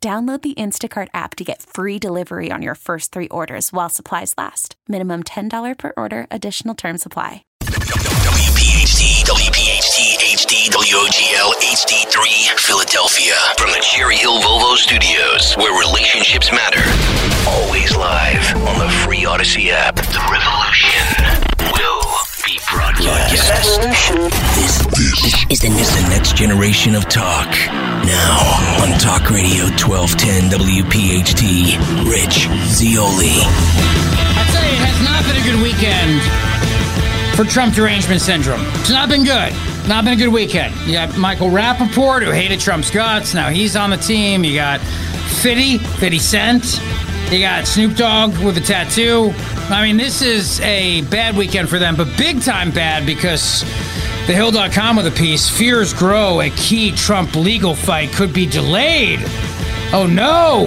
Download the Instacart app to get free delivery on your first three orders while supplies last. Minimum $10 per order. Additional terms apply. WPHT, WPHT, HD, WOGL, HD3, Philadelphia. From the Cherry Hill Volvo Studios, where relationships matter. Always live on the free Odyssey app. The revolution will be broadcast. This is the next generation of talk. Now, on Talk Radio 1210 WPHT, Rich Zeoli. I'll tell you, it has not been a good weekend for Trump derangement syndrome. It's not been good. Not been a good weekend. You got Michael Rapaport, who hated Trump's guts. Now he's on the team. You got 50 Cent. You got Snoop Dogg with a tattoo. I mean, this is a bad weekend for them, but big time bad because... The Hill.com with a piece, fears grow, a key Trump legal fight could be delayed. Oh no!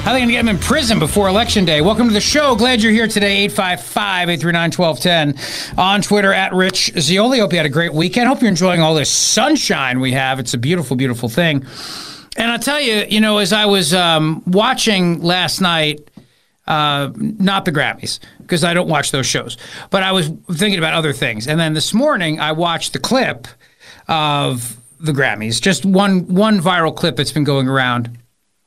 How are they going to get him in prison before Election Day? Welcome to the show. Glad you're here today. 855-839-1210 on Twitter at Rich Zeoli. Hope you had a great weekend. Hope you're enjoying all this sunshine we have. It's a beautiful, beautiful thing. And I'll tell you, you know, as I was watching last night, not the Grammys, because I don't watch those shows. But I was thinking about other things. And then this morning, I watched the clip of the Grammys, just one viral clip that's been going around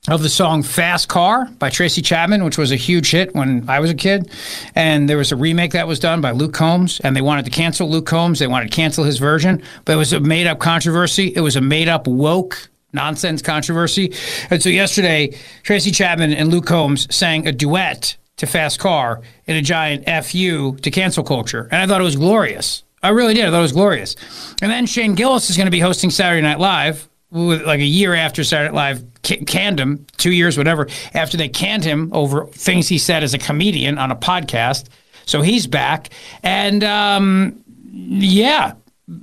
of the song Fast Car by Tracy Chapman, which was a huge hit when I was a kid. And there was a remake that was done by Luke Combs, and they wanted to cancel Luke Combs. They wanted to cancel his version. But it was a made-up controversy. It was a made-up woke nonsense controversy. And so yesterday, Tracy Chapman and Luke Combs sang a duet to Fast Car in a giant FU to cancel culture. And I thought it was glorious. I really did. I thought it was glorious. And then Shane Gillis is going to be hosting Saturday Night Live, with like a year after Saturday Night Live canned him, 2 years, whatever, after they canned him over things he said as a comedian on a podcast. So he's back. And yeah.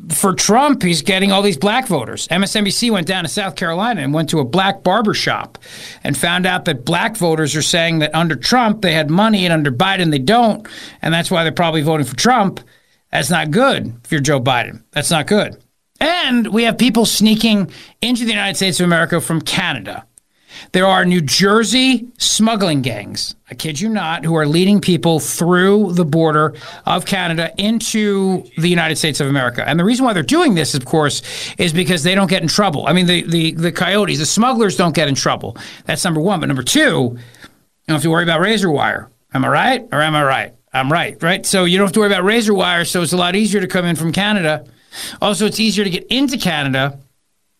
For Trump, he's getting all these black voters. MSNBC went down to South Carolina and went to a black barber shop and found out that black voters are saying that under Trump, they had money, and under Biden, they don't. And that's why they're probably voting for Trump. That's not good if you're Joe Biden. That's not good. And we have people sneaking into the United States of America from Canada. There are New Jersey smuggling gangs, I kid you not, who are leading people through the border of Canada into the United States of America. And the reason why they're doing this, of course, is because they don't get in trouble. I mean, the coyotes, the smugglers don't get in trouble. That's number one. But number two, you don't have to worry about razor wire. Am I right? Or am I right? I'm right, right? So you don't have to worry about razor wire, so it's a lot easier to come in from Canada. Also, it's easier to get into Canada,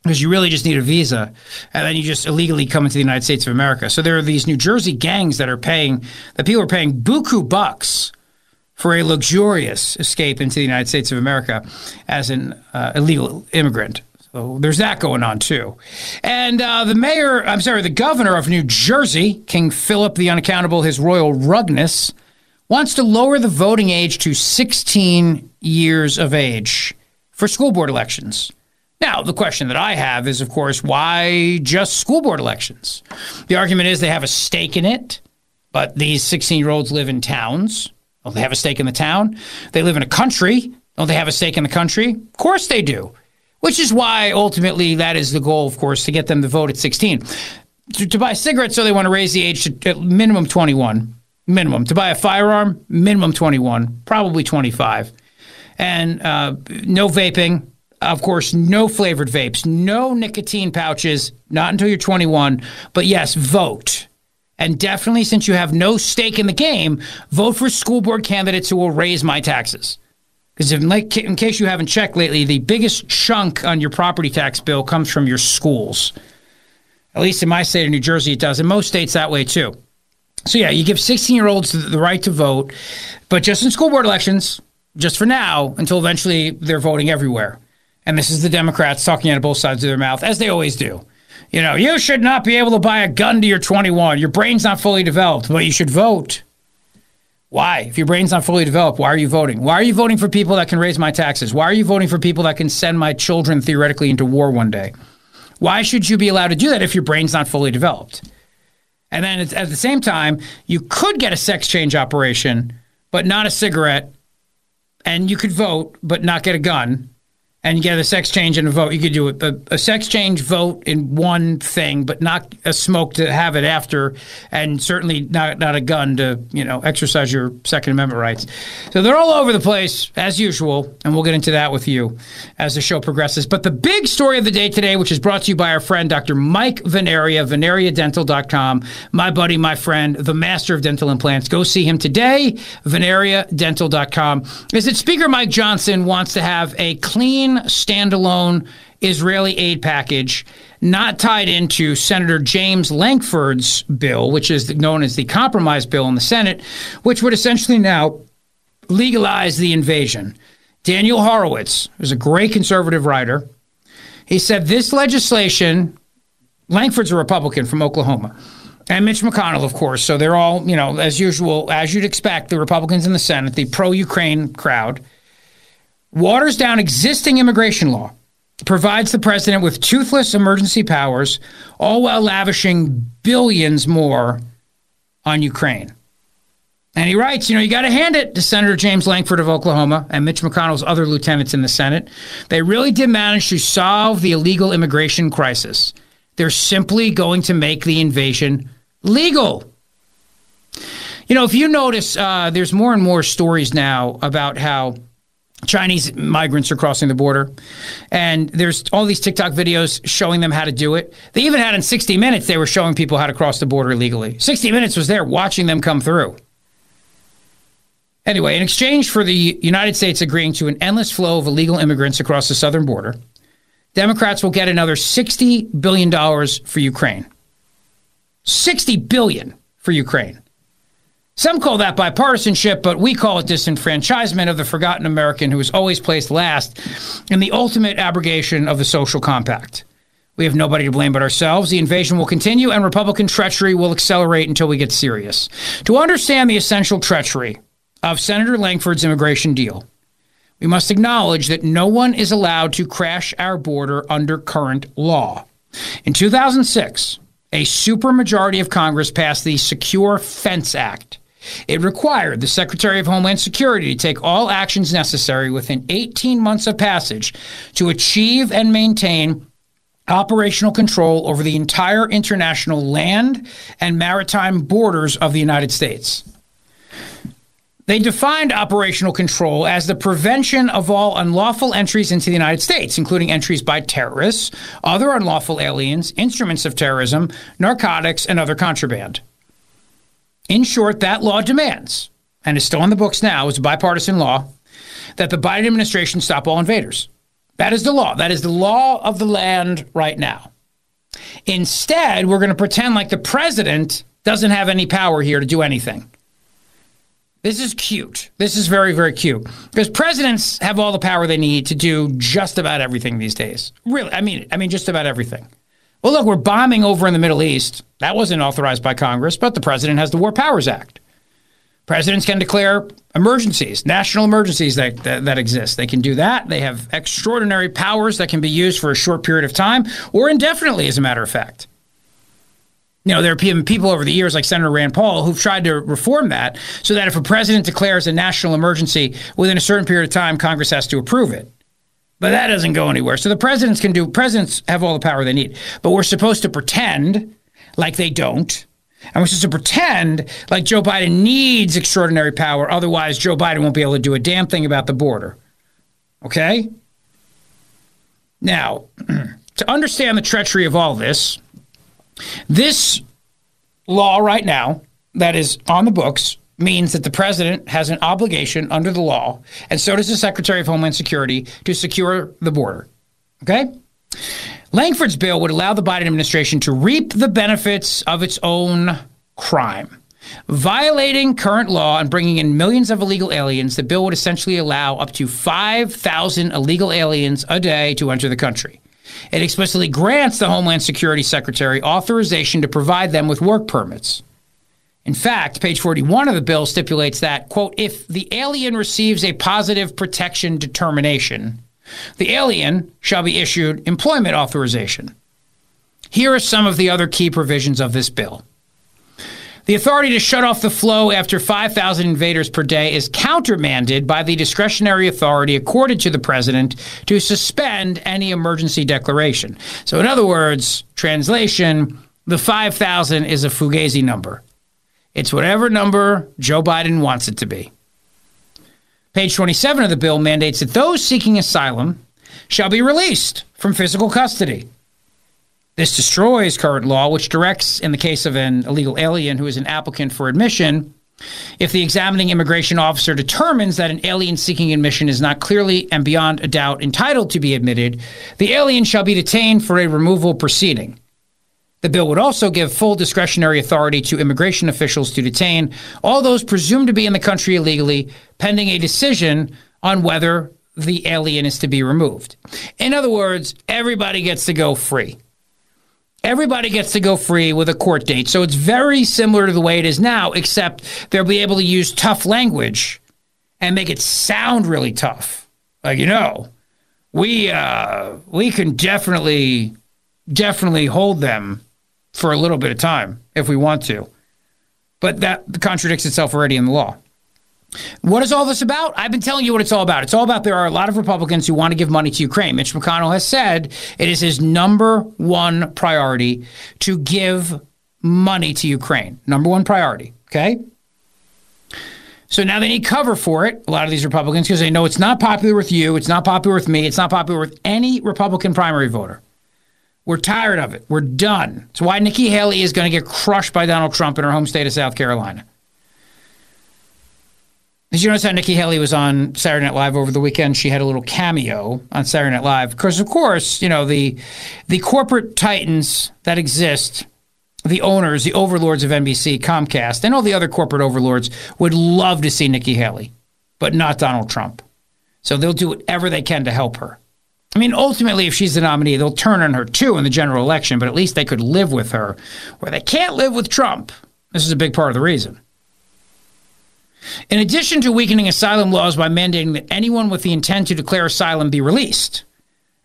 because you really just need a visa, and then you just illegally come into the United States of America. So there are these New Jersey gangs that are paying, that people are paying buku bucks for a luxurious escape into the United States of America as an illegal immigrant. So there's that going on too. And the governor of New Jersey, King Philip the Unaccountable, his royal rugness, wants to lower the voting age to 16 years of age for school board elections. Now, the question that I have is, of course, why just school board elections? The argument is they have a stake in it, but these 16-year-olds live in towns. Don't they have a stake in the town? They live in a country. Don't they have a stake in the country? Of course they do, which is why, ultimately, that is the goal, of course, to get them to vote at 16. To buy cigarettes, so they want to raise the age to at minimum 21. Minimum. To buy a firearm, minimum 21, probably 25. And no vaping. Of course, no flavored vapes, no nicotine pouches, not until you're 21. But yes, vote. And definitely, since you have no stake in the game, vote for school board candidates who will raise my taxes. Because in case you haven't checked lately, the biggest chunk on your property tax bill comes from your schools. At least in my state of New Jersey, it does. In most states, that way, too. So, yeah, you give 16-year-olds the right to vote. But just in school board elections, just for now, until eventually they're voting everywhere. And this is the Democrats talking out of both sides of their mouth, as they always do. You know, you should not be able to buy a gun till you're 21. Your brain's not fully developed, but you should vote. Why? If your brain's not fully developed, why are you voting? Why are you voting for people that can raise my taxes? Why are you voting for people that can send my children theoretically into war one day? Why should you be allowed to do that if your brain's not fully developed? And then at the same time, you could get a sex change operation, but not a cigarette. And you could vote, but not get a gun. And you get a sex change and a vote. You could do a sex change vote in one thing, but not a smoke to have it after, and certainly not a gun to, you know, exercise your Second Amendment rights. So they're all over the place, as usual, and we'll get into that with you as the show progresses. But the big story of the day today, which is brought to you by our friend Dr. Mike Vanaria, VanariaDental.com, my buddy, my friend, the master of dental implants. Go see him today, VanariaDental.com. Is it Speaker Mike Johnson wants to have a clean, standalone Israeli aid package not tied into Senator James Lankford's bill, which is known as the compromise bill in the Senate, which would essentially now legalize the invasion. Daniel Horowitz is a great conservative writer. He said this legislation, Lankford's a Republican from Oklahoma, and Mitch McConnell, of course. So they're all, you know, as usual, as you'd expect, the Republicans in the Senate, the pro-Ukraine crowd, waters down existing immigration law, provides the president with toothless emergency powers, all while lavishing billions more on Ukraine. And he writes, you know, you got to hand it to Senator James Lankford of Oklahoma and Mitch McConnell's other lieutenants in the Senate. They really did manage to solve the illegal immigration crisis. They're simply going to make the invasion legal. You know, if you notice, there's more and more stories now about how Chinese migrants are crossing the border, and there's all these TikTok videos showing them how to do it. They even had in 60 Minutes, they were showing people how to cross the border illegally. 60 Minutes was there watching them come through. Anyway, in exchange for the United States agreeing to an endless flow of illegal immigrants across the southern border, Democrats will get another $60 billion for Ukraine. $60 billion for Ukraine. Some call that bipartisanship, but we call it disenfranchisement of the forgotten American who is always placed last and the ultimate abrogation of the social compact. We have nobody to blame but ourselves. The invasion will continue, and Republican treachery will accelerate until we get serious. To understand the essential treachery of Senator Lankford's immigration deal, we must acknowledge that no one is allowed to crash our border under current law. In 2006, a supermajority of Congress passed the Secure Fence Act. It required the Secretary of Homeland Security to take all actions necessary within 18 months of passage to achieve and maintain operational control over the entire international land and maritime borders of the United States. They defined operational control as the prevention of all unlawful entries into the United States, including entries by terrorists, other unlawful aliens, instruments of terrorism, narcotics, and other contraband. In short, that law demands, and is still in the books now, is a bipartisan law, that the Biden administration stop all invaders. That is the law. That is the law of the land right now. Instead, we're going to pretend like the president doesn't have any power here to do anything. This is cute. This is very, very cute. Because presidents have all the power they need to do just about everything these days. Really, I mean, just about everything. Well, look, we're bombing over in the Middle East. That wasn't authorized by Congress, but the president has the War Powers Act. Presidents can declare emergencies, national emergencies that exist. They can do that. They have extraordinary powers that can be used for a short period of time or indefinitely, as a matter of fact. You know, there are people over the years like Senator Rand Paul who've tried to reform that so that if a president declares a national emergency within a certain period of time, Congress has to approve it. But that doesn't go anywhere. So the presidents have all the power they need. But we're supposed to pretend like they don't. And we're supposed to pretend like Joe Biden needs extraordinary power. Otherwise, Joe Biden won't be able to do a damn thing about the border. Okay? Now, to understand the treachery of all this, this law right now that is on the books means that the president has an obligation under the law, and so does the Secretary of Homeland Security, to secure the border. Okay? Lankford's bill would allow the Biden administration to reap the benefits of its own crime. Violating current law and bringing in millions of illegal aliens, the bill would essentially allow up to 5,000 illegal aliens a day to enter the country. It explicitly grants the Homeland Security Secretary authorization to provide them with work permits. In fact, page 41 of the bill stipulates that, quote, if the alien receives a positive protection determination, the alien shall be issued employment authorization. Here are some of the other key provisions of this bill. The authority to shut off the flow after 5,000 invaders per day is countermanded by the discretionary authority accorded to the president to suspend any emergency declaration. So in other words, translation, the 5,000 is a Fugazi number. It's whatever number Joe Biden wants it to be. Page 27 of the bill mandates that those seeking asylum shall be released from physical custody. This destroys current law, which directs, in the case of an illegal alien who is an applicant for admission, if the examining immigration officer determines that an alien seeking admission is not clearly and beyond a doubt entitled to be admitted, the alien shall be detained for a removal proceeding. The bill would also give full discretionary authority to immigration officials to detain all those presumed to be in the country illegally, pending a decision on whether the alien is to be removed. In other words, everybody gets to go free. Everybody gets to go free with a court date. So it's very similar to the way it is now, except they'll be able to use tough language and make it sound really tough. Like, you know, we can definitely hold them for a little bit of time if we want to. But that contradicts itself already in the law. What is all this about? I've been telling you what it's all about. It's all about there are a lot of Republicans who want to give money to Ukraine. Mitch McConnell has said it is his number one priority to give money to Ukraine. Number one priority, okay? So now they need cover for it, a lot of these Republicans, because they know it's not popular with you, it's not popular with me, it's not popular with any Republican primary voter. We're tired of it. We're done. It's why Nikki Haley is going to get crushed by Donald Trump in her home state of South Carolina. Did you notice how Nikki Haley was on Saturday Night Live over the weekend? She had a little cameo on Saturday Night Live. Because, of course, you know, the corporate titans that exist, the owners, the overlords of NBC, Comcast, and all the other corporate overlords would love to see Nikki Haley, but not Donald Trump. So they'll do whatever they can to help her. I mean, ultimately, if she's the nominee, they'll turn on her, too, in the general election, but at least they could live with her, where they can't live with Trump. This is a big part of the reason. In addition to weakening asylum laws by mandating that anyone with the intent to declare asylum be released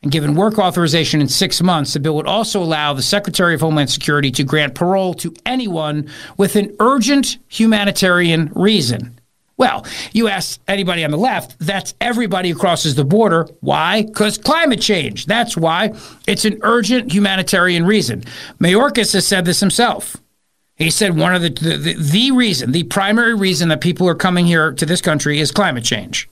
and given work authorization in 6 months, the bill would also allow the Secretary of Homeland Security to grant parole to anyone with an urgent humanitarian reason. Well, you ask anybody on the left, that's everybody who crosses the border. Why? Because climate change. That's why. It's an urgent humanitarian reason. Mayorkas has said this himself. He said one of the reason, the primary reason that people are coming here to this country is climate change.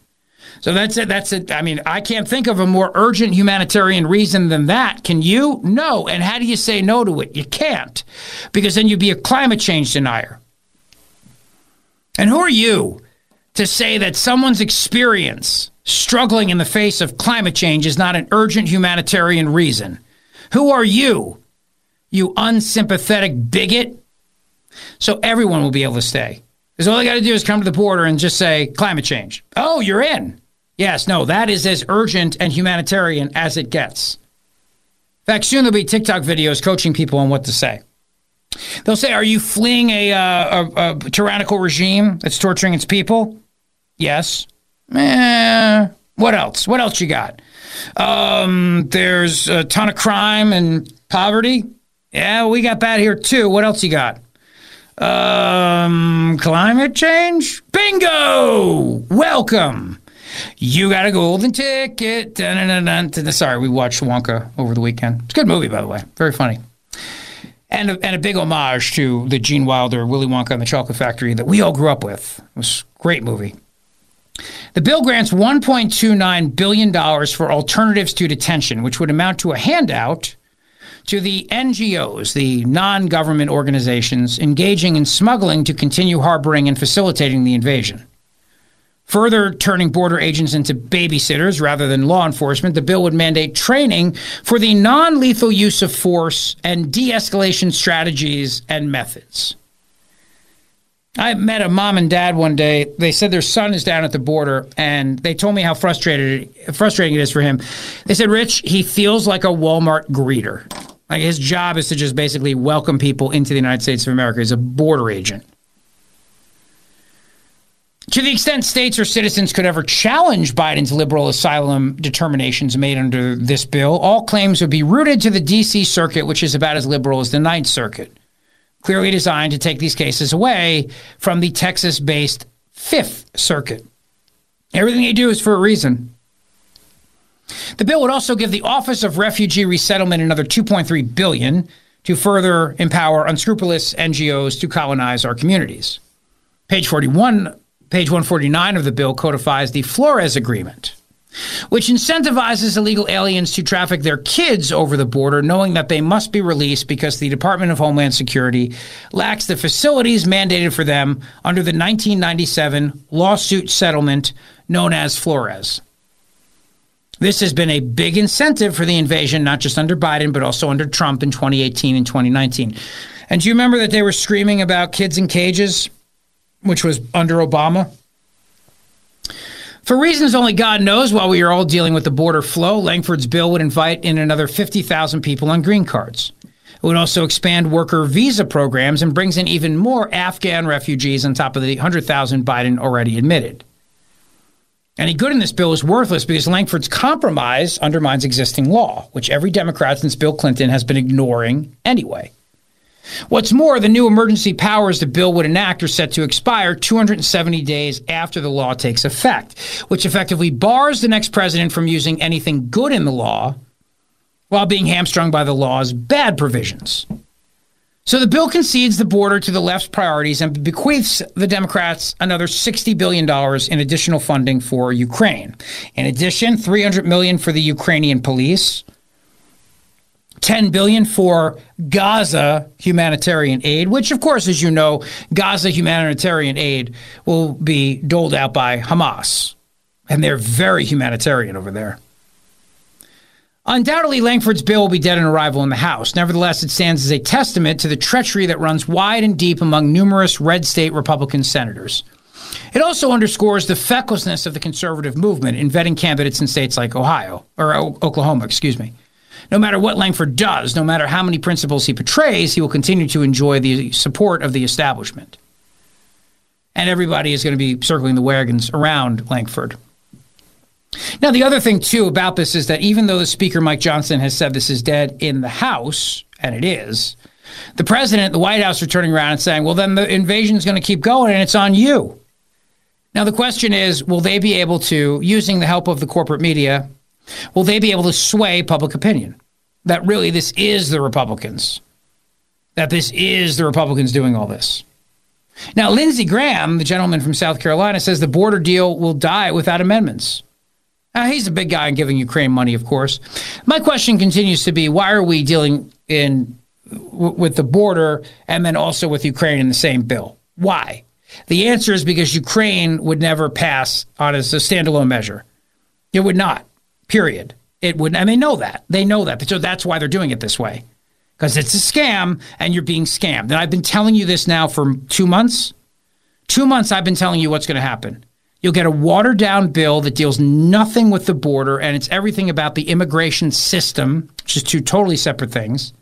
So that's it. That's it. I mean, I can't think of a more urgent humanitarian reason than that. Can you? No. And how do you say no to it? You can't, because then you'd be a climate change denier. And who are you to say that someone's experience struggling in the face of climate change is not an urgent humanitarian reason? Who are you? You unsympathetic bigot. So everyone will be able to stay. Because all they got to do is come to the border and just say, climate change. Oh, you're in. Yes, no, that is as urgent and humanitarian as it gets. In fact, soon there'll be TikTok videos coaching people on what to say. They'll say, are you fleeing a tyrannical regime that's torturing its people? Yes. What else? What else you got? There's a ton of crime and poverty. Yeah, we got bad here too. What else you got? Climate change? Bingo! Welcome. You got a golden ticket. Sorry, we watched Wonka over the weekend. It's a good movie, by the way. Very funny. And a big homage to the Gene Wilder, Willy Wonka and the Chocolate Factory that we all grew up with. It was a great movie. The bill grants $1.29 billion for alternatives to detention, which would amount to a handout to the NGOs, the non-government organizations engaging in smuggling to continue harboring and facilitating the invasion. Further, turning border agents into babysitters rather than law enforcement, the bill would mandate training for the non-lethal use of force and de-escalation strategies and methods. I met a mom and dad one day. They said their son is down at the border, and they told me how frustrating it is for him. They said, Rich, he feels like a Walmart greeter. Like, his job is to just basically welcome people into the United States of America as a border agent. To the extent states or citizens could ever challenge Biden's liberal asylum determinations made under this bill, all claims would be routed to the D.C. Circuit, which is about as liberal as the Ninth Circuit, clearly designed to take these cases away from the Texas-based Fifth Circuit. Everything they do is for a reason. The bill would also give the Office of Refugee Resettlement another $2.3 billion to further empower unscrupulous NGOs to colonize our communities. Page 149 of the bill codifies the Flores Agreement, which incentivizes illegal aliens to traffic their kids over the border, knowing that they must be released because the Department of Homeland Security lacks the facilities mandated for them under the 1997 lawsuit settlement known as Flores. This has been a big incentive for the invasion, not just under Biden, but also under Trump in 2018 and 2019. And do you remember that they were screaming about kids in cages, which was under Obama? For reasons only God knows, while we are all dealing with the border flow, Lankford's bill would invite in another 50,000 people on green cards. It would also expand worker visa programs and brings in even more Afghan refugees on top of the 100,000 Biden already admitted. Any good in this bill is worthless because Lankford's compromise undermines existing law, which every Democrat since Bill Clinton has been ignoring anyway. What's more, the new emergency powers the bill would enact are set to expire 270 days after the law takes effect, which effectively bars the next president from using anything good in the law while being hamstrung by the law's bad provisions. So the bill concedes the border to the left's priorities and bequeaths the Democrats another $60 billion in additional funding for Ukraine. In addition, $300 million for the Ukrainian police, $10 billion for Gaza humanitarian aid, which, of course, as you know, Gaza humanitarian aid will be doled out by Hamas. And they're very humanitarian over there. Undoubtedly, Lankford's bill will be dead on arrival in the House. Nevertheless, it stands as a testament to the treachery that runs wide and deep among numerous red state Republican senators. It also underscores the fecklessness of the conservative movement in vetting candidates in states like Oklahoma. No matter what Lankford does, no matter how many principles he portrays, he will continue to enjoy the support of the establishment. And everybody is going to be circling the wagons around Lankford. Now, the other thing, too, about this is that even though the Speaker, Mike Johnson, has said this is dead in the House, and it is, the President, the White House, are turning around and saying, well, then the invasion is going to keep going and it's on you. Now, the question is, will they be able to, using the help of the corporate media, will they be able to sway public opinion that really this is the Republicans, that this is the Republicans doing all this? Now, Lindsey Graham, the gentleman from South Carolina, says the border deal will die without amendments. Now, he's a big guy in giving Ukraine money, of course. My question continues to be, why are we dealing with the border and then also with Ukraine in the same bill? Why? The answer is because Ukraine would never pass on as a standalone measure. It would not. Period. It wouldn't, and they know that. They know that. So that's why they're doing it this way, because it's a scam and you're being scammed. And I've been telling you this now for 2 months. 2 months I've been telling you what's going to happen. You'll get a watered down bill that deals nothing with the border, and it's everything about the immigration system, which is two totally separate things.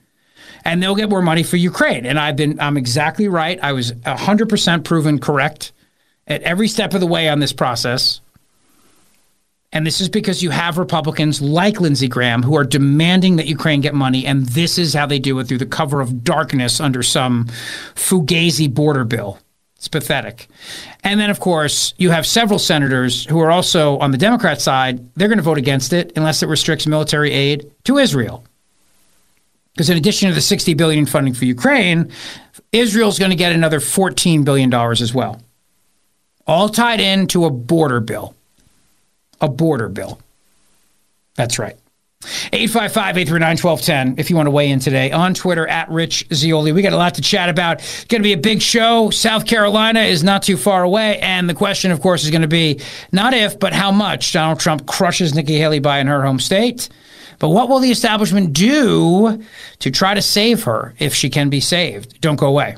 And they'll get more money for Ukraine. And I'm exactly right. I was 100% proven correct at every step of the way on this process. And this is because you have Republicans like Lindsey Graham who are demanding that Ukraine get money, and this is how they do it, through the cover of darkness under some fugazi border bill. It's pathetic. And then, of course, you have several senators who are also on the Democrat side. They're going to vote against it unless it restricts military aid to Israel. Because in addition to the $60 billion funding for Ukraine, Israel's going to get another $14 billion as well, all tied into a border bill. a border bill. That's right. 855-839-1210 if you want to weigh in today. On Twitter, at Rich Zeoli. We got a lot to chat about. It's going to be a big show. South Carolina is not too far away. And the question, of course, is going to be not if, but how much Donald Trump crushes Nikki Haley by in her home state. But what will the establishment do to try to save her if she can be saved? Don't go away.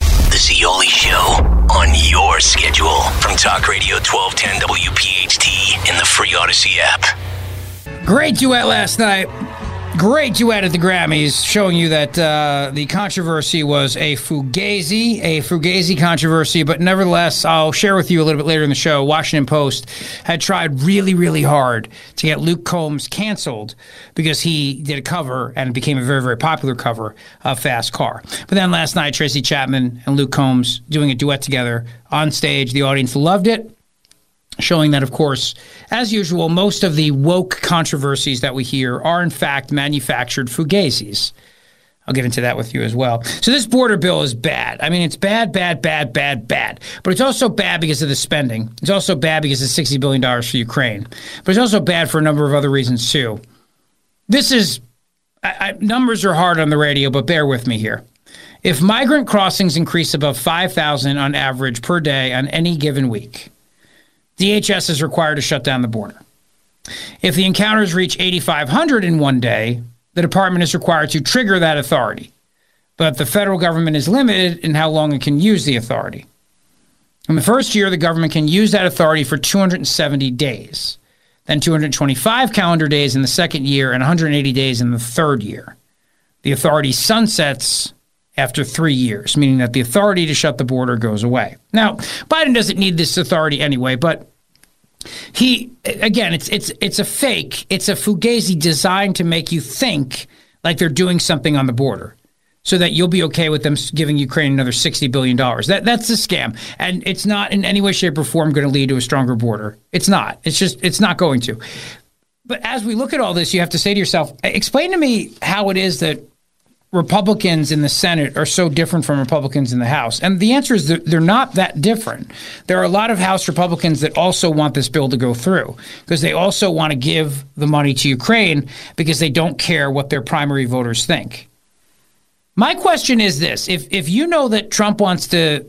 The Zeoli Show, on your schedule from Talk Radio 1210 WPHT in the free Odyssey app. Great duet last night. Great duet at the Grammys, showing you that the controversy was a fugazi controversy. But nevertheless, I'll share with you a little bit later in the show. Washington Post had tried really, really hard to get Luke Combs canceled because he did a cover, and it became a very, very popular cover of Fast Car. But then last night, Tracy Chapman and Luke Combs doing a duet together on stage. The audience loved it. Showing that, of course, as usual, most of the woke controversies that we hear are, in fact, manufactured fugazis. I'll get into that with you as well. So this border bill is bad. I mean, it's bad. But it's also bad because of the spending. It's also bad because it's $60 billion for Ukraine. But it's also bad for a number of other reasons, too. This is – numbers are hard on the radio, but bear with me here. If migrant crossings increase above 5,000 on average per day on any given week – DHS is required to shut down the border. If the encounters reach 8,500 in one day, the department is required to trigger that authority. But the federal government is limited in how long it can use the authority. In the first year, the government can use that authority for 270 days, then 225 calendar days in the second year, and 180 days in the third year. The authority sunsets after 3 years, meaning that the authority to shut the border goes away. Now, Biden doesn't need this authority anyway, but he, again, it's a fake. It's a fugazi designed to make you think like they're doing something on the border so that you'll be okay with them giving Ukraine another $60 billion. That's a scam. And it's not in any way, shape, or form going to lead to a stronger border. It's not. It's not going to. But as we look at all this, you have to say to yourself, explain to me how it is that Republicans in the Senate are so different from Republicans in the House. And the answer is that they're not that different. There are a lot of House Republicans that also want this bill to go through because they also want to give the money to Ukraine because they don't care what their primary voters think. My question is this. If you know that Trump wants to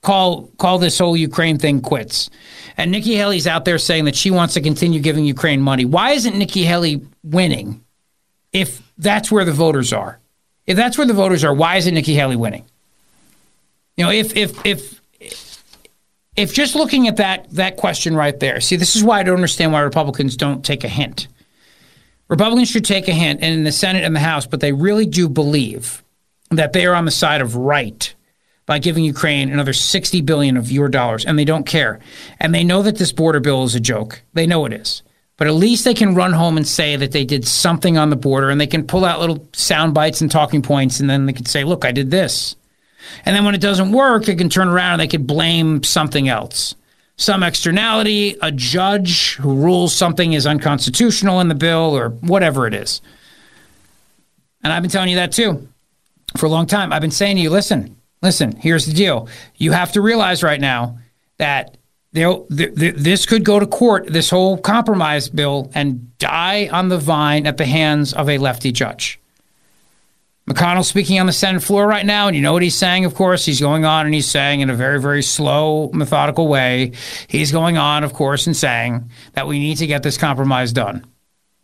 call this whole Ukraine thing quits, and Nikki Haley's out there saying that she wants to continue giving Ukraine money, why isn't Nikki Haley winning if that's where the voters are? If that's where the voters are, why isn't Nikki Haley winning? You know, if just looking at that question right there, see, this is why I don't understand why Republicans don't take a hint. Republicans should take a hint in the Senate and the House, but they really do believe that they are on the side of right by giving Ukraine another $60 billion of your dollars, and they don't care. And they know that this border bill is a joke. They know it is. But at least they can run home and say that they did something on the border, and they can pull out little sound bites and talking points, and then they can say, look, I did this. And then when it doesn't work, they can turn around and they could blame something else. Some externality, a judge who rules something is unconstitutional in the bill or whatever it is. And I've been telling you that too for a long time. I've been saying to you, listen, here's the deal. You have to realize right now that this could go to court, this whole compromise bill, and die on the vine at the hands of a lefty judge. McConnell's speaking on the Senate floor right now, and you know what he's saying, of course. He's going on and he's saying in a very, very slow, methodical way, he's going on, of course, and saying that we need to get this compromise done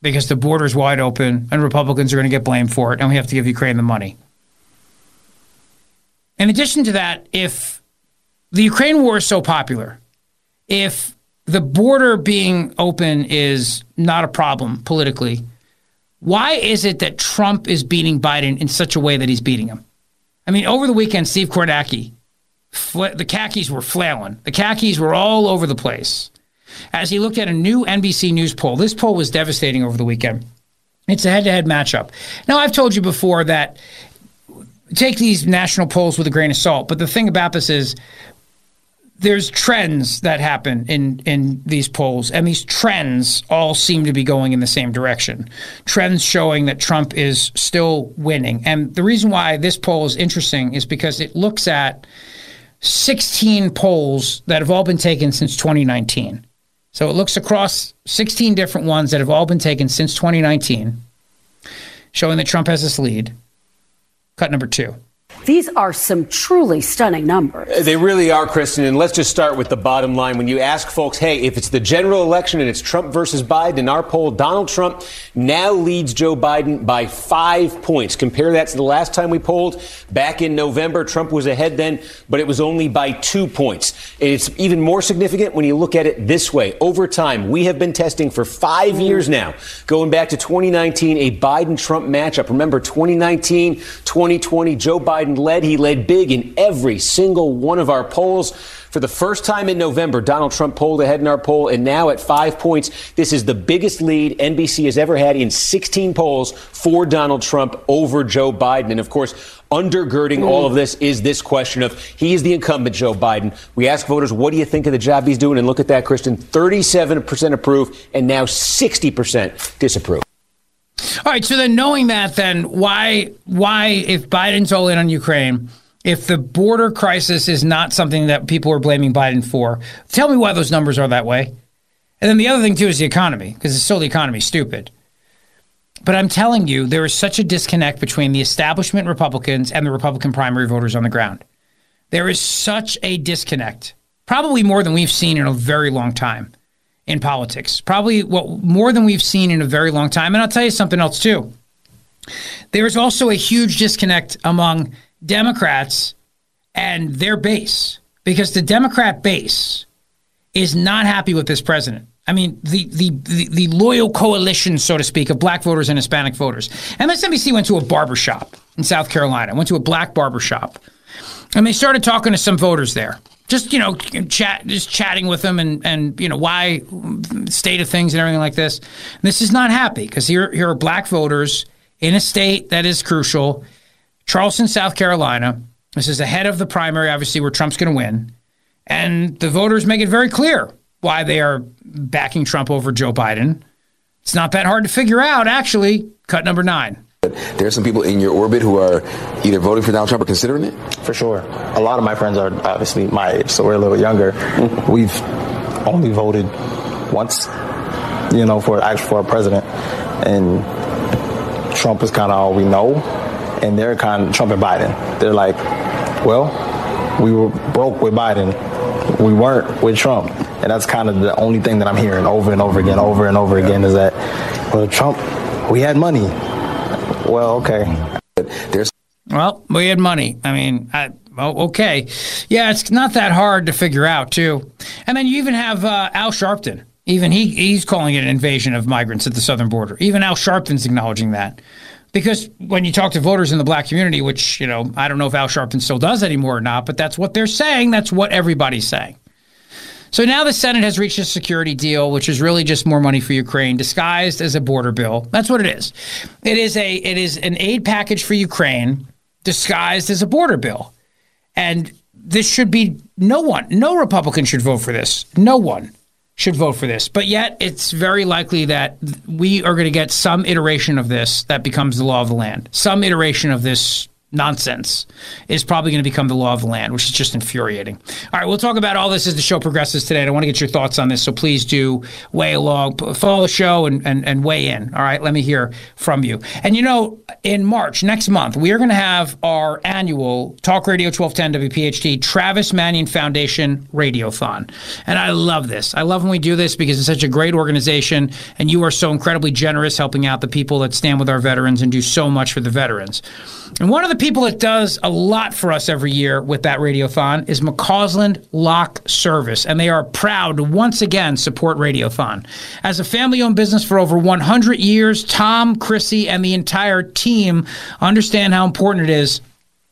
because the border's wide open and Republicans are going to get blamed for it, and we have to give Ukraine the money. In addition to that, if the Ukraine war is so popular, if the border being open is not a problem politically, why is it that Trump is beating Biden in such a way that he's beating him? I mean, over the weekend, Steve Kornacki, the khakis were flailing. The khakis were all over the place. As he looked at a new NBC News poll, this poll was devastating over the weekend. It's a head-to-head matchup. Now, I've told you before that take these national polls with a grain of salt, but the thing about this is there's trends that happen in these polls, and these trends all seem to be going in the same direction. Trends showing that Trump is still winning. And the reason why this poll is interesting is because it looks at 16 polls that have all been taken since 2019. So it looks across 16 different ones that have all been taken since 2019, showing that Trump has this lead. Cut number two. These are some truly stunning numbers. They really are, Kristen. And let's just start with the bottom line. When you ask folks, hey, if it's the general election and it's Trump versus Biden, in our poll, Donald Trump now leads Joe Biden by 5 points. Compare that to the last time we polled back in November. Trump was ahead then, but it was only by 2 points. It's even more significant when you look at it this way. Over time, we have been testing for 5 years now, going back to 2019, a Biden-Trump matchup. Remember, 2019, 2020, Joe Biden led. He led big in every single one of our polls. For the first time in November, Donald Trump polled ahead in our poll, and now at 5 points, this is the biggest lead NBC has ever had in 16 polls for Donald Trump over Joe Biden. And of course, undergirding all of this is this question of he is the incumbent Joe Biden. We ask voters, what do you think of the job he's doing? And look at that, Kristen, 37% approve and now 60% disapprove. All right, so then knowing that, then why if Biden's all in on Ukraine, if the border crisis is not something that people are blaming Biden for, tell me why those numbers are that way. And then the other thing, too, is the economy, because it's still the economy, stupid. But I'm telling you, there is such a disconnect between the establishment Republicans and the Republican primary voters on the ground. There is such a disconnect, probably more than we've seen in a very long time. In politics, probably more than we've seen in a very long time. And I'll tell you something else, too. There's also a huge disconnect among Democrats and their base, because the Democrat base is not happy with this president. I mean, the loyal coalition, so to speak, of black voters and Hispanic voters. MSNBC went to a barbershop in South Carolina, went to a black barbershop, and they started talking to some voters there. Just, you know, chatting with them and, you know, why state of things and everything like this. And this is not happy because here are black voters in a state that is crucial. Charleston, South Carolina. This is ahead of the primary, obviously, where Trump's going to win. And the voters make it very clear why they are backing Trump over Joe Biden. It's not that hard to figure out, actually. Cut number nine. There are some people in your orbit who are either voting for Donald Trump or considering it? For sure. A lot of my friends are obviously my age, so we're a little younger. We've only voted once, you know, for a president. And Trump is kind of all we know. And they're kind of Trump and Biden. They're like, well, we were broke with Biden. We weren't with Trump. And that's kind of the only thing that I'm hearing over and over again, over and over again is that, well, Trump, we had money. Well, okay. Well, we had money. I mean, okay. Yeah, it's not that hard to figure out, too. And then you even have Al Sharpton. Even he's calling it an invasion of migrants at the southern border. Even Al Sharpton's acknowledging that. Because when you talk to voters in the black community, which, you know, I don't know if Al Sharpton still does anymore or not, but that's what they're saying. That's what everybody's saying. So now the Senate has reached a security deal, which is really just more money for Ukraine, disguised as a border bill. That's what it is. It is an aid package for Ukraine disguised as a border bill. And this should be no Republican should vote for this. No one should vote for this. But yet it's very likely that we are going to get some iteration of this that becomes the law of the land. Some iteration of this nonsense is probably going to become the law of the land, which is just infuriating. All right, we'll talk about all this as the show progresses today. And I want to get your thoughts on this, so please do weigh along, follow the show and weigh in. All right, let me hear from you. And you know, in March, next month, we are going to have our annual Talk Radio 1210 WPHT Travis Manion Foundation Radiothon. And I love this. I love when we do this because it's such a great organization, and you are so incredibly generous helping out the people that stand with our veterans and do so much for the veterans. And one of the people that does a lot for us every year with that radiothon is McCausland Lock Service, and they are proud to once again support Radiothon. As a family-owned business for over 100 years, Tom, Kristi, and the entire team understand how important it is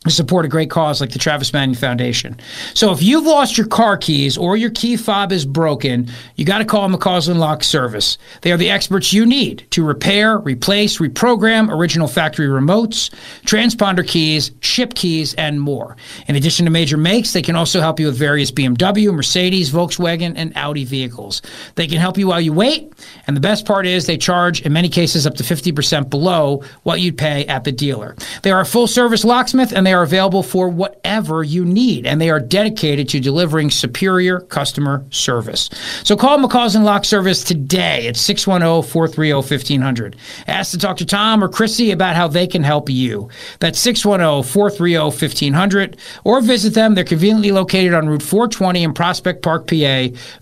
to support a great cause like the Travis Manion Foundation. So if you've lost your car keys or your key fob is broken, you got to call McCausland Lock Service. They are the experts you need to repair, replace, reprogram original factory remotes, transponder keys, ship keys, and more. In addition to major makes, they can also help you with various BMW, Mercedes, Volkswagen, and Audi vehicles. They can help you while you wait, and the best part is they charge, in many cases, up to 50% below what you'd pay at the dealer. They are a full-service locksmith, and they are available for whatever you need, and they are dedicated to delivering superior customer service. So call McCausland Lock Service today at 610-430-1500. Ask to talk to Tom or Kristi about how they can help you. That's 610-430-1500, or visit them. They're conveniently located on Route 420 in Prospect Park, PA.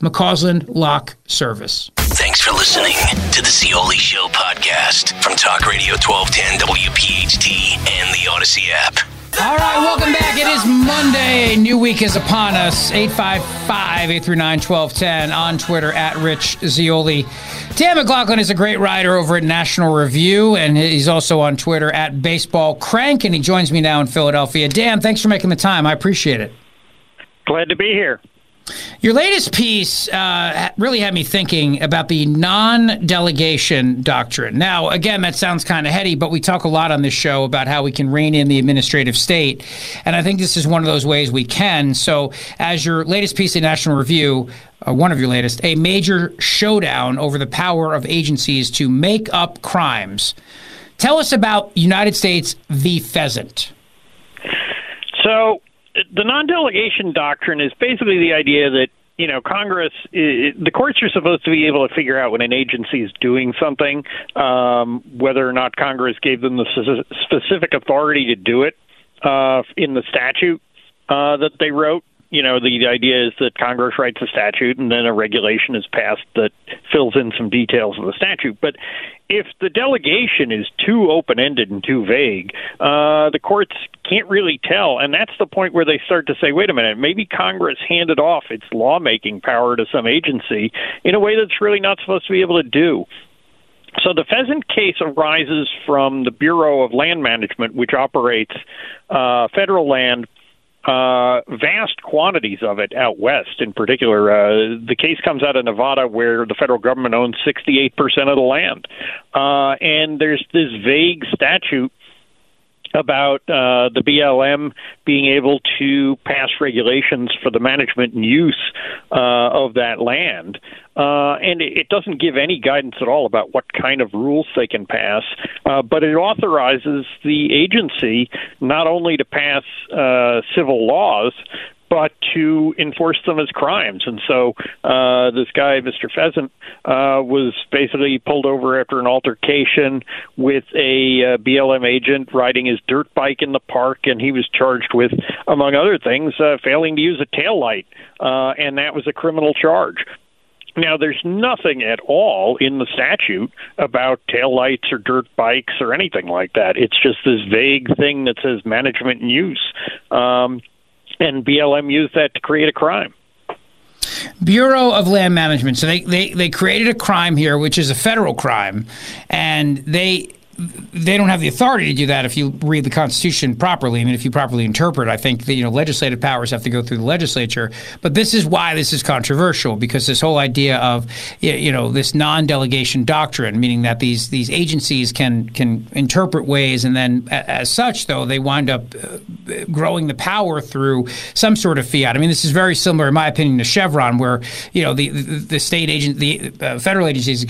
McCausland Lock Service. Thanks for listening to the Scioli Show podcast from Talk Radio 1210 WPHT and the Odyssey app. All right, welcome back. It is Monday. New week is upon us. 855-839-1210 on Twitter at Rich Scioli. Dan McLaughlin is a great writer over at National Review, and he's also on Twitter at Baseball Crank, and he joins me now in Philadelphia. Dan, thanks for making the time. I appreciate it. Glad to be here. Your latest piece really had me thinking about the non-delegation doctrine. Now, again, that sounds kind of heady, but we talk a lot on this show about how we can rein in the administrative state, and I think this is one of those ways we can. So as your latest piece in National Review, one of your latest, a major showdown over the power of agencies to make up crimes. Tell us about United States v. Pheasant. So the non-delegation doctrine is basically the idea that, you know, Congress, the courts are supposed to be able to figure out when an agency is doing something, whether or not Congress gave them the specific authority to do it in the statute that they wrote. You know, the idea is that Congress writes a statute and then a regulation is passed that fills in some details of the statute. But if the delegation is too open-ended and too vague, the courts can't really tell. And that's the point where they start to say, wait a minute, maybe Congress handed off its lawmaking power to some agency in a way that's really not supposed to be able to do. So the Pheasant case arises from the Bureau of Land Management, which operates federal land, vast quantities of it out west in particular. The case comes out of Nevada, where the federal government owns 68% of the land. And there's this vague statute about the BLM being able to pass regulations for the management and use of that land. And it doesn't give any guidance at all about what kind of rules they can pass, but it authorizes the agency not only to pass civil laws, but to enforce them as crimes. And so this guy, Mr. Pheasant, was basically pulled over after an altercation with a BLM agent riding his dirt bike in the park, and he was charged with, among other things, failing to use a taillight, and that was a criminal charge. Now, there's nothing at all in the statute about taillights or dirt bikes or anything like that. It's just this vague thing that says management and use. And BLM used that to create a crime. Bureau of Land Management. So they created a crime here, which is a federal crime, and they they don't have the authority to do that if you read the Constitution properly. I mean, if you properly interpret, I think that, you know, legislative powers have to go through the legislature. But this is why this is controversial, because this whole idea of, you know, this non-delegation doctrine, meaning that these agencies can interpret ways, and then as such, though, they wind up growing the power through some sort of fiat. I mean, this is very similar, in my opinion, to Chevron, where, you know, the state agent, the federal agencies,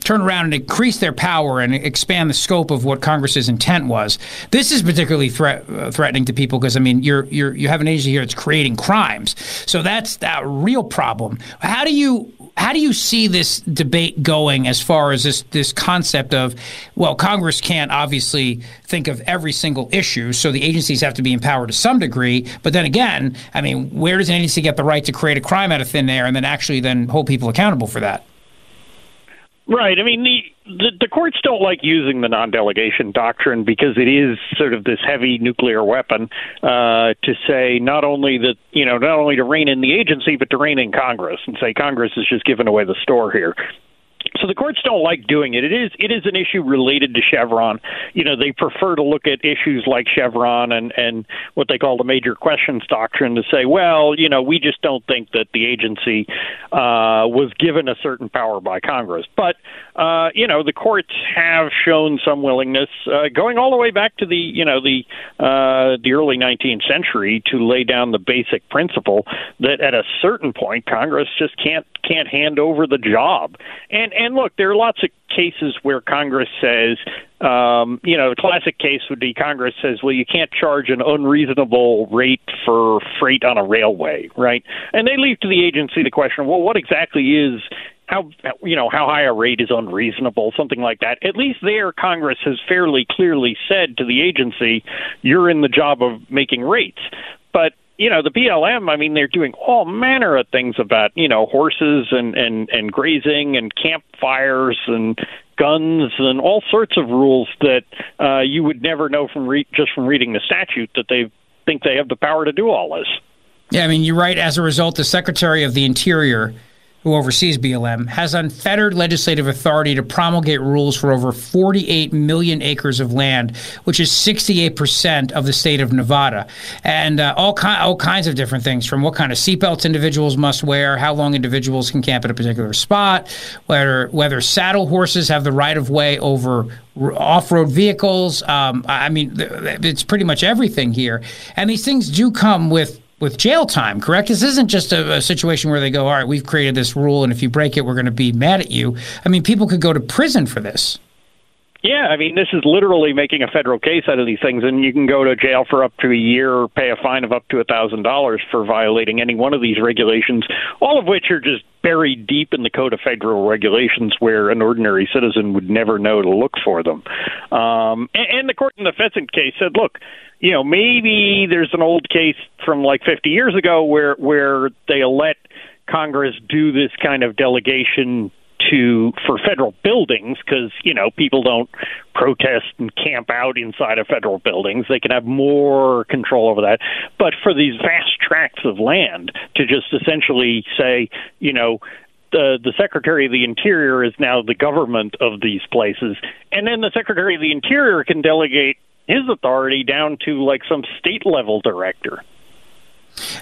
turn around and increase their power and expand the scope of what Congress's intent was. This is particularly threatening to people because, I mean, you have an agency here that's creating crimes, so that's that real problem. How do you see this debate going as far as this concept of, well, Congress can't obviously think of every single issue, so the agencies have to be empowered to some degree. But then again, I mean, where does an agency get the right to create a crime out of thin air and then actually then hold people accountable for that? Right. I mean, the courts don't like using the non-delegation doctrine because it is sort of this heavy nuclear weapon to say not only to rein in the agency, but to rein in Congress and say Congress is just giving away the store here. So the courts don't like doing it. It is an issue related to Chevron. You know, they prefer to look at issues like Chevron and what they call the major questions doctrine to say, well, you know, we just don't think that the agency was given a certain power by Congress. But, you know, the courts have shown some willingness going all the way back to the early 19th century to lay down the basic principle that at a certain point, Congress just can't hand over the job. And look, there are lots of cases where Congress says, you know, the classic case would be Congress says, well, you can't charge an unreasonable rate for freight on a railway, right? And they leave to the agency the question, well, what exactly is how high a rate is unreasonable, something like that. At least there, Congress has fairly clearly said to the agency, you're in the job of making rates. But you know, the BLM, I mean, they're doing all manner of things about, you know, horses and grazing and campfires and guns and all sorts of rules that you would never know from reading the statute that they think they have the power to do all this. Yeah, I mean, you're right. As a result, the Secretary of the Interior, who oversees BLM, has unfettered legislative authority to promulgate rules for over 48 million acres of land, which is 68% of the state of Nevada. And all kinds of different things, from what kind of seatbelts individuals must wear, how long individuals can camp at a particular spot, whether saddle horses have the right of way over off-road vehicles. I mean, it's pretty much everything here. And these things do come with jail time, correct? This isn't just a situation where they go, all right, we've created this rule, and if you break it, we're going to be mad at you. I mean, people could go to prison for this. Yeah, I mean, this is literally making a federal case out of these things, and you can go to jail for up to a year or pay a fine of up to $1,000 for violating any one of these regulations, all of which are just buried deep in the Code of Federal Regulations where an ordinary citizen would never know to look for them. And the court in the Pheasant case said, look, you know, maybe there's an old case from like 50 years ago where they let Congress do this kind of delegation for federal buildings because, you know, people don't protest and camp out inside of federal buildings. They can have more control over that. But for these vast tracts of land to just essentially say, you know, the Secretary of the Interior is now the government of these places. And then the Secretary of the Interior can delegate his authority down to like some state level director.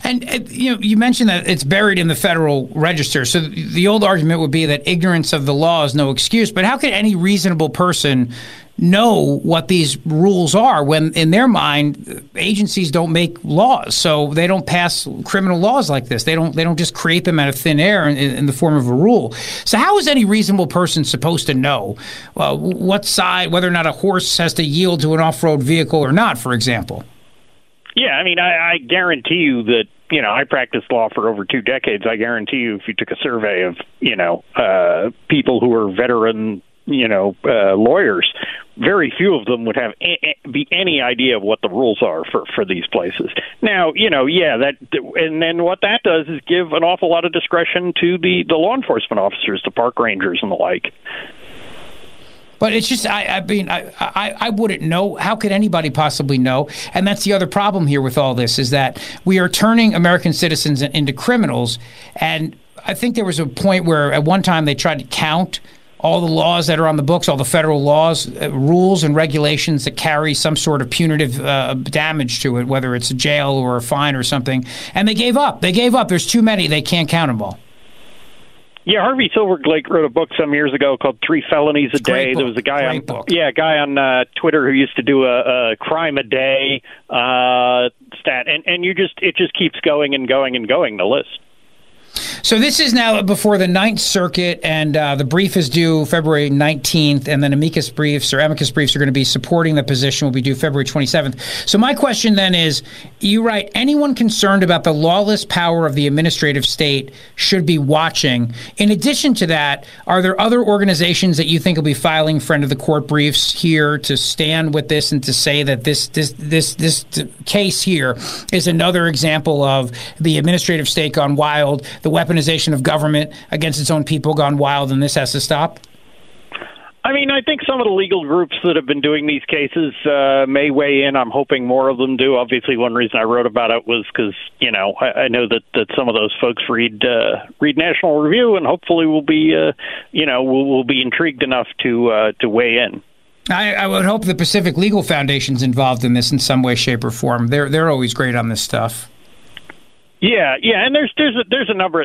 And you know, you mentioned that it's buried in the Federal Register. So the old argument would be that ignorance of the law is no excuse. But how could any reasonable person know what these rules are when, in their mind, agencies don't make laws? So they don't pass criminal laws like this. They don't just create them out of thin air in the form of a rule. So how is any reasonable person supposed to know what side, whether or not a horse has to yield to an off-road vehicle or not, for example? Yeah, I mean, I guarantee you that, you know, I practiced law for over 2 decades. I guarantee you if you took a survey of, you know, people who are veteran, you know, lawyers, very few of them would have any idea of what the rules are for these places. Now, you know, yeah, and then what that does is give an awful lot of discretion to the law enforcement officers, the park rangers and the like. But it's just, I mean, I wouldn't know. How could anybody possibly know? And that's the other problem here with all this, is that we are turning American citizens into criminals. And I think there was a point where at one time they tried to count all the laws that are on the books, all the federal laws, rules and regulations that carry some sort of punitive damage to it, whether it's a jail or a fine or something. And they gave up. There's too many. They can't count them all. Yeah, Harvey Silverglake wrote a book some years ago called 3 Felonies a Day. There was a guy on Twitter who used to do a crime a day stat, and it just keeps going and going and going, the list. So this is now before the Ninth Circuit, and the brief is due February 19th, and then amicus briefs are going to be supporting the position will be due February 27th. So my question then is, you write, anyone concerned about the lawless power of the administrative state should be watching. In addition to that, are there other organizations that you think will be filing friend of the court briefs here to stand with this and to say that this case here is another example of the administrative state gone wild, the weaponization of government against its own people gone wild, and this has to stop? I mean, I think some of the legal groups that have been doing these cases may weigh in. I'm hoping more of them do. Obviously, one reason I wrote about it was because, you know, I know that some of those folks read National Review, and hopefully we'll be, we'll be intrigued enough to weigh in. I would hope the Pacific Legal Foundation's involved in this in some way, shape, or form. They're always great on this stuff. Yeah, and there's a number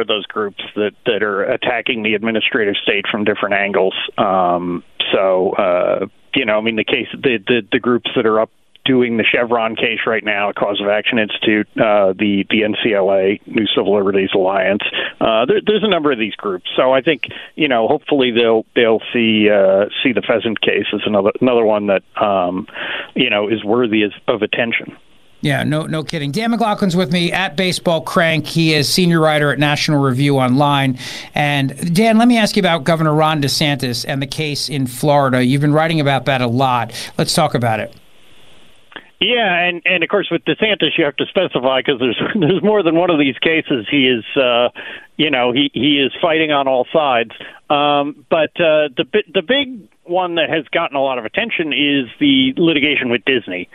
of those groups that are attacking the administrative state from different angles. The case, the groups that are up doing the Chevron case right now, Cause of Action Institute, the NCLA, New Civil Liberties Alliance. There's a number of these groups, so I think hopefully they'll see the pheasant case as another one that is worthy of attention. Yeah, no kidding. Dan McLaughlin's with me at Baseball Crank. He is senior writer at National Review Online. And Dan, let me ask you about Governor Ron DeSantis and the case in Florida. You've been writing about that a lot. Let's talk about it. Yeah, and of course with DeSantis you have to specify because there's more than one of these cases. He is he is fighting on all sides. But the big one that has gotten a lot of attention is the litigation with Disney.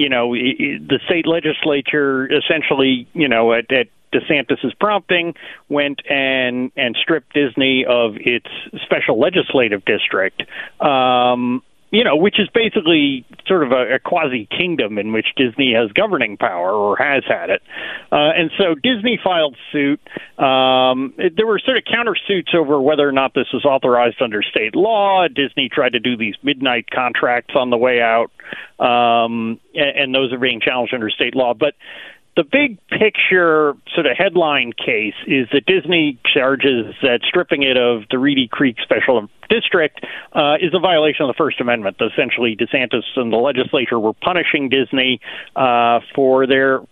The state legislature essentially, at DeSantis's prompting, went and stripped Disney of its special legislative district, which is basically sort of a quasi-kingdom in which Disney has governing power or has had it. And so Disney filed suit. There were sort of countersuits over whether or not this was authorized under state law. Disney tried to do these midnight contracts on the way out, and those are being challenged under state law. But the big picture sort of headline case is that Disney charges that stripping it of the Reedy Creek Special District is a violation of the First Amendment. Essentially, DeSantis and the legislature were punishing Disney for the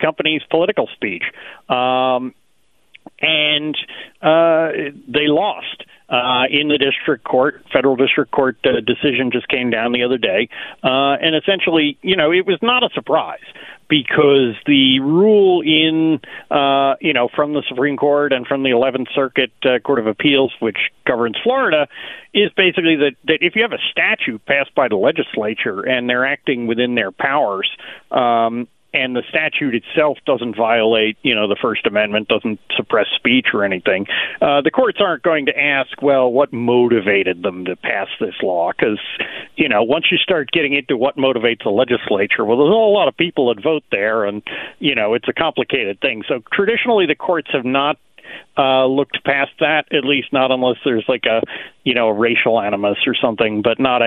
company's political speech. And they lost in the district court. Federal district court decision just came down the other day. And essentially, it was not a surprise because the rule from the Supreme Court and from the 11th Circuit Court of Appeals, which governs Florida, is basically that if you have a statute passed by the legislature and they're acting within their powers, and the statute itself doesn't violate, the First Amendment, doesn't suppress speech or anything, the courts aren't going to ask, well, what motivated them to pass this law? Because, once you start getting into what motivates the legislature, well, there's a whole lot of people that vote there, and, it's a complicated thing. So traditionally the courts have not looked past that, at least not unless there's like a racial animus or something, but not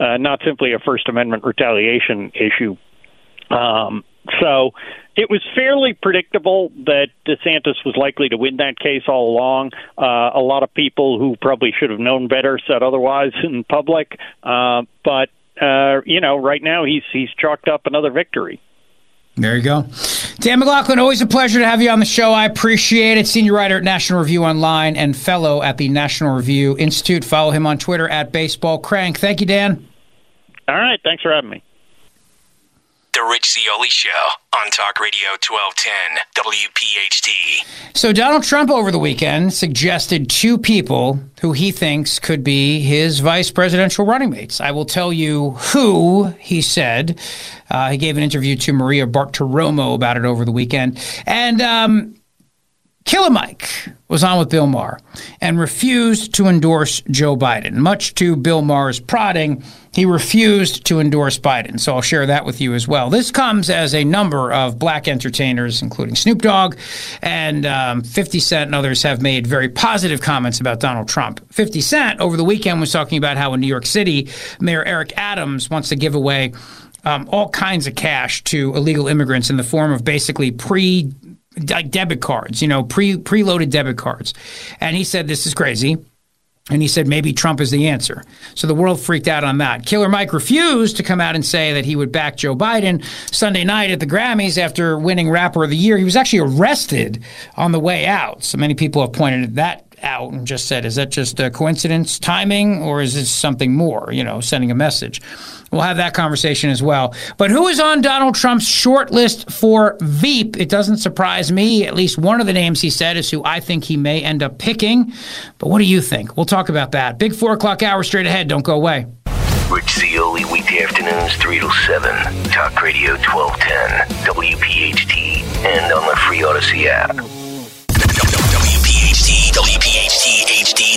not simply a First Amendment retaliation issue. So it was fairly predictable that DeSantis was likely to win that case all along. A lot of people who probably should have known better said otherwise in public. But right now he's chalked up another victory. There you go. Dan McLaughlin, always a pleasure to have you on the show. I appreciate it. Senior writer at National Review Online and fellow at the National Review Institute. Follow him on Twitter at Baseball Crank. Thank you, Dan. All right. Thanks for having me. The Rich Zeoli Show on Talk Radio 1210 WPHT. So Donald Trump over the weekend suggested two people who he thinks could be his vice presidential running mates. I will tell you who he said. He gave an interview to Maria Bartiromo about it over the weekend. And Killer Mike was on with Bill Maher and refused to endorse Joe Biden. Much to Bill Maher's prodding, he refused to endorse Biden. So I'll share that with you as well. This comes as a number of black entertainers, including Snoop Dogg and 50 Cent and others, have made very positive comments about Donald Trump. 50 Cent over the weekend was talking about how in New York City, Mayor Eric Adams wants to give away all kinds of cash to illegal immigrants in the form of basically debit cards, you know, preloaded debit cards. And he said, this is crazy. And he said, maybe Trump is the answer. So the world freaked out on that. Killer Mike refused to come out and say that he would back Joe Biden. Sunday night at the Grammys, after winning Rapper of the Year, he was actually arrested on the way out. So many people have pointed that out and just said, is that just a coincidence, timing, or is this something more, you know, sending a message? We'll have that conversation as well. But who is on Donald Trump's short list for VP? It doesn't surprise me. At least one of the names he said is who I think he may end up picking. But what do you think? We'll talk about that. Big 4 o'clock hour straight ahead. Don't go away. Rich Zeoli, weekday afternoons 3 to 7. Talk Radio 1210, WPHT, and on the free Odyssey app. WPHT HD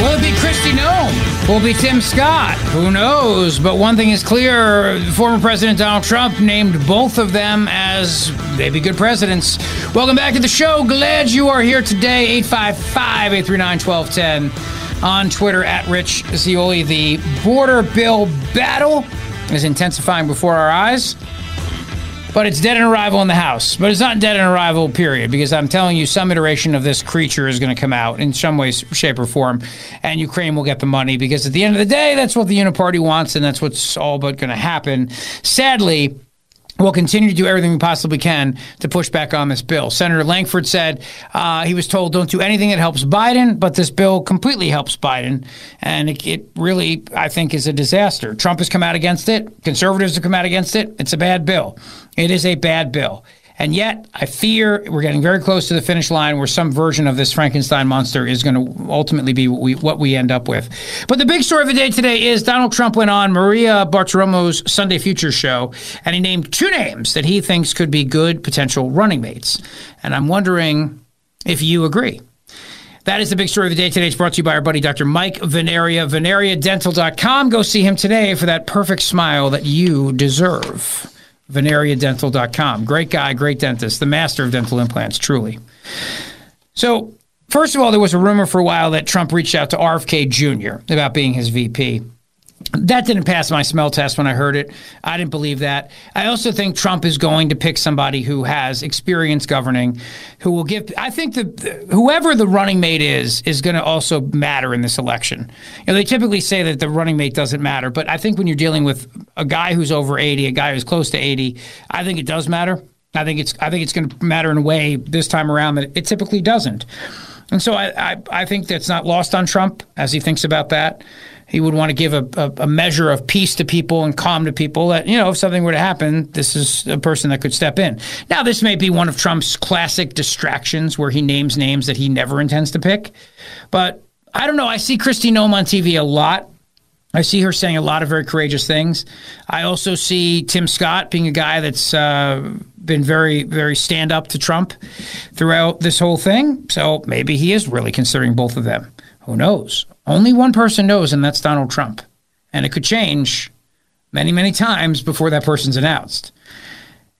Will it be Kristi Noem? Will it be Tim Scott? Who knows? But one thing is clear, former President Donald Trump named both of them as maybe good presidents. Welcome back to the show. Glad you are here today. 855-839-1210 on Twitter at Rich Zeoli. The border bill battle is intensifying before our eyes. But it's dead in arrival in the House. But it's not dead in arrival, period, because I'm telling you some iteration of this creature is going to come out in some way, shape, or form, and Ukraine will get the money, because at the end of the day, that's what the uniparty wants, and that's what's all but going to happen. Sadly, we'll continue to do everything we possibly can to push back on this bill. Senator Lankford said he was told don't do anything that helps Biden, but this bill completely helps Biden. And it really, I think, is a disaster. Trump has come out against it. Conservatives have come out against it. It's a bad bill. It is a bad bill. And yet, I fear we're getting very close to the finish line, where some version of this Frankenstein monster is going to ultimately be what we end up with. But the big story of the day today is Donald Trump went on Maria Bartiromo's Sunday Future show, and he named two names that he thinks could be good potential running mates. And I'm wondering if you agree. That is the big story of the day today. It's brought to you by our buddy, Dr. Mike Vanaria, VanariaDental.com. Go see him today for that perfect smile that you deserve. VanariaDental.com. Great guy, great dentist, the master of dental implants, truly. So, first of all, there was a rumor for a while that Trump reached out to RFK Jr. about being his VP. That didn't pass my smell test when I heard it. I didn't believe that. I also think Trump is going to pick somebody who has experience governing, who will give – I think that whoever the running mate is going to also matter in this election. You know, they typically say that the running mate doesn't matter, but I think when you're dealing with a guy who's over 80, a guy who's close to 80, I think it does matter. I think it's going to matter in a way this time around that it typically doesn't. And so I think that's not lost on Trump as he thinks about that. He would want to give a measure of peace to people and calm to people that, you know, if something were to happen, this is a person that could step in. Now, this may be one of Trump's classic distractions where he names names that he never intends to pick. But I don't know. I see Kristi Noem on TV a lot. I see her saying a lot of very courageous things. I also see Tim Scott being a guy that's been very, very stand up to Trump throughout this whole thing. So maybe he is really considering both of them. Who knows? Only one person knows, and that's Donald Trump. And it could change many, many times before that person's announced.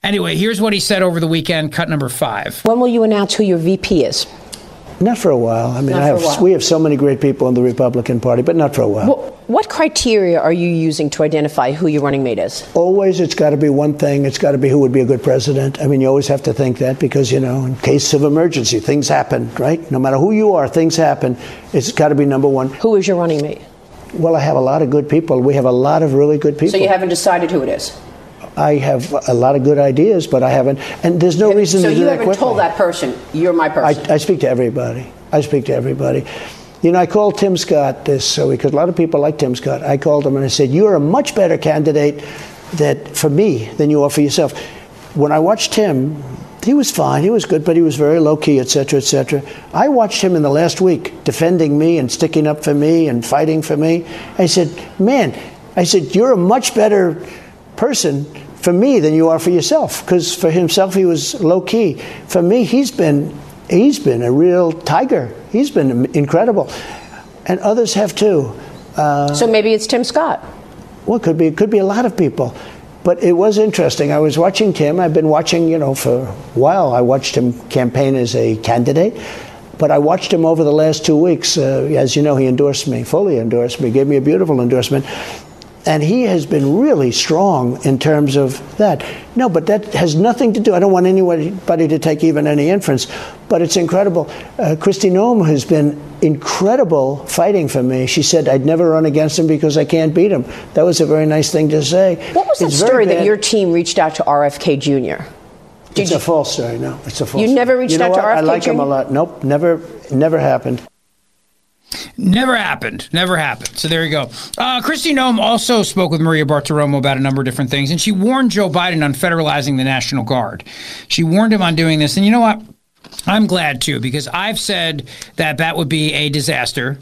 Anyway, here's what he said over the weekend, cut number 5. When will you announce who your VP is? Not for a while. I mean, we have so many great people in the Republican Party, but not for a while. Well, what criteria are you using to identify who your running mate is? Always, it's got to be one thing. It's got to be who would be a good president. I mean, you always have to think that because, you know, in case of emergency, things happen, right? No matter who you are, things happen. It's got to be number one. Who is your running mate? Well, I have a lot of good people. We have a lot of really good people. So you haven't decided who it is? I have a lot of good ideas, but I haven't. And there's no reason to do that quickly. So you haven't told that person, you're my person. I speak to everybody. You know, I called Tim Scott this week, because a lot of people like Tim Scott. I called him and I said, you're a much better candidate that for me than you are for yourself. When I watched Tim, he was fine, he was good, but he was very low-key, et cetera, et cetera. I watched him in the last week defending me and sticking up for me and fighting for me. I said, man, I said, you're a much better person for me than you are for yourself, because for himself, he was low-key. For me, he's been a real tiger. He's been incredible. And others have, too. So maybe it's Tim Scott. Well, it could be a lot of people. But it was interesting. I was watching Tim. I've been watching, you know, for a while. I watched him campaign as a candidate. But I watched him over the last 2 weeks. As you know, he endorsed me, fully endorsed me, gave me a beautiful endorsement. And he has been really strong in terms of that. No, but that has nothing to do. I don't want anybody to take even any inference. But it's incredible. Kristi Noem has been incredible fighting for me. She said, I'd never run against him because I can't beat him. That was a very nice thing to say. What was the story that your team reached out to RFK Jr.? It's a false story, no. It's a false story. You never reached out to RFK Jr.? I like him a lot. Nope, never happened. Never happened. So there you go. Kristi Noem also spoke with Maria Bartiromo about a number of different things, and she warned Joe Biden on federalizing the National Guard. She warned him on doing this, and you know what? I'm glad, too, because I've said that would be a disaster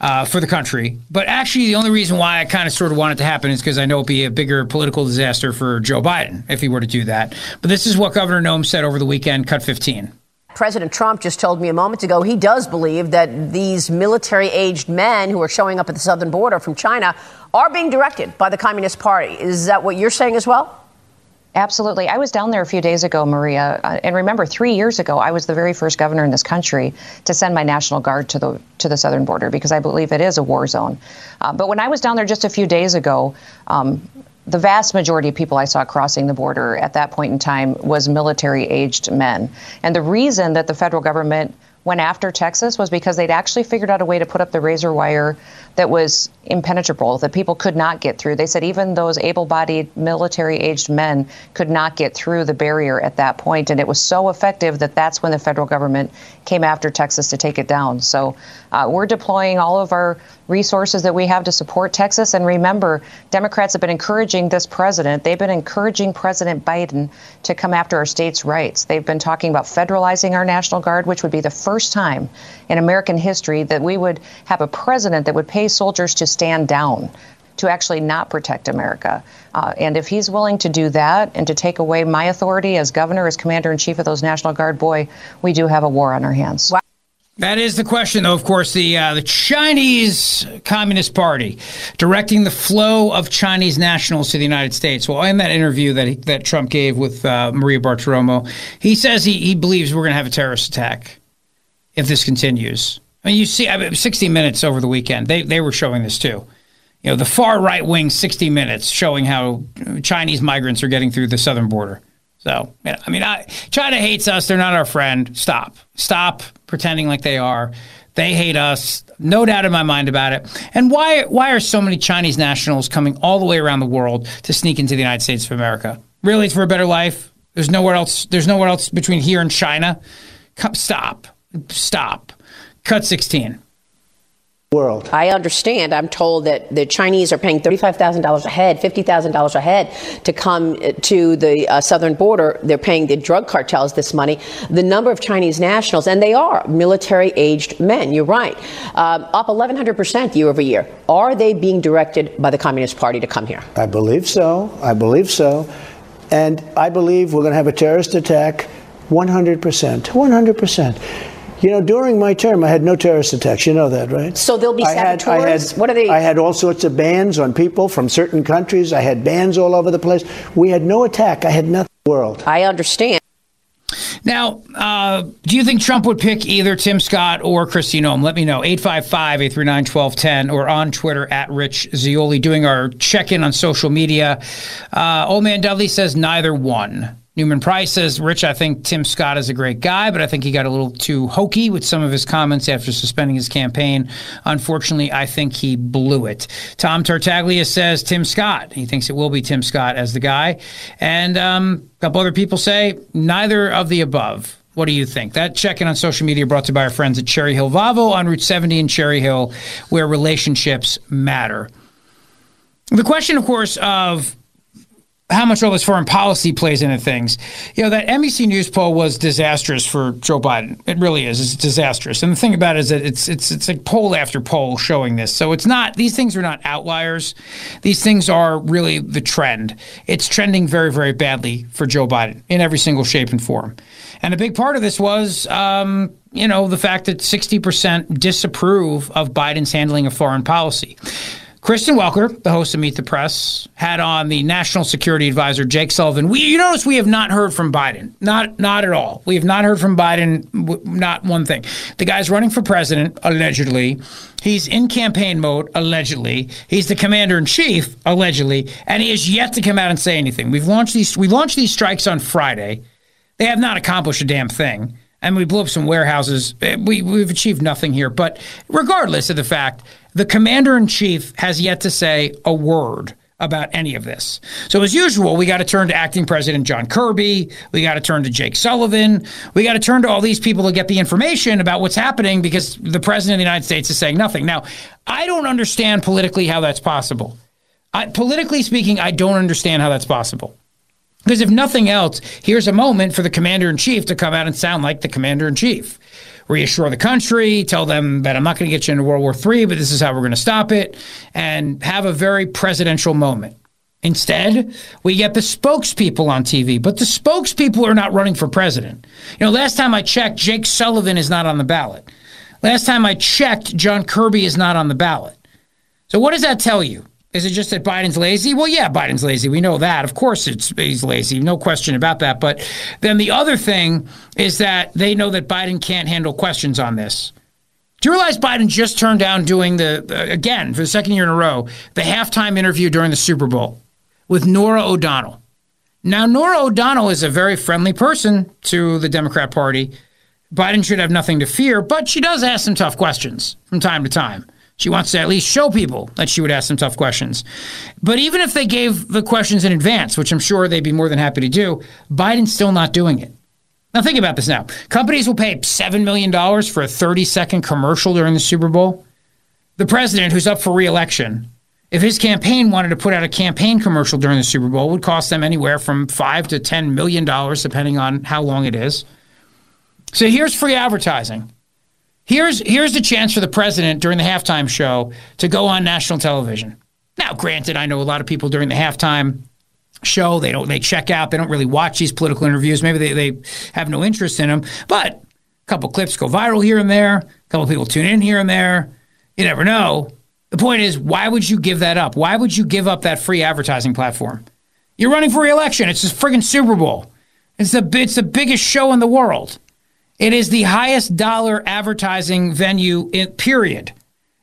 for the country. But actually, the only reason why I kind of sort of want it to happen is because I know it'd be a bigger political disaster for Joe Biden if he were to do that. But this is what Governor Noem said over the weekend, cut 15. President Trump just told me a moment ago he does believe that these military-aged men who are showing up at the southern border from China are being directed by the Communist Party. Is that what you're saying as well? Absolutely. I was down there a few days ago, Maria. And remember, 3 years ago, I was the very first governor in this country to send my National Guard to the southern border because I believe it is a war zone. But when I was down there just a few days ago, the vast majority of people I saw crossing the border at that point in time was military-aged men. And the reason that the federal government went after Texas was because they'd actually figured out a way to put up the razor wire that was impenetrable, that people could not get through. They said even those able-bodied, military-aged men could not get through the barrier at that point. And it was so effective that that's when the federal government came after Texas to take it down. So we're deploying all of our resources that we have to support Texas. And remember, Democrats have been encouraging this president. They've been encouraging President Biden to come after our states' rights. They've been talking about federalizing our National Guard, which would be the first time in American history that we would have a president that would pay soldiers to stand down, to actually not protect America. And if he's willing to do that and to take away my authority as governor, as commander-in-chief of those National Guard, boy, we do have a war on our hands. Wow. That is the question, though, of course, the Chinese Communist Party directing the flow of Chinese nationals to the United States. Well, in that interview that Trump gave with Maria Bartiromo, he says he believes we're going to have a terrorist attack if this continues. I mean, you see, 60 Minutes over the weekend, they were showing this, too. You know, the far right wing 60 Minutes showing how Chinese migrants are getting through the southern border. So, I mean, China hates us. They're not our friend. Stop. Stop pretending like they are. They hate us. No doubt in my mind about it. And why are so many Chinese nationals coming all the way around the world to sneak into the United States of America? Really, it's for a better life. There's nowhere else between here and China. Come, stop. Cut 16. World. I understand. I'm told that the Chinese are paying $35,000 a head, $50,000 a head to come to the southern border. They're paying the drug cartels this money. The number of Chinese nationals, and they are military-aged men, you're right, up 1,100% year over year. Are they being directed by the Communist Party to come here? I believe so. And I believe we're going to have a terrorist attack 100%. You know, during my term, I had no terrorist attacks. You know that, right? So there'll be saboteurs? What are they? I had all sorts of bans on people from certain countries. I had bans all over the place. We had no attack. I had nothing in the world. I understand. Now, do you think Trump would pick either Tim Scott or Kristi Noem? Let me know. 855-839-1210 or on Twitter at Rich Zioli. Doing our check-in on social media. Old Man Dudley says neither one. Newman Price says, Rich, I think Tim Scott is a great guy, but I think he got a little too hokey with some of his comments after suspending his campaign. Unfortunately, I think he blew it. Tom Tartaglia says Tim Scott. He thinks it will be Tim Scott as the guy. And a couple other people say neither of the above. What do you think? That check-in on social media brought to you by our friends at Cherry Hill Volvo on Route 70 in Cherry Hill, where relationships matter. The question, of course, of how much all this foreign policy plays into things. You know, that NBC News poll was disastrous for Joe Biden. It really is. It's disastrous. And the thing about it is that it's like poll after poll showing this. So it's not, these things are not outliers. These things are really the trend. It's trending very, very badly for Joe Biden in every single shape and form. And a big part of this was, you know, the fact that 60% disapprove of Biden's handling of foreign policy. Kristen Welker, the host of Meet the Press, had on the National Security Advisor, Jake Sullivan. You notice we have not heard from Biden. Not at all. We have not heard from Biden, not one thing. The guy's running for president, allegedly. He's in campaign mode, allegedly. He's the commander-in-chief, allegedly. And he has yet to come out and say anything. We launched these strikes on Friday. They have not accomplished a damn thing. And we blew up some warehouses. We've achieved nothing here. But regardless of the fact, the commander-in-chief has yet to say a word about any of this. So as usual, we got to turn to acting president John Kirby. We got to turn to Jake Sullivan. We got to turn to all these people to get the information about what's happening because the president of the United States is saying nothing. Now, I don't understand politically how that's possible. Politically speaking, I don't understand how that's possible. Because if nothing else, here's a moment for the commander-in-chief to come out and sound like the commander-in-chief. Reassure the country, tell them that I'm not going to get you into World War III, but this is how we're going to stop it, and have a very presidential moment. Instead, we get the spokespeople on TV, but the spokespeople are not running for president. You know, last time I checked, Jake Sullivan is not on the ballot. Last time I checked, John Kirby is not on the ballot. So what does that tell you? Is it just that Biden's lazy? Well, yeah, Biden's lazy. We know that. Of course he's lazy. No question about that. But then the other thing is that they know that Biden can't handle questions on this. Do you realize Biden just turned down doing again, for the second year in a row, the halftime interview during the Super Bowl with Norah O'Donnell? Now, Norah O'Donnell is a very friendly person to the Democrat Party. Biden should have nothing to fear, but she does ask some tough questions from time to time. She wants to at least show people that she would ask some tough questions. But even if they gave the questions in advance, which I'm sure they'd be more than happy to do, Biden's still not doing it. Now think about this now. Companies will pay $7 million for a 30-second commercial during the Super Bowl. The president, who's up for re-election, if his campaign wanted to put out a campaign commercial during the Super Bowl, it would cost them anywhere from $5 to $10 million, depending on how long it is. So here's free advertising. Here's the chance for the president during the halftime show to go on national television. Now, granted, I know a lot of people during the halftime show, they check out. They don't really watch these political interviews. Maybe they have no interest in them. But a couple clips go viral here and there. A couple people tune in here and there. You never know. The point is, why would you give that up? Why would you give up that free advertising platform? You're running for re-election. It's the friggin' Super Bowl. It's the biggest show in the world. It is the highest dollar advertising venue, period.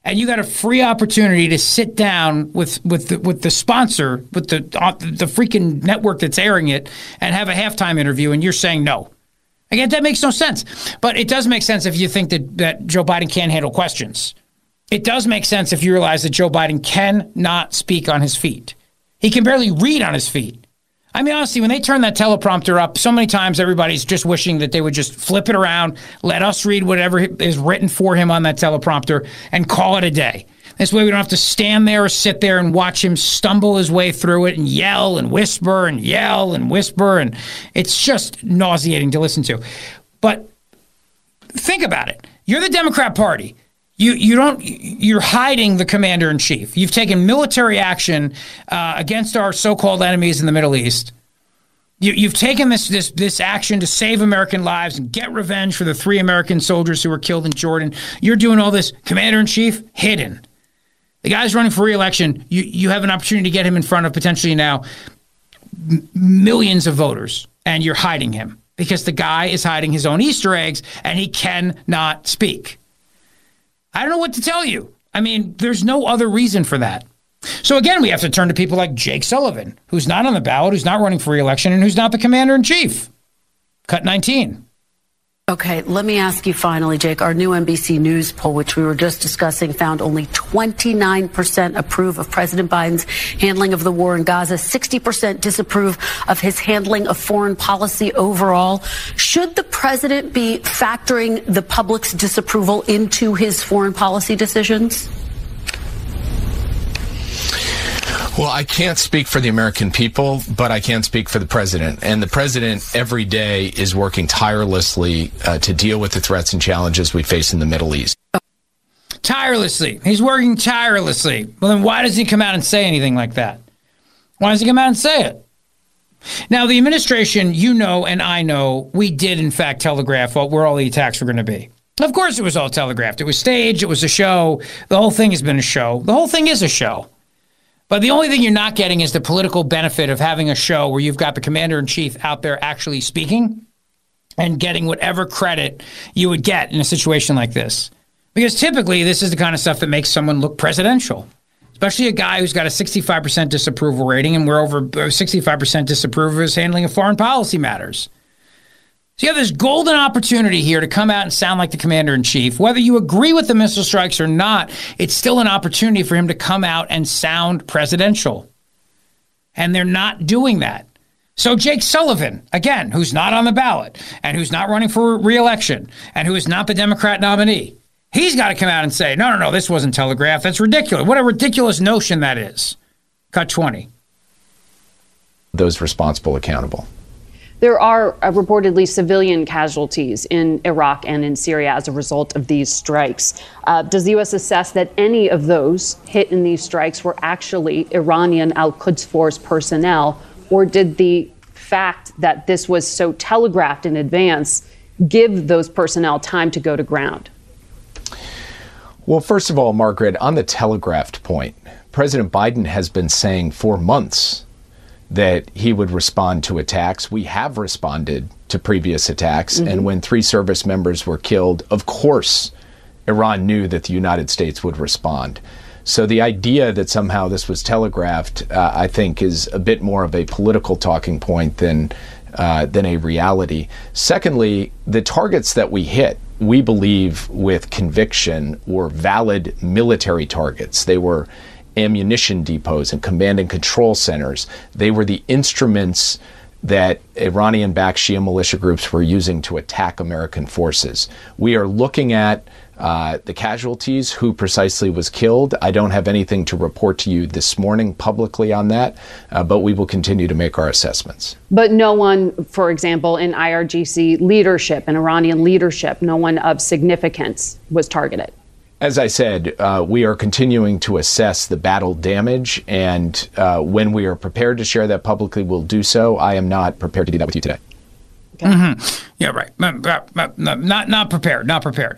And you got a free opportunity to sit down with the sponsor, with the freaking network that's airing it, and have a halftime interview, and you're saying no. Again, that makes no sense. But it does make sense if you think that Joe Biden can't handle questions. It does make sense if you realize that Joe Biden cannot speak on his feet. He can barely read on his feet. I mean, honestly, when they turn that teleprompter up, so many times everybody's just wishing that they would just flip it around, let us read whatever is written for him on that teleprompter, and call it a day. This way we don't have to stand there or sit there and watch him stumble his way through it and yell and whisper and yell and whisper. And it's just nauseating to listen to. But think about it. You're the Democrat Party. You're hiding the commander-in-chief. You've taken military action against our so-called enemies in the Middle East. You've taken this action to save American lives and get revenge for the 3 American soldiers who were killed in Jordan. You're doing all this commander-in-chief hidden. The guy's running for re-election. You have an opportunity to get him in front of potentially now millions of voters, and you're hiding him because the guy is hiding his own Easter eggs, and he cannot speak. I don't know what to tell you. I mean, there's no other reason for that. So again, we have to turn to people like Jake Sullivan, who's not on the ballot, who's not running for re-election, and who's not the commander-in-chief. Cut 19. Okay, let me ask you finally, Jake. Our new NBC News poll, which we were just discussing, found only 29% approve of President Biden's handling of the war in Gaza, 60% disapprove of his handling of foreign policy overall. Should the president be factoring the public's disapproval into his foreign policy decisions? Well, I can't speak for the American people, but I can speak for the president. And the president every day is working tirelessly to deal with the threats and challenges we face in the Middle East. Tirelessly. He's working tirelessly. Well, then why does he come out and say anything like that? Why does he come out and say it? Now, the administration, you know, and I know, we did, in fact, telegraph where all the attacks were going to be. Of course it was all telegraphed. It was staged. It was a show. The whole thing has been a show. The whole thing is a show. But the only thing you're not getting is the political benefit of having a show where you've got the commander-in-chief out there actually speaking and getting whatever credit you would get in a situation like this. Because typically, this is the kind of stuff that makes someone look presidential, especially a guy who's got a 65% disapproval rating, and we're over 65% disapprove of his handling of foreign policy matters. So you have this golden opportunity here to come out and sound like the commander-in-chief. Whether you agree with the missile strikes or not, it's still an opportunity for him to come out and sound presidential. And they're not doing that. So Jake Sullivan, again, who's not on the ballot and who's not running for re-election and who is not the Democrat nominee, he's got to come out and say, no, this wasn't telegraphed. That's ridiculous. What a ridiculous notion that is. Cut 20. Those responsible accountable. There are reportedly civilian casualties in Iraq and in Syria as a result of these strikes. Does the U.S. assess that any of those hit in these strikes were actually Iranian al-Quds Force personnel, or did the fact that this was so telegraphed in advance give those personnel time to go to ground? Well, first of all, Margaret, on the telegraphed point, President Biden has been saying for months that he would respond to attacks. We have responded to previous attacks. Mm-hmm. And when three service members were killed, of course, Iran knew that the United States would respond. So the idea that somehow this was telegraphed, I think, is a bit more of a political talking point than a reality. Secondly, the targets that we hit, we believe with conviction, were valid military targets. They were ammunition depots and command and control centers. They were the instruments that Iranian-backed Shia militia groups were using to attack American forces. We are looking at the casualties, who precisely was killed. I don't have anything to report to you this morning publicly on that, but we will continue to make our assessments. But no one, for example, in IRGC leadership, in Iranian leadership, no one of significance was targeted. As I said, we are continuing to assess the battle damage, and when we are prepared to share that publicly, we'll do so. I am not prepared to do that with you today. Okay. Mm-hmm. Yeah, right. Not prepared.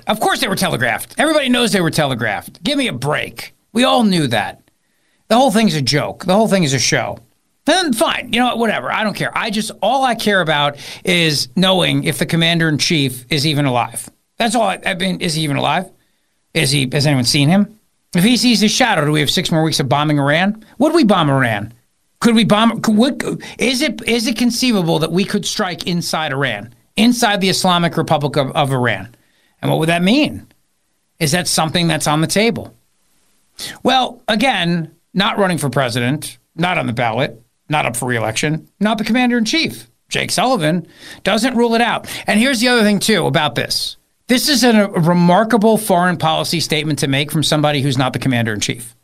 Of course they were telegraphed. Everybody knows they were telegraphed. Give me a break. We all knew that. The whole thing's a joke. The whole thing is a show. Then fine. You know what? Whatever. I don't care. All I care about is knowing if the commander-in-chief is even alive. That's all. I mean, is he even alive? Has anyone seen him? If he sees his shadow, do we have 6 more weeks of bombing Iran? Would we bomb Iran? Could we bomb? Is it conceivable that we could strike inside Iran, inside the Islamic Republic of Iran? And what would that mean? Is that something that's on the table? Well, again, not running for president, not on the ballot, not up for re-election, not the commander-in-chief. Jake Sullivan doesn't rule it out. And here's the other thing, too, about this. This is a remarkable foreign policy statement to make from somebody who's not the commander-in-chief.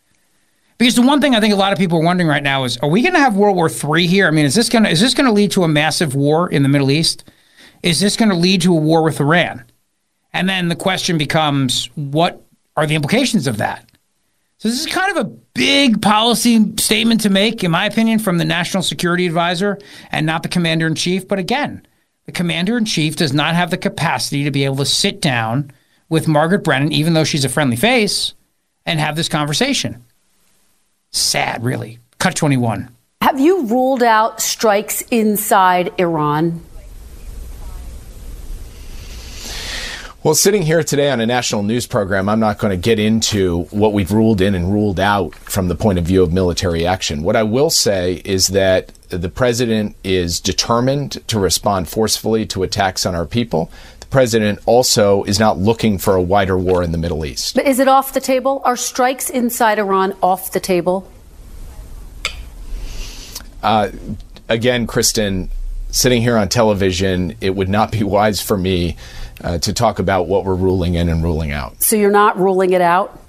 Because the one thing I think a lot of people are wondering right now is, are we going to have World War III here? I mean, is this going to lead to a massive war in the Middle East? Is this going to lead to a war with Iran? And then the question becomes, what are the implications of that? So this is kind of a big policy statement to make, in my opinion, from the National Security Advisor and not the commander-in-chief. But again, the commander-in-chief does not have the capacity to be able to sit down with Margaret Brennan, even though she's a friendly face, and have this conversation. Sad, really. Cut 21. Have you ruled out strikes inside Iran? Well, sitting here today on a national news program, I'm not going to get into what we've ruled in and ruled out from the point of view of military action. What I will say is that the president is determined to respond forcefully to attacks on our people. The president also is not looking for a wider war in the Middle East. But is it off the table? Are strikes inside Iran off the table? Again, Kristen, sitting here on television, it would not be wise for me to talk about what we're ruling in and ruling out. So you're not ruling it out?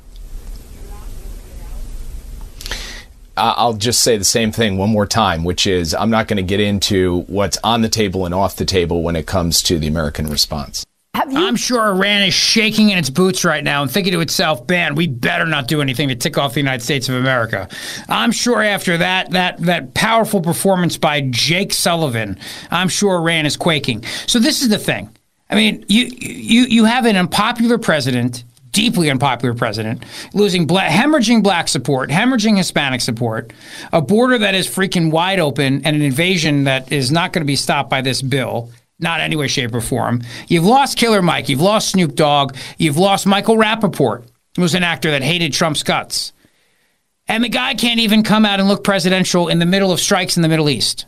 I'll just say the same thing one more time, which is I'm not going to get into what's on the table and off the table when it comes to the American response. I'm sure Iran is shaking in its boots right now and thinking to itself, man, we better not do anything to tick off the United States of America. I'm sure after that powerful performance by Jake Sullivan, I'm sure Iran is quaking. So this is the thing. I mean, you have an unpopular president, deeply unpopular president, losing hemorrhaging black support, hemorrhaging Hispanic support, a border that is freaking wide open, and an invasion that is not going to be stopped by this bill. Not any way, shape, or form. You've lost Killer Mike. You've lost Snoop Dogg. You've lost Michael Rapaport, who was an actor that hated Trump's guts. And the guy can't even come out and look presidential in the middle of strikes in the Middle East.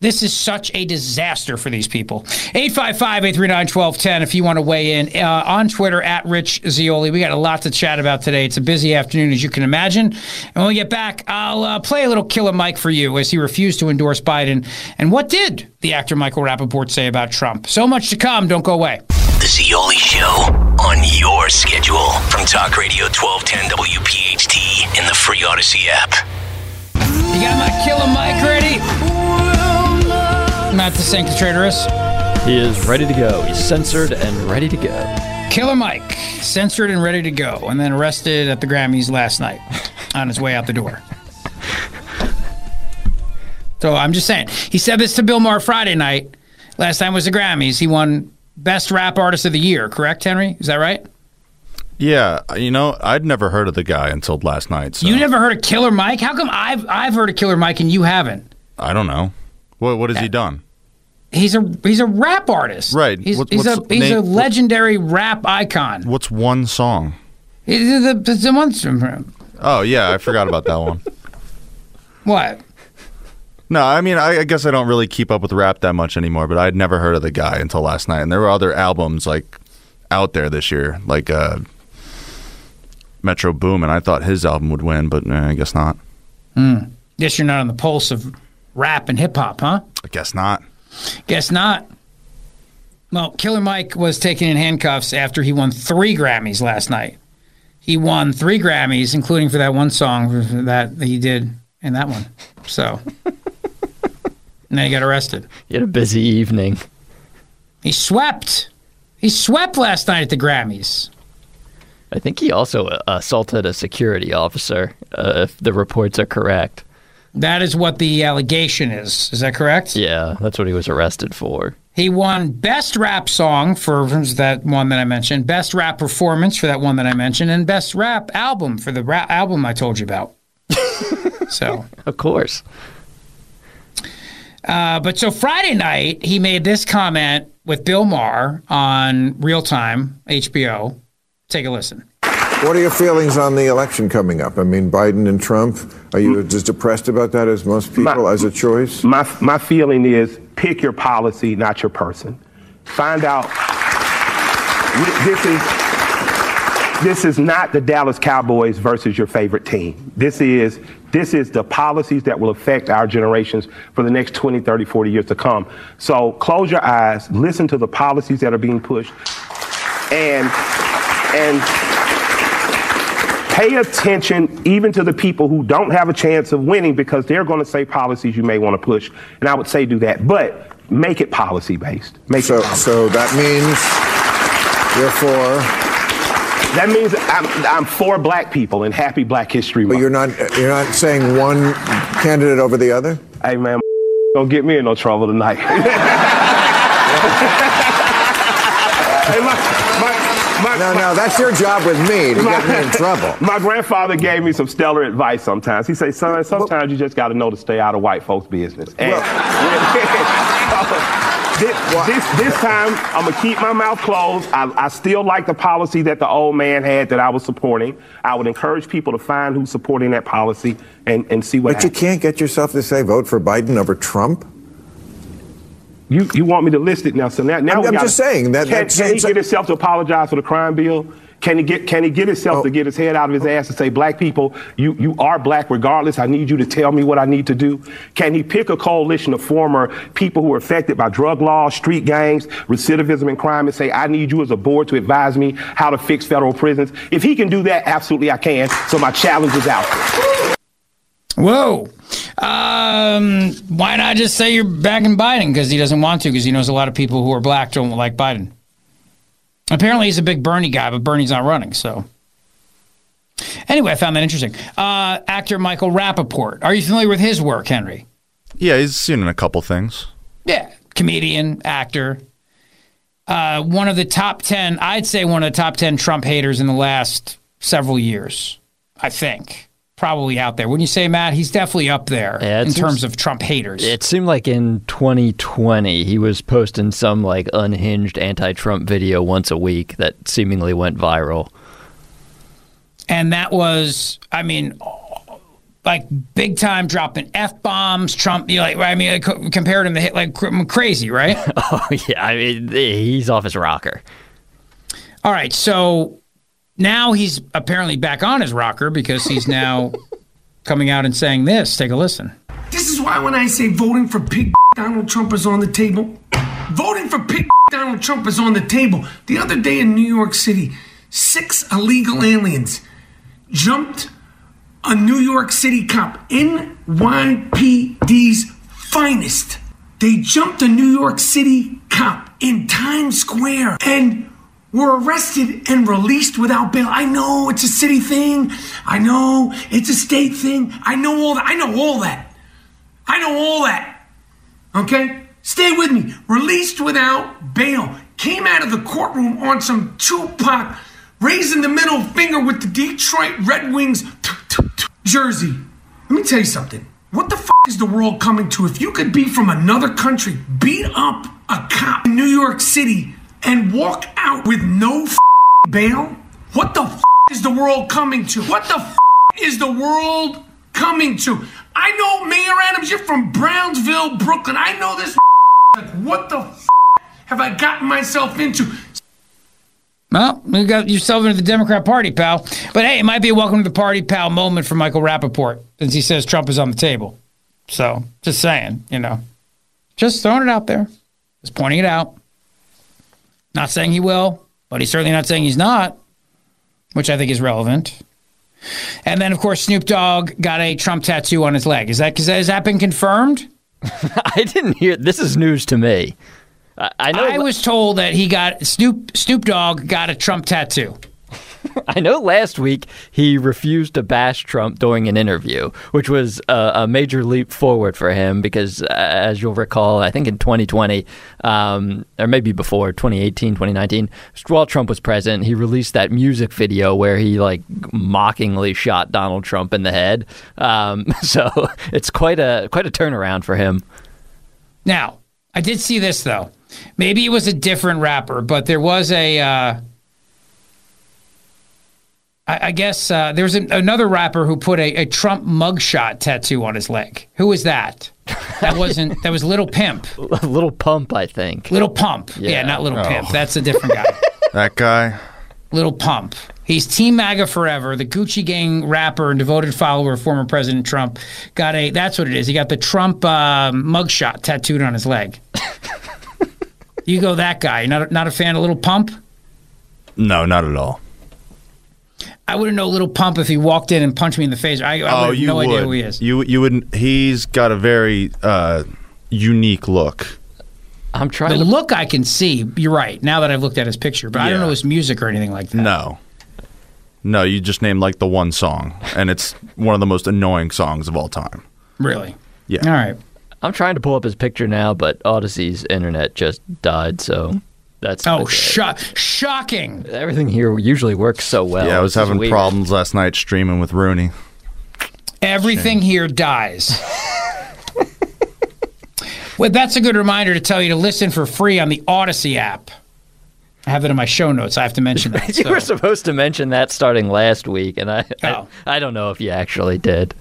This is such a disaster for these people. 855-839-1210 if you want to weigh in. On Twitter, at Rich Zeoli. We got a lot to chat about today. It's a busy afternoon, as you can imagine. And when we get back, I'll play a little Killer Mike for you as he refused to endorse Biden. And what did the actor Michael Rapaport say about Trump? So much to come. Don't go away. The Zeoli Show, on your schedule. From Talk Radio 1210 WPHT and the free Odyssey app. You got my Killer Mike ready? Matt the Sanctitratorus. He is ready to go. He's censored and ready to go. Killer Mike, censored and ready to go, and then arrested at the Grammys last night on his way out the door. So I'm just saying. He said this to Bill Maher Friday night. Last time was the Grammys. He won Best Rap Artist of the Year, correct, Henry? Is that right? Yeah, you know, I'd never heard of the guy until last night. So. You never heard of Killer Mike? How come I've heard of Killer Mike and you haven't? I don't know. What has he done? He's a rap artist. Right. He's a legendary rap icon. What's one song? It's the one. Oh, yeah. I forgot about that one. What? No, I mean, I guess I don't really keep up with rap that much anymore, but I'd never heard of the guy until last night. And there were other albums, like, out there this year, like Metro Boomin. I thought his album would win, but I guess not. Guess you're not on the pulse of rap and hip-hop, huh? I guess not. Guess not. Well, Killer Mike was taken in handcuffs after he won 3 Grammys last night. He won 3 Grammys, including for that one song that he did in that one. So, and then he got arrested. He had a busy evening. He swept last night at the Grammys. I think he also assaulted a security officer, if the reports are correct. That is what the allegation is. Is that correct? Yeah, that's what he was arrested for. He won Best Rap Song for that one that I mentioned, Best Rap Performance for that one that I mentioned, and Best Rap Album for the rap album I told you about. So, of course. But so Friday night, he made this comment with Bill Maher on Real Time, HBO. Take a listen. What are your feelings on the election coming up? I mean, Biden and Trump, are you as depressed about that as most people as a choice? My feeling is pick your policy, not your person. Find out. This is not the Dallas Cowboys versus your favorite team. This is the policies that will affect our generations for the next 20, 30, 40 years to come. So close your eyes, listen to the policies that are being pushed, and pay attention even to the people who don't have a chance of winning, because they're going to say policies you may want to push. And I would say do that, but make it policy-based. So that means you're for... That means I'm for black people and happy Black History Month. But you're not saying one candidate over the other? Hey, man, don't get me in no trouble tonight. Hey, No, that's your job with me, to get me in trouble. My grandfather gave me some stellar advice sometimes. He said, son, sometimes you just got to know to stay out of white folks' business. And this time, I'm going to keep my mouth closed. I still like the policy that the old man had that I was supporting. I would encourage people to find who's supporting that policy and see what happens. But you can't get yourself to say vote for Biden over Trump? You want me to list it now? So now I'm just saying that. Can he get himself to apologize for the crime bill Can he get himself to get his head out of his ass and say, black people, you are black regardless. I need you to tell me what I need to do. Can he pick a coalition of former people who are affected by drug laws, street gangs, recidivism and crime and say, I need you as a board to advise me how to fix federal prisons? If he can do that, absolutely I can. So my challenge is out there. Whoa. Why not just say you're backing Biden? Because he doesn't want to, because he knows a lot of people who are black don't like Biden. Apparently he's a big Bernie guy, but Bernie's not running, so. Anyway, I found that interesting. Actor Michael Rapaport. Are you familiar with his work, Henry? Yeah, he's seen in a couple things. Yeah, comedian, actor. One of the top 10, I'd say one of the top 10 Trump haters in the last several years, I think. Probably out there. Wouldn't you say, Matt? He's definitely up there in terms of Trump haters. It seemed like in 2020, he was posting some like unhinged anti-Trump video once a week that seemingly went viral. And that was, I mean, like big time dropping F-bombs, Trump, you know, like, I mean, compared him to hit like crazy, right? Oh, yeah. I mean, he's off his rocker. All right. So now he's apparently back on his rocker because he's now coming out and saying this. Take a listen. This is why when I say voting for pig Donald Trump is on the table, voting for pig Donald Trump is on the table. The other day in New York City, 6 illegal aliens jumped a New York City cop, NYPD's finest. They jumped a New York City cop in Times Square and were arrested and released without bail. I know it's a city thing. I know it's a state thing. I know all that. Okay? Stay with me. Released without bail. Came out of the courtroom on some Tupac raising the middle finger with the Detroit Red Wings jersey. Let me tell you something. What the fuck is the world coming to if you could be from another country, beat up a cop in New York City, and walk out with no f***ing bail? What the f*** is the world coming to? What the f*** is the world coming to? I know, Mayor Adams, you're from Brownsville, Brooklyn. I know this f***. What the f*** have I gotten myself into? Well, you got yourself into the Democrat Party, pal. But hey, it might be a welcome to the party, pal moment for Michael Rapaport, since he says Trump is on the table. So, just saying, you know. Just throwing it out there. Just pointing it out. Not saying he will, but he's certainly not saying he's not, which I think is relevant. And then, of course, Snoop Dogg got a Trump tattoo on his leg. Is that, has that been confirmed? I didn't hear. This is news to me. I know. I was told that he got Snoop Dogg got a Trump tattoo. I know last week he refused to bash Trump during an interview, which was a major leap forward for him because, as you'll recall, I think in 2020, or maybe before, 2018, 2019, while Trump was president, he released that music video where he like mockingly shot Donald Trump in the head. So it's quite a turnaround for him. Now, I did see this, though. Maybe it was a different rapper, but there was a... I guess there was another rapper who put a Trump mugshot tattoo on his leg. Who was that? That was Lil Pimp. Lil Pump, I think. Lil Pump. Yeah, not Lil Pimp. That's a different guy. That guy? Lil Pump. He's Team MAGA forever. The Gucci Gang rapper and devoted follower of former President Trump got a, that's what it is. He got the Trump mugshot tattooed on his leg. You go that guy. You're not a fan of Lil Pump? No, not at all. I wouldn't know Lil Pump if he walked in and punched me in the face. I have no idea who he is. You wouldn't. He's got a very unique look. I'm trying. The look I can see. You're right. Now that I've looked at his picture, but yeah. I don't know his music or anything like that. No. You just named like the one song, and it's one of the most annoying songs of all time. Really? Yeah. All right. I'm trying to pull up his picture now, but Odyssey's internet just died, so. That's shocking. Everything here usually works so well. Yeah, I was having problems last night streaming with Rooney. Everything here dies. Well, that's a good reminder to tell you to listen for free on the Odyssey app. I have it in my show notes. I have to mention that. You were supposed to mention that starting last week, and I don't know if you actually did.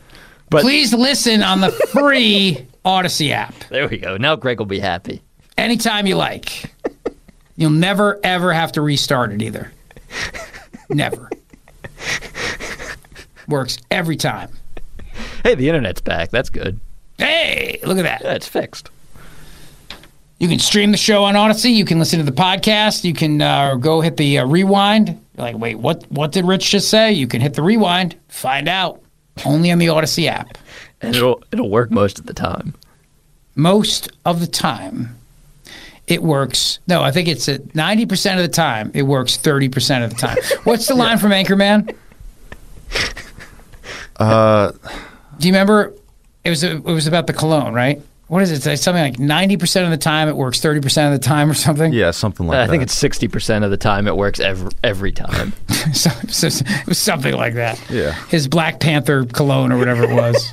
But please listen on the free Odyssey app. There we go. Now Greg will be happy. Anytime you like. You'll never, ever have to restart it either. Never. Works every time. Hey, the internet's back. That's good. Hey, look at that. Yeah, it's fixed. You can stream the show on Odyssey. You can listen to the podcast. You can go hit the rewind. You're like, wait, what did Rich just say? You can hit the rewind. Find out. Only on the Odyssey app. And it'll work most of the time. Most of the time. It works. No, I think it's at 90% of the time. It works 30% of the time. What's the line from Anchorman? Do you remember? It was about the cologne, right? What is it? It's something like 90% of the time it works 30% of the time or something? Yeah, something like that. I think it's 60% of the time it works every time. so it was something like that. Yeah. His Black Panther cologne or whatever it was.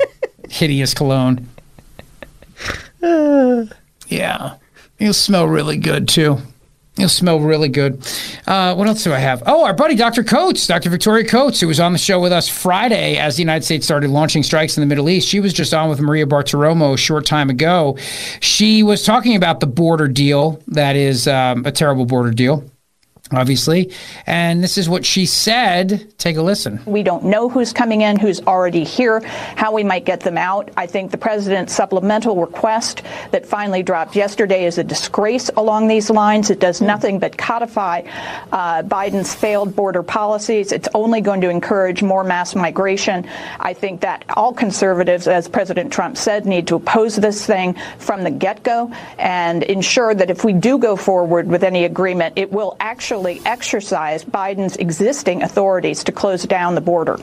Hideous cologne. Yeah. You'll smell really good, too. You'll smell really good. What else do I have? Oh, our buddy, Dr. Coates, Dr. Victoria Coates, who was on the show with us Friday as the United States started launching strikes in the Middle East. She was just on with Maria Bartiromo a short time ago. She was talking about the border deal. That is a terrible border deal, obviously. And this is what she said. Take a listen. We don't know who's coming in, who's already here, how we might get them out. I think the president's supplemental request that finally dropped yesterday is a disgrace along these lines. It does nothing but codify Biden's failed border policies. It's only going to encourage more mass migration. I think that all conservatives, as President Trump said, need to oppose this thing from the get-go and ensure that if we do go forward with any agreement, it will actually exercise Biden's existing authorities to close down the border.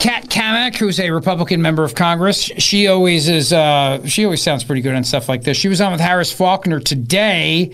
Kat Kamak, who's a Republican member of Congress, she always sounds pretty good on stuff like this. She was on with Harris Faulkner today,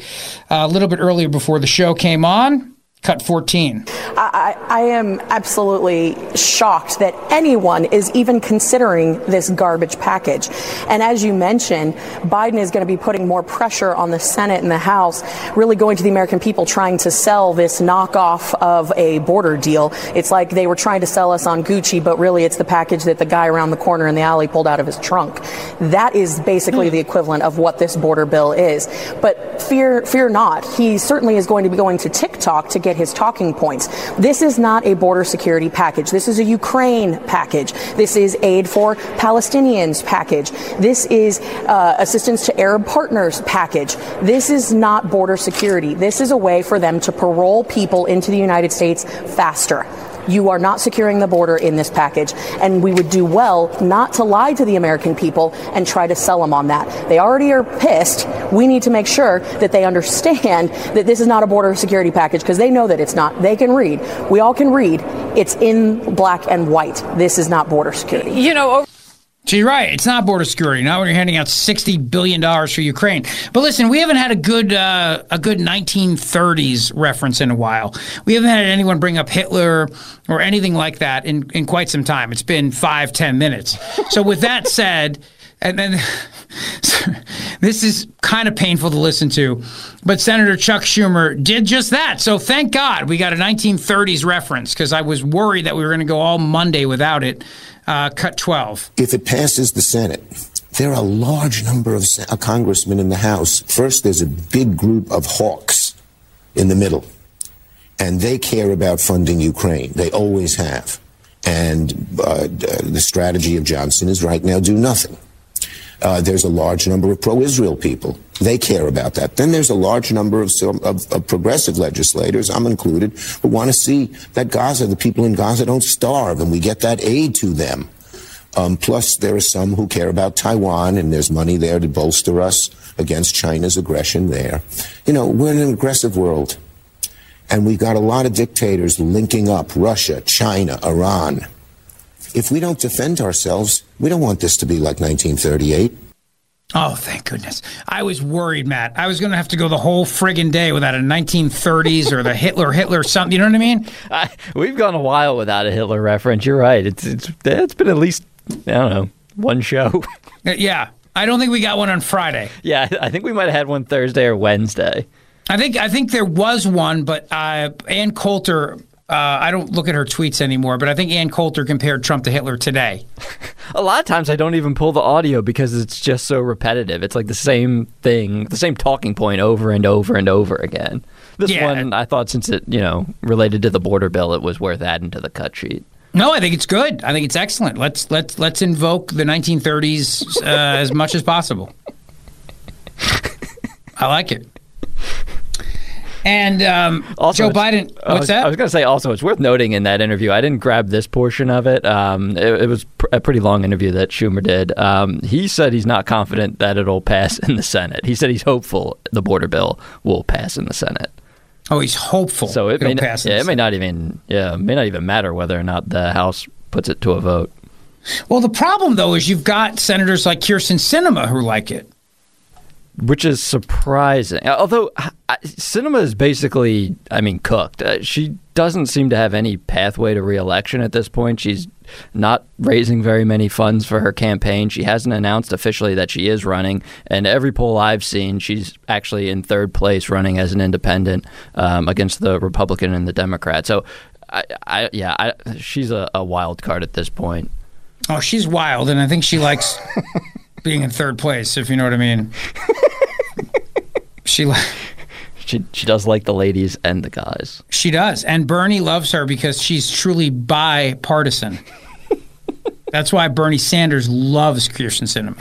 a little bit earlier before the show came on. Cut 14. I am absolutely shocked that anyone is even considering this garbage package. And as you mentioned, Biden is going to be putting more pressure on the Senate and the House, really going to the American people trying to sell this knockoff of a border deal. It's like they were trying to sell us on Gucci, but really it's the package that the guy around the corner in the alley pulled out of his trunk. That is basically the equivalent of what this border bill is. But fear not. He certainly is going to be going to TikTok to get his talking points. This is not a border security package. This is a Ukraine package. This is aid for Palestinians package. This is assistance to Arab partners package. This is not border security. This is a way for them to parole people into the United States faster. You are not securing the border in this package, and we would do well not to lie to the American people and try to sell them on that. They already are pissed. We need to make sure that they understand that this is not a border security package, because they know that it's not. They can read. We all can read. It's in black and white. This is not border security. You know, so you're right. It's not border security. Not when you're handing out $60 billion for Ukraine. But listen, we haven't had a good 1930s reference in a while. We haven't had anyone bring up Hitler or anything like that in quite some time. It's been 5-10 minutes. So with that said, and then this is kind of painful to listen to, but Senator Chuck Schumer did just that. So thank God we got a 1930s reference, because I was worried that we were going to go all Monday without it. Cut 12. If it passes the Senate, there are a large number of congressmen in the House. First, there's a big group of hawks in the middle, and they care about funding Ukraine. They always have. And the strategy of Johnson is right now do nothing. There's a large number of pro-Israel people. They care about that. Then there's a large number of progressive legislators, I'm included, who want to see that Gaza, the people in Gaza, don't starve, and we get that aid to them. Plus, there are some who care about Taiwan, and there's money there to bolster us against China's aggression there. You know, we're in an aggressive world, and we've got a lot of dictators linking up: Russia, China, Iran. If we don't defend ourselves, we don't want this to be like 1938. Oh, thank goodness. I was worried, Matt. I was going to have to go the whole friggin' day without a 1930s or the Hitler something. You know what I mean? We've gone a while without a Hitler reference. You're right. It's been at least, I don't know, one show. Yeah. I don't think we got one on Friday. Yeah, I think we might have had one Thursday or Wednesday. I think there was one, but Ann Coulter I don't look at her tweets anymore, but I think Ann Coulter compared Trump to Hitler today. A lot of times I don't even pull the audio because it's just so repetitive. It's like the same thing, the same talking point over and over and over again. This one, I thought since it, related to the border bill, it was worth adding to the cut sheet. No, I think it's good. I think it's excellent. Let's invoke the 1930s as much as possible. I like it. And also, Joe Biden, what's that? I was going to say also, it's worth noting in that interview, I didn't grab this portion of it. It was a pretty long interview that Schumer did. He said he's not confident that it'll pass in the Senate. He said he's hopeful the border bill will pass in the Senate. Oh, he's hopeful. So it may not even matter whether or not the House puts it to a vote. Well, the problem, though, is you've got senators like Kyrsten Sinema who like it. Which is surprising. Although Sinema is basically, cooked. She doesn't seem to have any pathway to re-election at this point. She's not raising very many funds for her campaign. She hasn't announced officially that she is running. And every poll I've seen, she's actually in third place running as an independent against the Republican and the Democrat. So, she's a wild card at this point. Oh, she's wild, and I think she likes... being in third place, if you know what I mean. She does like the ladies and the guys. She does. And Bernie loves her because she's truly bipartisan. That's why Bernie Sanders loves Kyrsten Sinema.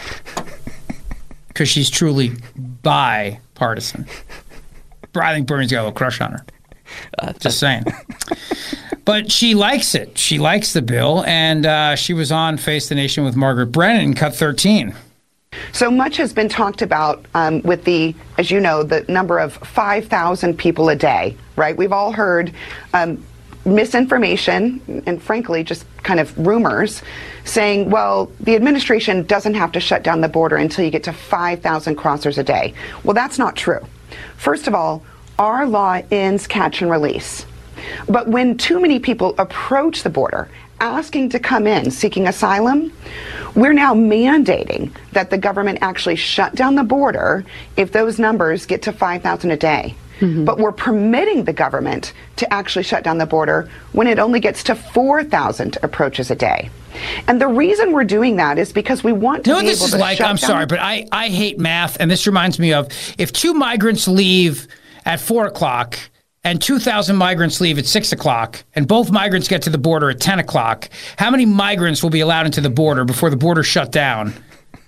Because she's truly bipartisan. I think Bernie's got a little crush on her. Just saying. But she likes it. She likes the bill. And she was on Face the Nation with Margaret Brennan, Cut 13. So much has been talked about with the, as you know, the number of 5,000 people a day, right? We've all heard misinformation and, frankly, just kind of rumors saying, well, the administration doesn't have to shut down the border until you get to 5,000 crossers a day. Well, that's not true. First of all, our law ends catch and release. But when too many people approach the border asking to come in, seeking asylum, we're now mandating that the government actually shut down the border if those numbers get to 5,000 a day. Mm-hmm. But we're permitting the government to actually shut down the border when it only gets to 4,000 approaches a day. And the reason we're doing that is because we want to be able to shut down. I'm sorry, but I hate math, and this reminds me of if two migrants leave at 4 o'clock, and 2,000 migrants leave at 6 o'clock, and both migrants get to the border at 10 o'clock, how many migrants will be allowed into the border before the border shut down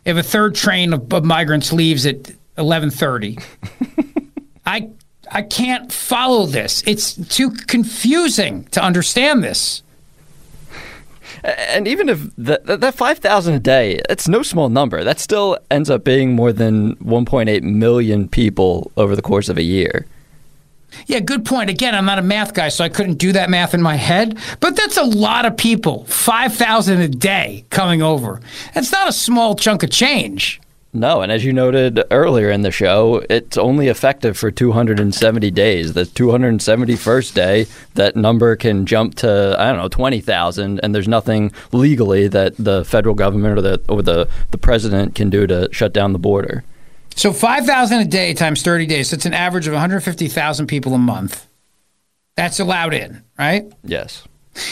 if a third train of migrants leaves at 11:30? I can't follow this. It's too confusing to understand this. And even if that 5,000 a day, it's no small number. That still ends up being more than 1.8 million people over the course of a year. Yeah, good point. Again, I'm not a math guy, so I couldn't do that math in my head. But that's a lot of people, 5,000 a day coming over. That's not a small chunk of change. No, and as you noted earlier in the show, it's only effective for 270 days. The 271st day, that number can jump to, 20,000, and there's nothing legally that the federal government or the president can do to shut down the border. So 5,000 a day times 30 days, that's an average of 150,000 people a month. That's allowed in, right? Yes.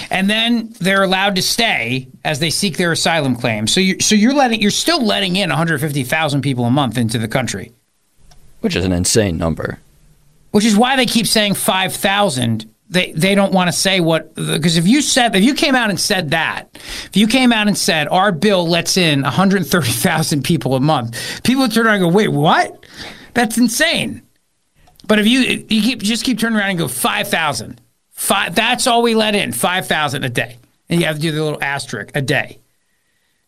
And then they're allowed to stay as they seek their asylum claim. So you're still letting in 150,000 people a month into the country, which is an insane number. Which is why they keep saying 5,000. They don't want to say what, because if you came out and said our bill lets in 130,000 people a month, people would turn around and go, wait, what? That's insane. But if you keep turning around and go 5,000, that's all we let in, 5,000 a day, and you have to do the little asterisk a day,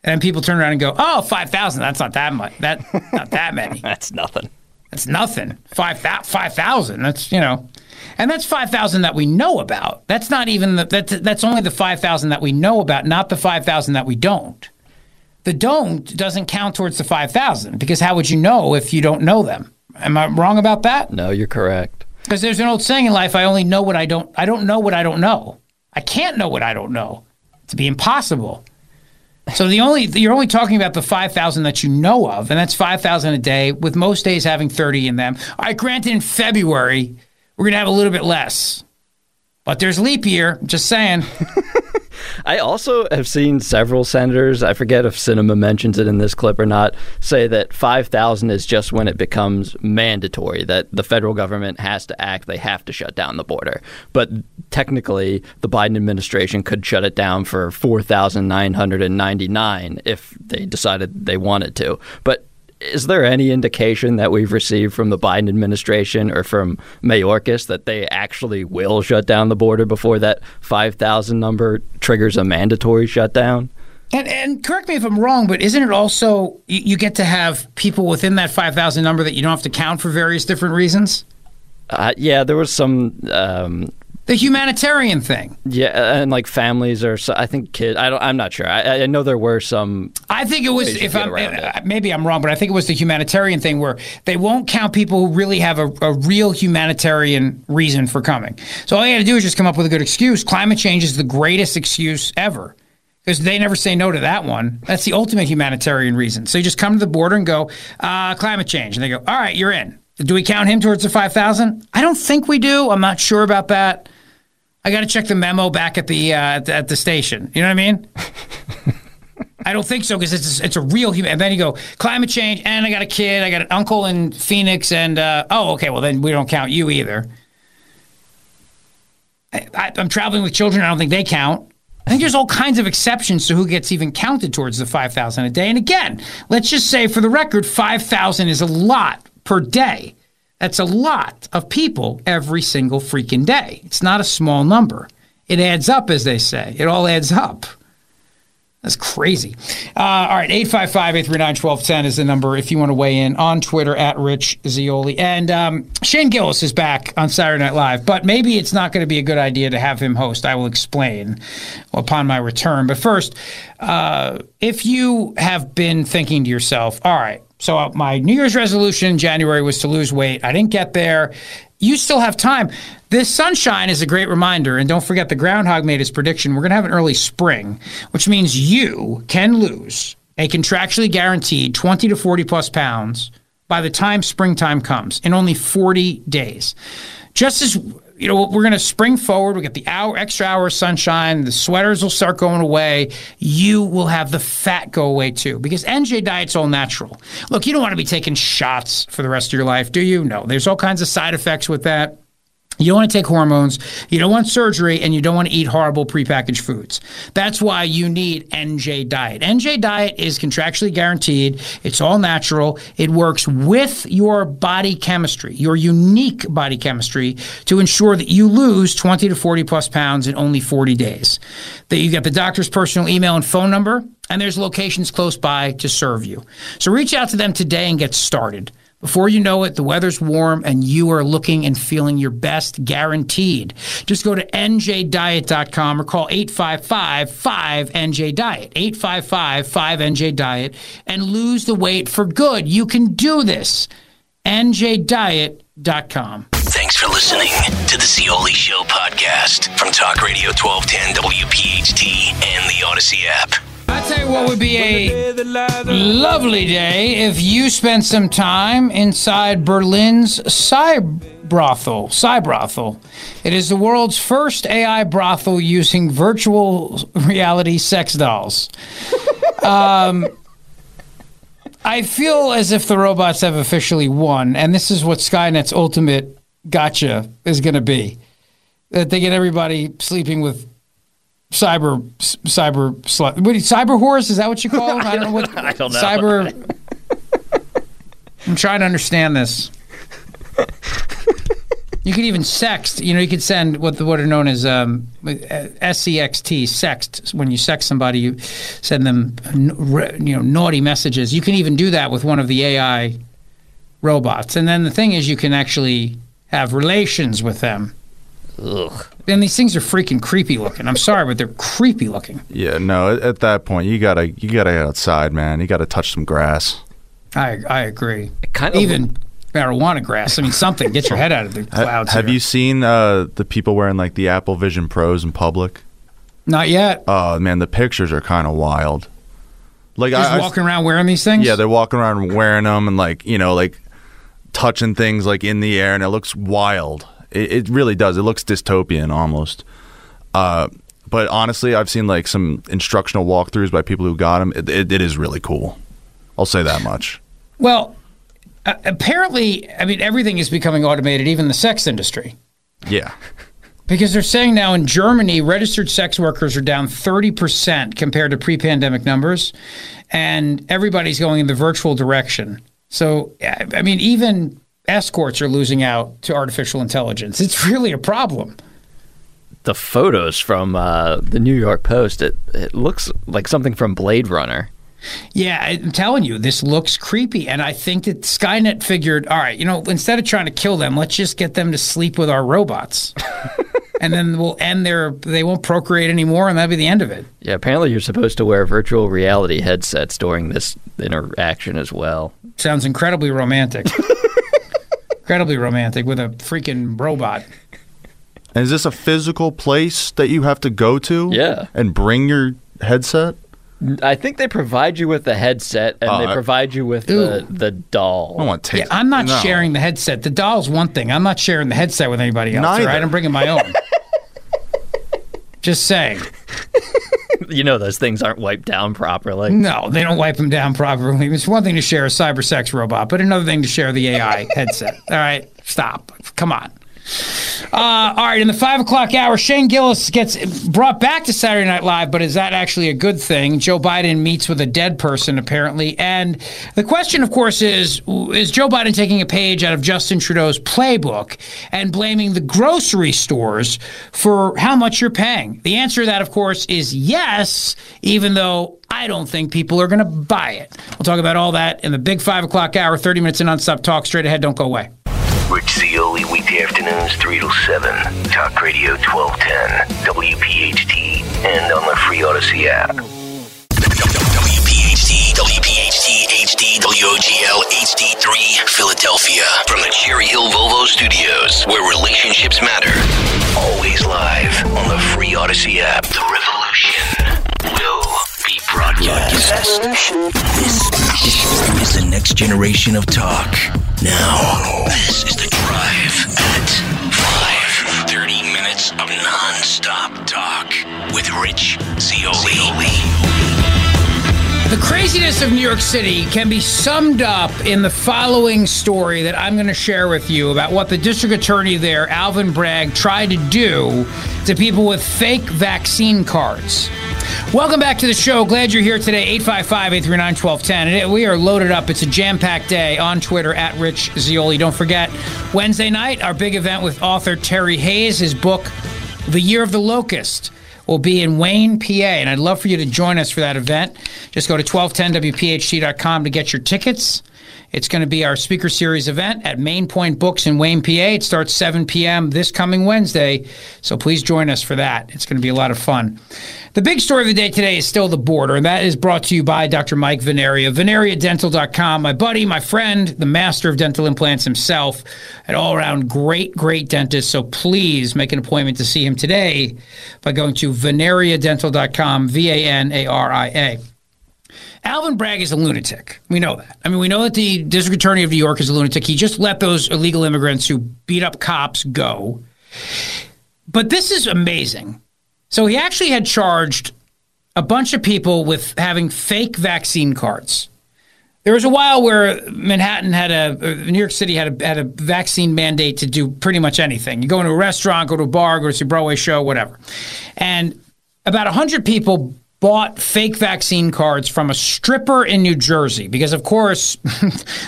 and people turn around and go, oh, 5,000, that's not that much, not that many, that's nothing. That's nothing. 5,000. That's, and that's 5,000 that we know about. That's not even that's only the 5,000 that we know about, not the 5,000 that we don't. The don't doesn't count towards the 5,000 because how would you know if you don't know them? Am I wrong about that? No, you're correct. Because there's an old saying in life: I only know what I don't. I don't know what I don't know. I can't know what I don't know. It'd be impossible. So you're only talking about the 5,000 that you know of, and that's 5,000 a day, with most days having 30 in them. All right, granted, in February, we're going to have a little bit less. But there's leap year, just saying. I also have seen several senators, I forget if Sinema mentions it in this clip or not, say that 5,000 is just when it becomes mandatory, that the federal government has to act, they have to shut down the border. But technically, the Biden administration could shut it down for 4,999 if they decided they wanted to. But is there any indication that we've received from the Biden administration or from Mayorkas that they actually will shut down the border before that 5,000 number triggers a mandatory shutdown? And correct me if I'm wrong, but isn't it also you get to have people within that 5,000 number that you don't have to count for various different reasons? Yeah, there was some... the humanitarian thing. Yeah, and like families or I think kids. I'm not sure. I know there were some. I think it was, maybe I'm wrong, but I think it was the humanitarian thing where they won't count people who really have a real humanitarian reason for coming. So all you got to do is just come up with a good excuse. Climate change is the greatest excuse ever because they never say no to that one. That's the ultimate humanitarian reason. So you just come to the border and go, climate change. And they go, all right, you're in. Do we count him towards the 5,000? I don't think we do. I'm not sure about that. I got to check the memo back at the station. You know what I mean? I don't think so because it's a real human. And then you go, climate change, and I got a kid. I got an uncle in Phoenix, and okay, well, then we don't count you either. I'm traveling with children. I don't think they count. I think there's all kinds of exceptions to who gets even counted towards the 5,000 a day. And again, let's just say for the record, 5,000 is a lot per day. That's a lot of people every single freaking day. It's not a small number. It adds up, as they say. It all adds up. That's crazy. All right, 855-839-1210 is the number if you want to weigh in on Twitter, at Rich Zeoli. And Shane Gillis is back on Saturday Night Live, but maybe it's not going to be a good idea to have him host. I will explain upon my return. But first, if you have been thinking to yourself, all right, so my New Year's resolution in January was to lose weight. I didn't get there. You still have time. This sunshine is a great reminder. And don't forget, the groundhog made his prediction. We're going to have an early spring, which means you can lose a contractually guaranteed 20 to 40 plus pounds by the time springtime comes in only 40 days. Just as, you know, we're going to spring forward. We get the extra hour of sunshine. The sweaters will start going away. You will have the fat go away too, because NJ Diet's all natural. Look, you don't want to be taking shots for the rest of your life, do you? No, there's all kinds of side effects with that. You don't want to take hormones. You don't want surgery, and you don't want to eat horrible prepackaged foods. That's why you need NJ Diet. NJ Diet is contractually guaranteed. It's all natural. It works with your body chemistry, your unique body chemistry, to ensure that you lose 20 to 40 plus pounds in only 40 days. That you get the doctor's personal email and phone number, and there's locations close by to serve you. So reach out to them today and get started. Before you know it, the weather's warm and you are looking and feeling your best, guaranteed. Just go to njdiet.com or call 855-5-NJ-DIET, 855-5-NJ-DIET, and lose the weight for good. You can do this. njdiet.com. Thanks for listening to the Zeoli Show podcast from Talk Radio 1210 WPHT and the Odyssey app. I'll tell you what would be a lovely day if you spent some time inside Berlin's Cybrothel. It is the world's first AI brothel using virtual reality sex dolls. I feel as if the robots have officially won, and this is what Skynet's ultimate gotcha is going to be. That they get everybody sleeping with cyber slut. What, cyber horse? Is that what you call it? I don't know. Cyber. I'm trying to understand this. You could even sext. You know, you could send what are known as SEXT, sext. When you sext somebody, you send them naughty messages. You can even do that with one of the AI robots. And then the thing is, you can actually have relations with them. Ugh. And these things are freaking creepy looking. I'm sorry, but they're creepy looking. Yeah, no. At that point, you gotta get outside, man. You gotta touch some grass. I agree. Even marijuana grass. I mean, something. Get your head out of the clouds. Have you seen the people wearing like the Apple Vision Pros in public? Not yet. Oh man, the pictures are kind of wild. Like just walking around wearing these things. Yeah, they're walking around wearing them and like touching things like in the air, and it looks wild. It really does. It looks dystopian almost. But honestly, I've seen like some instructional walkthroughs by people who got them. It is really cool. I'll say that much. Well, apparently, I mean, everything is becoming automated, even the sex industry. Yeah. Because they're saying now in Germany, registered sex workers are down 30% compared to pre-pandemic numbers, and everybody's going in the virtual direction. So, I mean, even escorts are losing out to artificial intelligence. It's really a problem. The photos from the New York Post, it looks like something from Blade Runner. Yeah, I'm telling you, this looks creepy. And I think that Skynet figured, all right, you know, instead of trying to kill them, let's just get them to sleep with our robots. And then we'll end they won't procreate anymore, and that'll be the end of it. Yeah, apparently you're supposed to wear virtual reality headsets during this interaction as well. Sounds incredibly romantic. Incredibly romantic with a freaking robot. And is this a physical place that you have to go to? Yeah. And bring your headset? I think they provide you with the headset, and they provide you with the doll. I want to take it. I'm not sharing the headset. The doll's one thing. I'm not sharing the headset with anybody else. All right? I'm bringing my own. Just saying. You know those things aren't wiped down properly. No, they don't wipe them down properly. It's one thing to share a cyber sex robot, but another thing to share the AI headset. All right? Stop. Come on. All right, in the 5 o'clock hour, Shane Gillis gets brought back to Saturday Night Live, but is that actually a good thing? Joe Biden meets with a dead person, apparently. And the question, of course, is Joe Biden taking a page out of Justin Trudeau's playbook and blaming the grocery stores for how much you're paying? The answer to that, of course, is yes, even though I don't think people are going to buy it. We'll talk about all that in the big 5 o'clock hour, 30 minutes of nonstop talk. Straight ahead, don't go away. Rich Zeoli, weekday afternoons, 3 to 7. Talk Radio 1210, WPHT, and on the free Odyssey app. WPHT, WPHT, HD, WOGL, HD3, Philadelphia. From the Cherry Hill Volvo Studios, where relationships matter. Always live on the free Odyssey app. The revolution will be broadcast. This is the next generation of talk. Now, this is The Drive at 5. 30 minutes of nonstop talk with Rich Zeoli. The craziness of New York City can be summed up in the following story that I'm going to share with you about what the district attorney there, Alvin Bragg, tried to do to people with fake vaccine cards. Welcome back to the show. Glad you're here today. 855-839-1210. We are loaded up. It's a jam-packed day on Twitter at Rich Zeoli. Don't forget, Wednesday night, our big event with author Terry Hayes. His book, The Year of the Locust, will be in Wayne, PA, and I'd love for you to join us for that event. Just go to 1210WPHT.com to get your tickets. It's going to be our speaker series event at Main Point Books in Wayne, PA. It starts 7 p.m. this coming Wednesday, so please join us for that. It's going to be a lot of fun. The big story of the day today is still the border, and that is brought to you by Dr. Mike Vanaria, VanariaDental.com, my buddy, my friend, the master of dental implants himself, an all-around great, great dentist, so please make an appointment to see him today by going to VanariaDental.com, VANARIA. Alvin Bragg is a lunatic. We know that. I mean, we know that the district attorney of New York is a lunatic. He just let those illegal immigrants who beat up cops go. But this is amazing. So he actually had charged a bunch of people with having fake vaccine cards. There was a while where New York City had a vaccine mandate to do pretty much anything. You go into a restaurant, go to a bar, go to a Broadway show, whatever. And about 100 people bought fake vaccine cards from a stripper in New Jersey because, of course,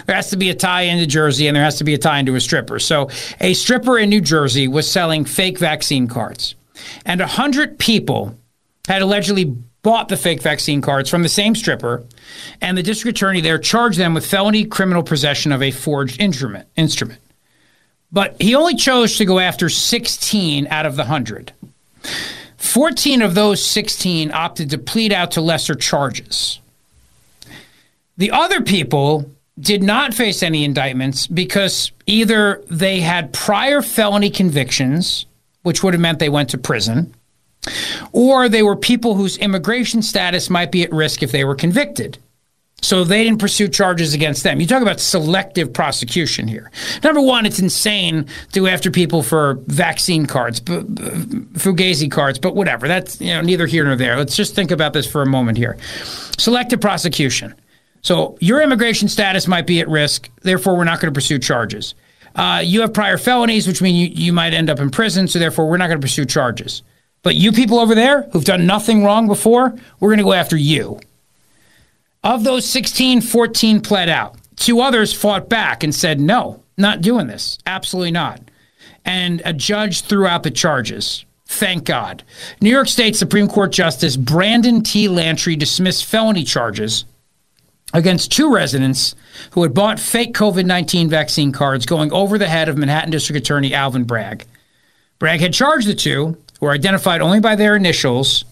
there has to be a tie into Jersey and there has to be a tie into a stripper. So a stripper in New Jersey was selling fake vaccine cards, and 100 people had allegedly bought the fake vaccine cards from the same stripper, and the district attorney there charged them with felony criminal possession of a forged instrument. But he only chose to go after 16 out of the 100. 14 of those 16 opted to plead out to lesser charges. The other people did not face any indictments because either they had prior felony convictions, which would have meant they went to prison, or they were people whose immigration status might be at risk if they were convicted, So they didn't pursue charges against them. You talk about selective prosecution here. Number one, it's insane to go after people for vaccine cards, Fugazi cards, but whatever. That's, you know, neither here nor there. Let's just think about this for a moment here. Selective prosecution. So your immigration status might be at risk. Therefore, we're not going to pursue charges. You have prior felonies, which mean you might end up in prison. So therefore, we're not going to pursue charges. But you people over there who've done nothing wrong before, we're going to go after you. Of those 16, 14 pled out. Two others fought back and said, no, not doing this. Absolutely not. And a judge threw out the charges. Thank God. New York State Supreme Court Justice Brandon T. Lantry dismissed felony charges against two residents who had bought fake COVID-19 vaccine cards going over the head of Manhattan District Attorney Alvin Bragg. Bragg had charged the two, who were identified only by their initials,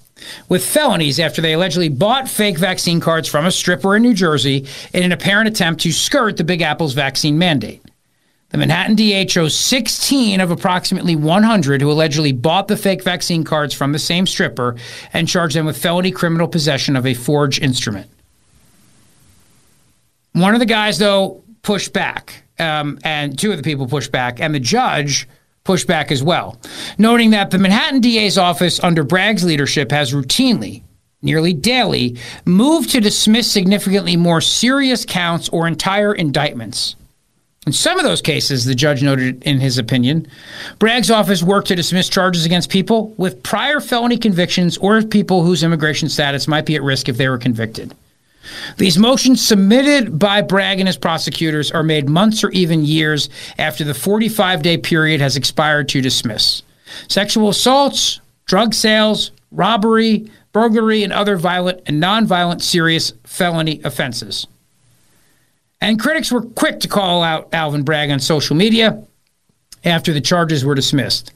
with felonies after they allegedly bought fake vaccine cards from a stripper in New Jersey in an apparent attempt to skirt the Big Apple's vaccine mandate. The Manhattan DA chose 16 of approximately 100 who allegedly bought the fake vaccine cards from the same stripper and charged them with felony criminal possession of a forged instrument. One of the guys, though, pushed back, and two of the people pushed back, and the judge pushed back as well, noting that the Manhattan DA's office under Bragg's leadership has routinely, nearly daily, moved to dismiss significantly more serious counts or entire indictments. In some of those cases, the judge noted in his opinion, Bragg's office worked to dismiss charges against people with prior felony convictions or people whose immigration status might be at risk if they were convicted. These motions submitted by Bragg and his prosecutors are made months or even years after the 45-day period has expired to dismiss. Sexual assaults, drug sales, robbery, burglary, and other violent and nonviolent serious felony offenses. And critics were quick to call out Alvin Bragg on social media after the charges were dismissed.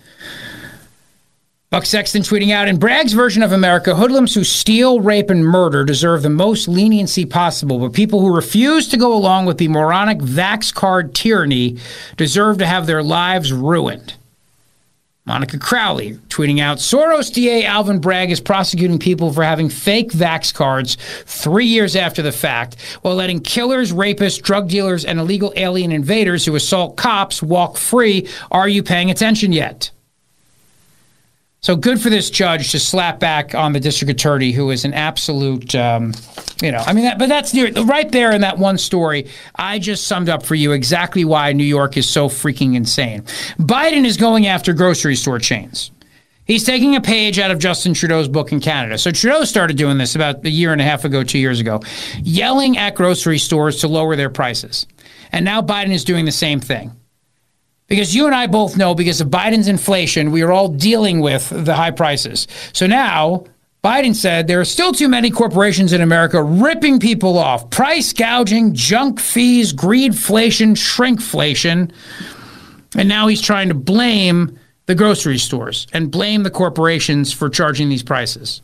Buck Sexton tweeting out, in Bragg's version of America, hoodlums who steal, rape, and murder deserve the most leniency possible, but people who refuse to go along with the moronic vax card tyranny deserve to have their lives ruined. Monica Crowley tweeting out, Soros DA Alvin Bragg is prosecuting people for having fake vax cards 3 years after the fact, while letting killers, rapists, drug dealers, and illegal alien invaders who assault cops walk free. Are you paying attention yet? So good for this judge to slap back on the district attorney, who is an absolute, but that's right there in that one story. I just summed up for you exactly why New York is so freaking insane. Biden is going after grocery store chains. He's taking a page out of Justin Trudeau's book in Canada. So Trudeau started doing this about a year and a half ago, 2 years ago, yelling at grocery stores to lower their prices. And now Biden is doing the same thing. Because you and I both know, because of Biden's inflation, we are all dealing with the high prices. So now, Biden said there are still too many corporations in America ripping people off. Price gouging, junk fees, greedflation, shrinkflation. And now he's trying to blame the grocery stores and blame the corporations for charging these prices.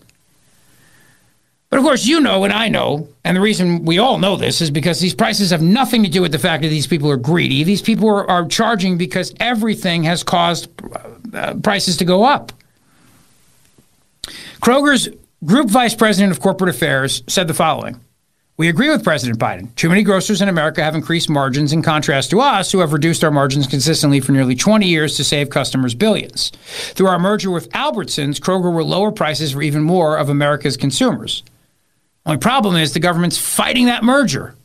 But of course, you know, and I know, and the reason we all know this is because these prices have nothing to do with the fact that these people are greedy. These people are charging because everything has caused prices to go up. Kroger's Group Vice President of Corporate Affairs said the following. We agree with President Biden. Too many grocers in America have increased margins in contrast to us, who have reduced our margins consistently for nearly 20 years to save customers billions. Through our merger with Albertsons, Kroger will lower prices for even more of America's consumers. Only problem is the government's fighting that merger.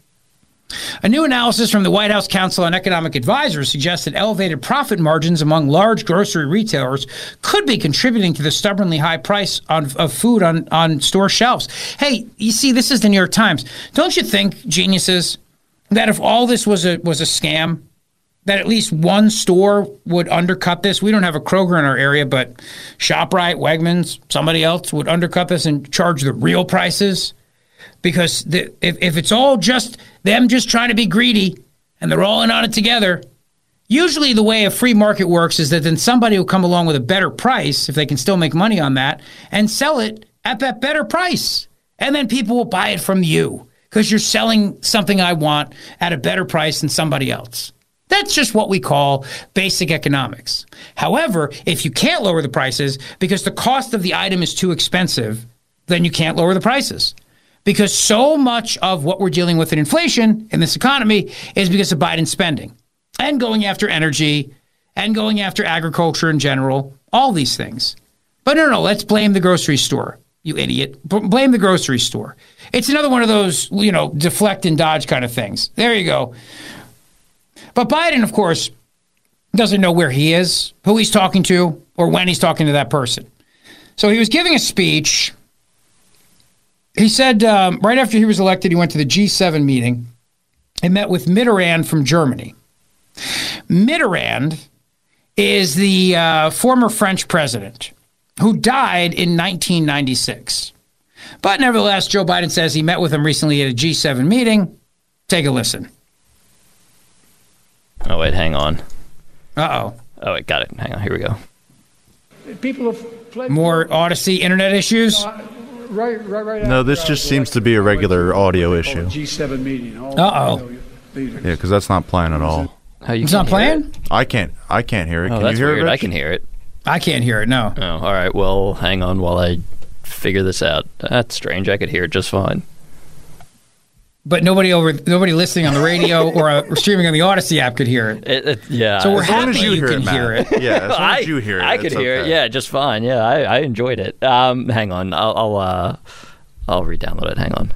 A new analysis from the White House Council on Economic Advisors suggests that elevated profit margins among large grocery retailers could be contributing to the stubbornly high price of food on store shelves. Hey, you see, this is the New York Times. Don't you think, geniuses, that if all this was a scam, that at least one store would undercut this? We don't have a Kroger in our area, but ShopRite, Wegmans, somebody else would undercut this and charge the real prices. Because if it's all just them just trying to be greedy and they're all in on it together, usually the way a free market works is that then somebody will come along with a better price, if they can still make money on that, and sell it at that better price. And then people will buy it from you because you're selling something I want at a better price than somebody else. That's just what we call basic economics. However, if you can't lower the prices because the cost of the item is too expensive, then you can't lower the prices. because so much of what we're dealing with in inflation in this economy is because of Biden's spending and going after energy and going after agriculture in general, all these things. But no, let's blame the grocery store, you idiot. Blame the grocery store. It's another one of those, deflect and dodge kind of things. There you go. But Biden, of course, doesn't know where he is, who he's talking to, or when he's talking to that person. So he was giving a speech. He said right after he was elected, he went to the G7 meeting and met with Mitterrand from Germany. Mitterrand is the former French president who died in 1996. But nevertheless, Joe Biden says he met with him recently at a G7 meeting. Take a listen. Oh, wait, hang on. Uh-oh. Oh, wait, got it. Hang on, here we go. People have played... More Odyssey internet issues? Right. No, this just seems to be a regular audio issue. G7 meeting. Uh-oh. Yeah, because that's not playing at all. Oh, it's not playing? It? I can't hear it. Oh, can you hear weird. It? Rich? I can't hear it, no. Oh, all right, well, hang on while I figure this out. That's strange. I could hear it just fine. But nobody listening on the radio or streaming on the Odyssey app could hear it. Yeah. So we're happy you can hear it. Yeah, as long as you hear it. I could hear it. Yeah, just fine. Yeah, I enjoyed it. Hang on. I'll re-download it. Hang on.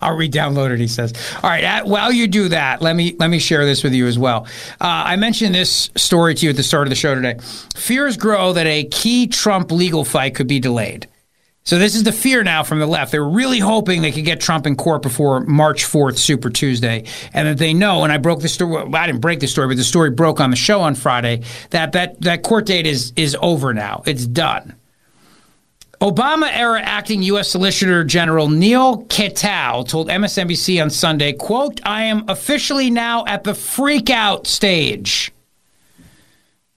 I'll re-download it. He says. All right. While you do that, let me share this with you as well. I mentioned this story to you at the start of the show today. Fears grow that a key Trump legal fight could be delayed. So this is the fear now from the left. They were really hoping they could get Trump in court before March 4th, Super Tuesday, and that they know, and I broke the story, well, I didn't break the story, but the story broke on the show on Friday, that court date is over now. It's done. Obama-era acting U.S. Solicitor General Neal Katyal told MSNBC on Sunday, quote, I am officially now at the freak-out stage.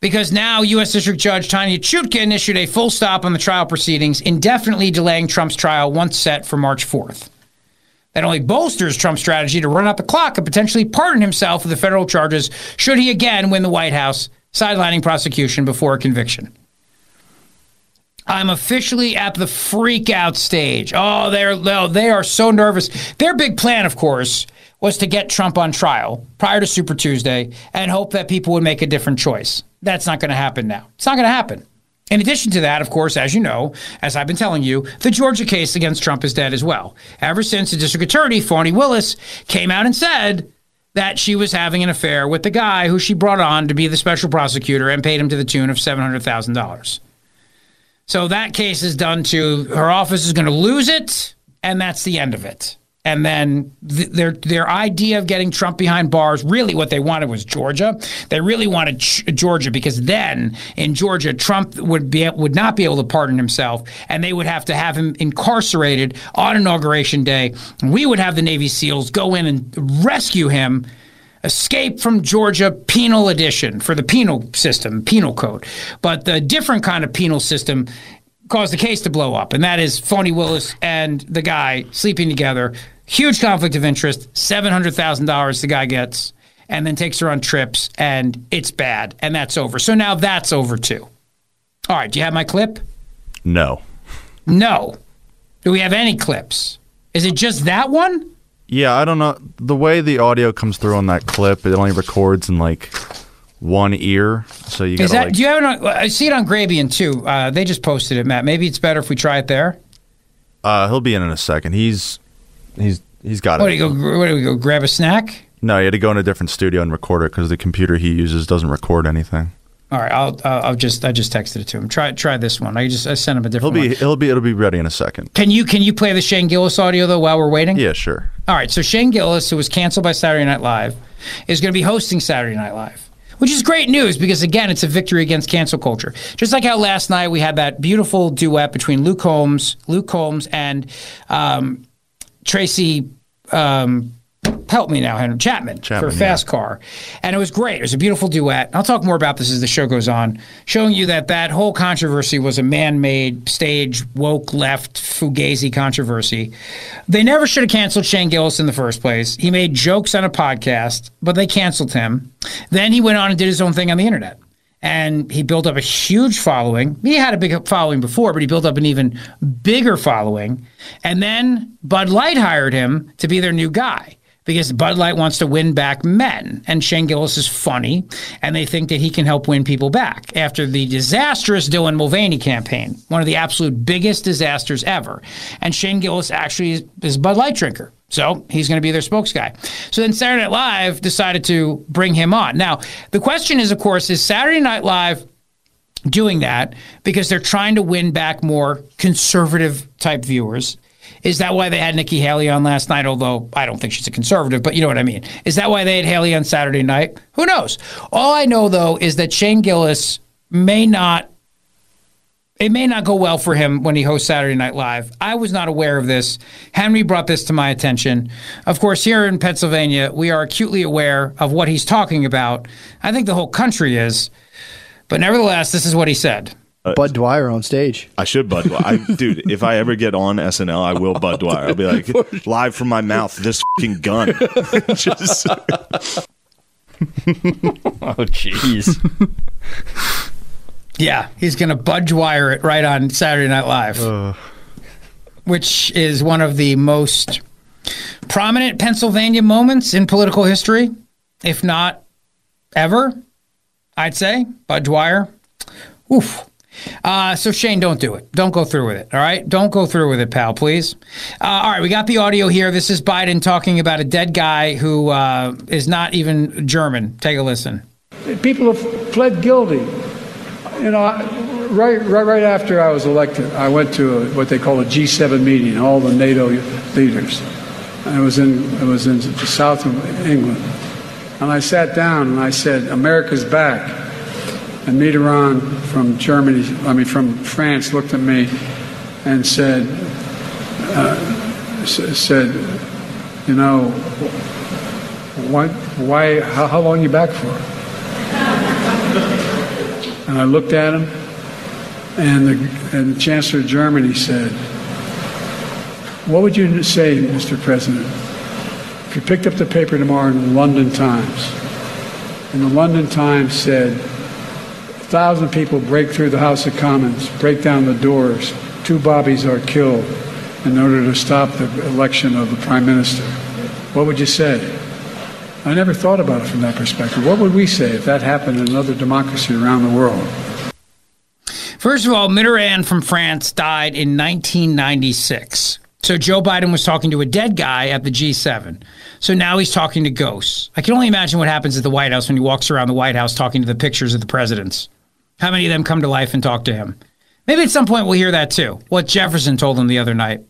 Because now U.S. District Judge Tanya Chutkan issued a full stop on the trial proceedings, indefinitely delaying Trump's trial once set for March 4th. That only bolsters Trump's strategy to run out the clock and potentially pardon himself of the federal charges should he again win the White House, sidelining prosecution before conviction. I'm officially at the freak-out stage. Oh, they are so nervous. Their big plan, of course, was to get Trump on trial prior to Super Tuesday and hope that people would make a different choice. That's not going to happen now. It's not going to happen. In addition to that, of course, as you know, as I've been telling you, the Georgia case against Trump is dead as well. Ever since the district attorney, Fawnie Willis, came out and said that she was having an affair with the guy who she brought on to be the special prosecutor and paid him to the tune of $700,000. So that case is done too. Her office is going to lose it, and that's the end of it. And then their idea of getting Trump behind bars, really what they wanted was Georgia. They really wanted Georgia because then in Georgia, Trump would not be able to pardon himself, and they would have to have him incarcerated on Inauguration Day. And we would have the Navy SEALs go in and rescue him, escape from Georgia penal edition for the penal system, penal code. But the different kind of penal system caused the case to blow up, and that is Fawnie Willis and the guy sleeping together. Huge conflict of interest, $700,000 the guy gets, and then takes her on trips, and it's bad, and that's over. So now that's over, too. All right, do you have my clip? No. No. Do we have any clips? Is it just that one? Yeah, I don't know. The way the audio comes through on that clip, it only records in, one ear, so you got to. Do you have it on? I see it on Grabian too. They just posted it, Matt. Maybe it's better if we try it there. He'll be in a second. He's got it. What do we go? Grab a snack? No, he had to go in a different studio and record it because the computer he uses doesn't record anything. All right, I just texted it to him. Try this one. I sent him a different. It'll be ready in a second. Can you play the Shane Gillis audio though while we're waiting? Yeah, sure. All right, so Shane Gillis, who was canceled by Saturday Night Live, is going to be hosting Saturday Night Live. Which is great news because, again, it's a victory against cancel culture. Just like how last night we had that beautiful duet between Luke Combs and Tracy, help me now, Henry, Chapman for Fast Car. And it was great. It was a beautiful duet. I'll talk more about this as the show goes on, showing you that whole controversy was a man-made, stage, woke, left, fugazi controversy. They never should have canceled Shane Gillis in the first place. He made jokes on a podcast, but they canceled him. Then he went on and did his own thing on the internet. and he built up a huge following. He had a big following before, but he built up an even bigger following. And then Bud Light hired him to be their new guy because Bud Light wants to win back men. And Shane Gillis is funny, and they think that he can help win people back after the disastrous Dylan Mulvaney campaign, one of the absolute biggest disasters ever. And Shane Gillis actually is a Bud Light drinker. So he's going to be their spokes guy. So then Saturday Night Live decided to bring him on. Now, the question is, of course, is Saturday Night Live doing that because they're trying to win back more conservative type viewers? Is that why they had Nikki Haley on last night? Although I don't think she's a conservative, but you know what I mean. Is that why they had Haley on Saturday night? Who knows? All I know, though, is that Shane Gillis may not go well for him when he hosts Saturday Night Live. I was not aware of this. Henry brought this to my attention. Of course, here in Pennsylvania, we are acutely aware of what he's talking about. I think the whole country is. But nevertheless, this is what he said. Bud Dwyer on stage. I should Bud Dwyer. Dude, if I ever get on SNL, I will Bud Dwyer. I'll be like, live from my mouth, this fucking gun. Just... oh, jeez. Yeah, he's going to Bud Dwyer it right on Saturday Night Live, which is one of the most prominent Pennsylvania moments in political history, if not ever, I'd say. Bud Dwyer. Oof. So, Shane, don't do it. Don't go through with it, all right? Don't go through with it, pal, please. All right, we got the audio here. This is Biden talking about a dead guy who is not even German. Take a listen. People have pled guilty. You know, right after I was elected, I went to what they call a G7 meeting, all the NATO leaders. And it was in the south of England. And I sat down and I said, America's back. And Mitterrand from France looked at me and said, you know, why, how long are you back for? And I looked at him, and the Chancellor of Germany said, what would you say, Mr. President, if you picked up the paper tomorrow in the London Times, and the London Times said, 1,000 people break through the House of Commons, break down the doors, 2 bobbies are killed in order to stop the election of the Prime Minister, what would you say? I never thought about it from that perspective. What would we say if that happened in another democracy around the world? First of all, Mitterrand from France died in 1996. So Joe Biden was talking to a dead guy at the G7. So now he's talking to ghosts. I can only imagine what happens at the White House when he walks around the White House talking to the pictures of the presidents. How many of them come to life and talk to him? Maybe at some point we'll hear that too, what Jefferson told them the other night.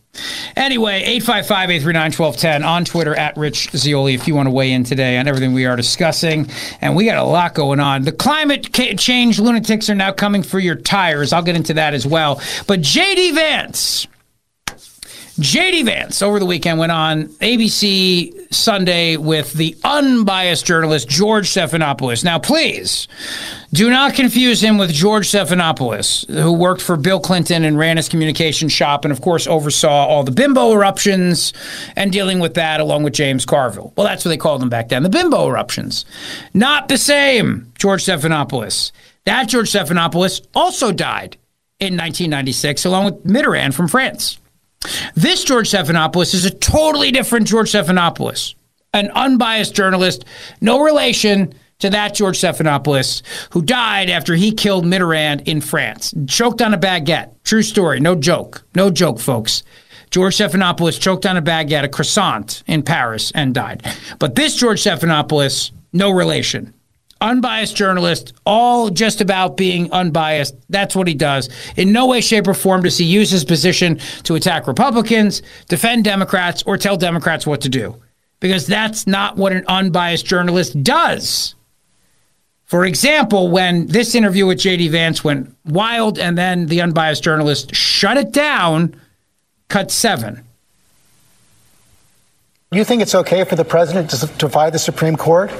Anyway, 855-839-1210 on Twitter at Rich Zeoli if you want to weigh in today on everything we are discussing. And we got a lot going on. The climate change lunatics are now coming for your tires. I'll get into that as well. But J.D. Vance over the weekend went on ABC Sunday with the unbiased journalist George Stephanopoulos. Now, please do not confuse him with George Stephanopoulos, who worked for Bill Clinton and ran his communication shop and, of course, oversaw all the bimbo eruptions and dealing with that along with James Carville. Well, that's what they called them back then, the bimbo eruptions. Not the same George Stephanopoulos. That George Stephanopoulos also died in 1996 along with Mitterrand from France. This George Stephanopoulos is a totally different George Stephanopoulos, an unbiased journalist, no relation to that George Stephanopoulos who died after he killed Mitterrand in France. Choked on a baguette. True story. No joke. No joke, folks. George Stephanopoulos choked on a baguette, a croissant in Paris, and died. But this George Stephanopoulos, no relation. Unbiased journalist, all just about being unbiased. That's what he does. In no way, shape, or form does he use his position to attack Republicans, defend Democrats, or tell Democrats what to do. Because that's not what an unbiased journalist does. For example, when this interview with J.D. Vance went wild and then the unbiased journalist shut it down, cut 7. You think it's okay for the president to defy the Supreme Court?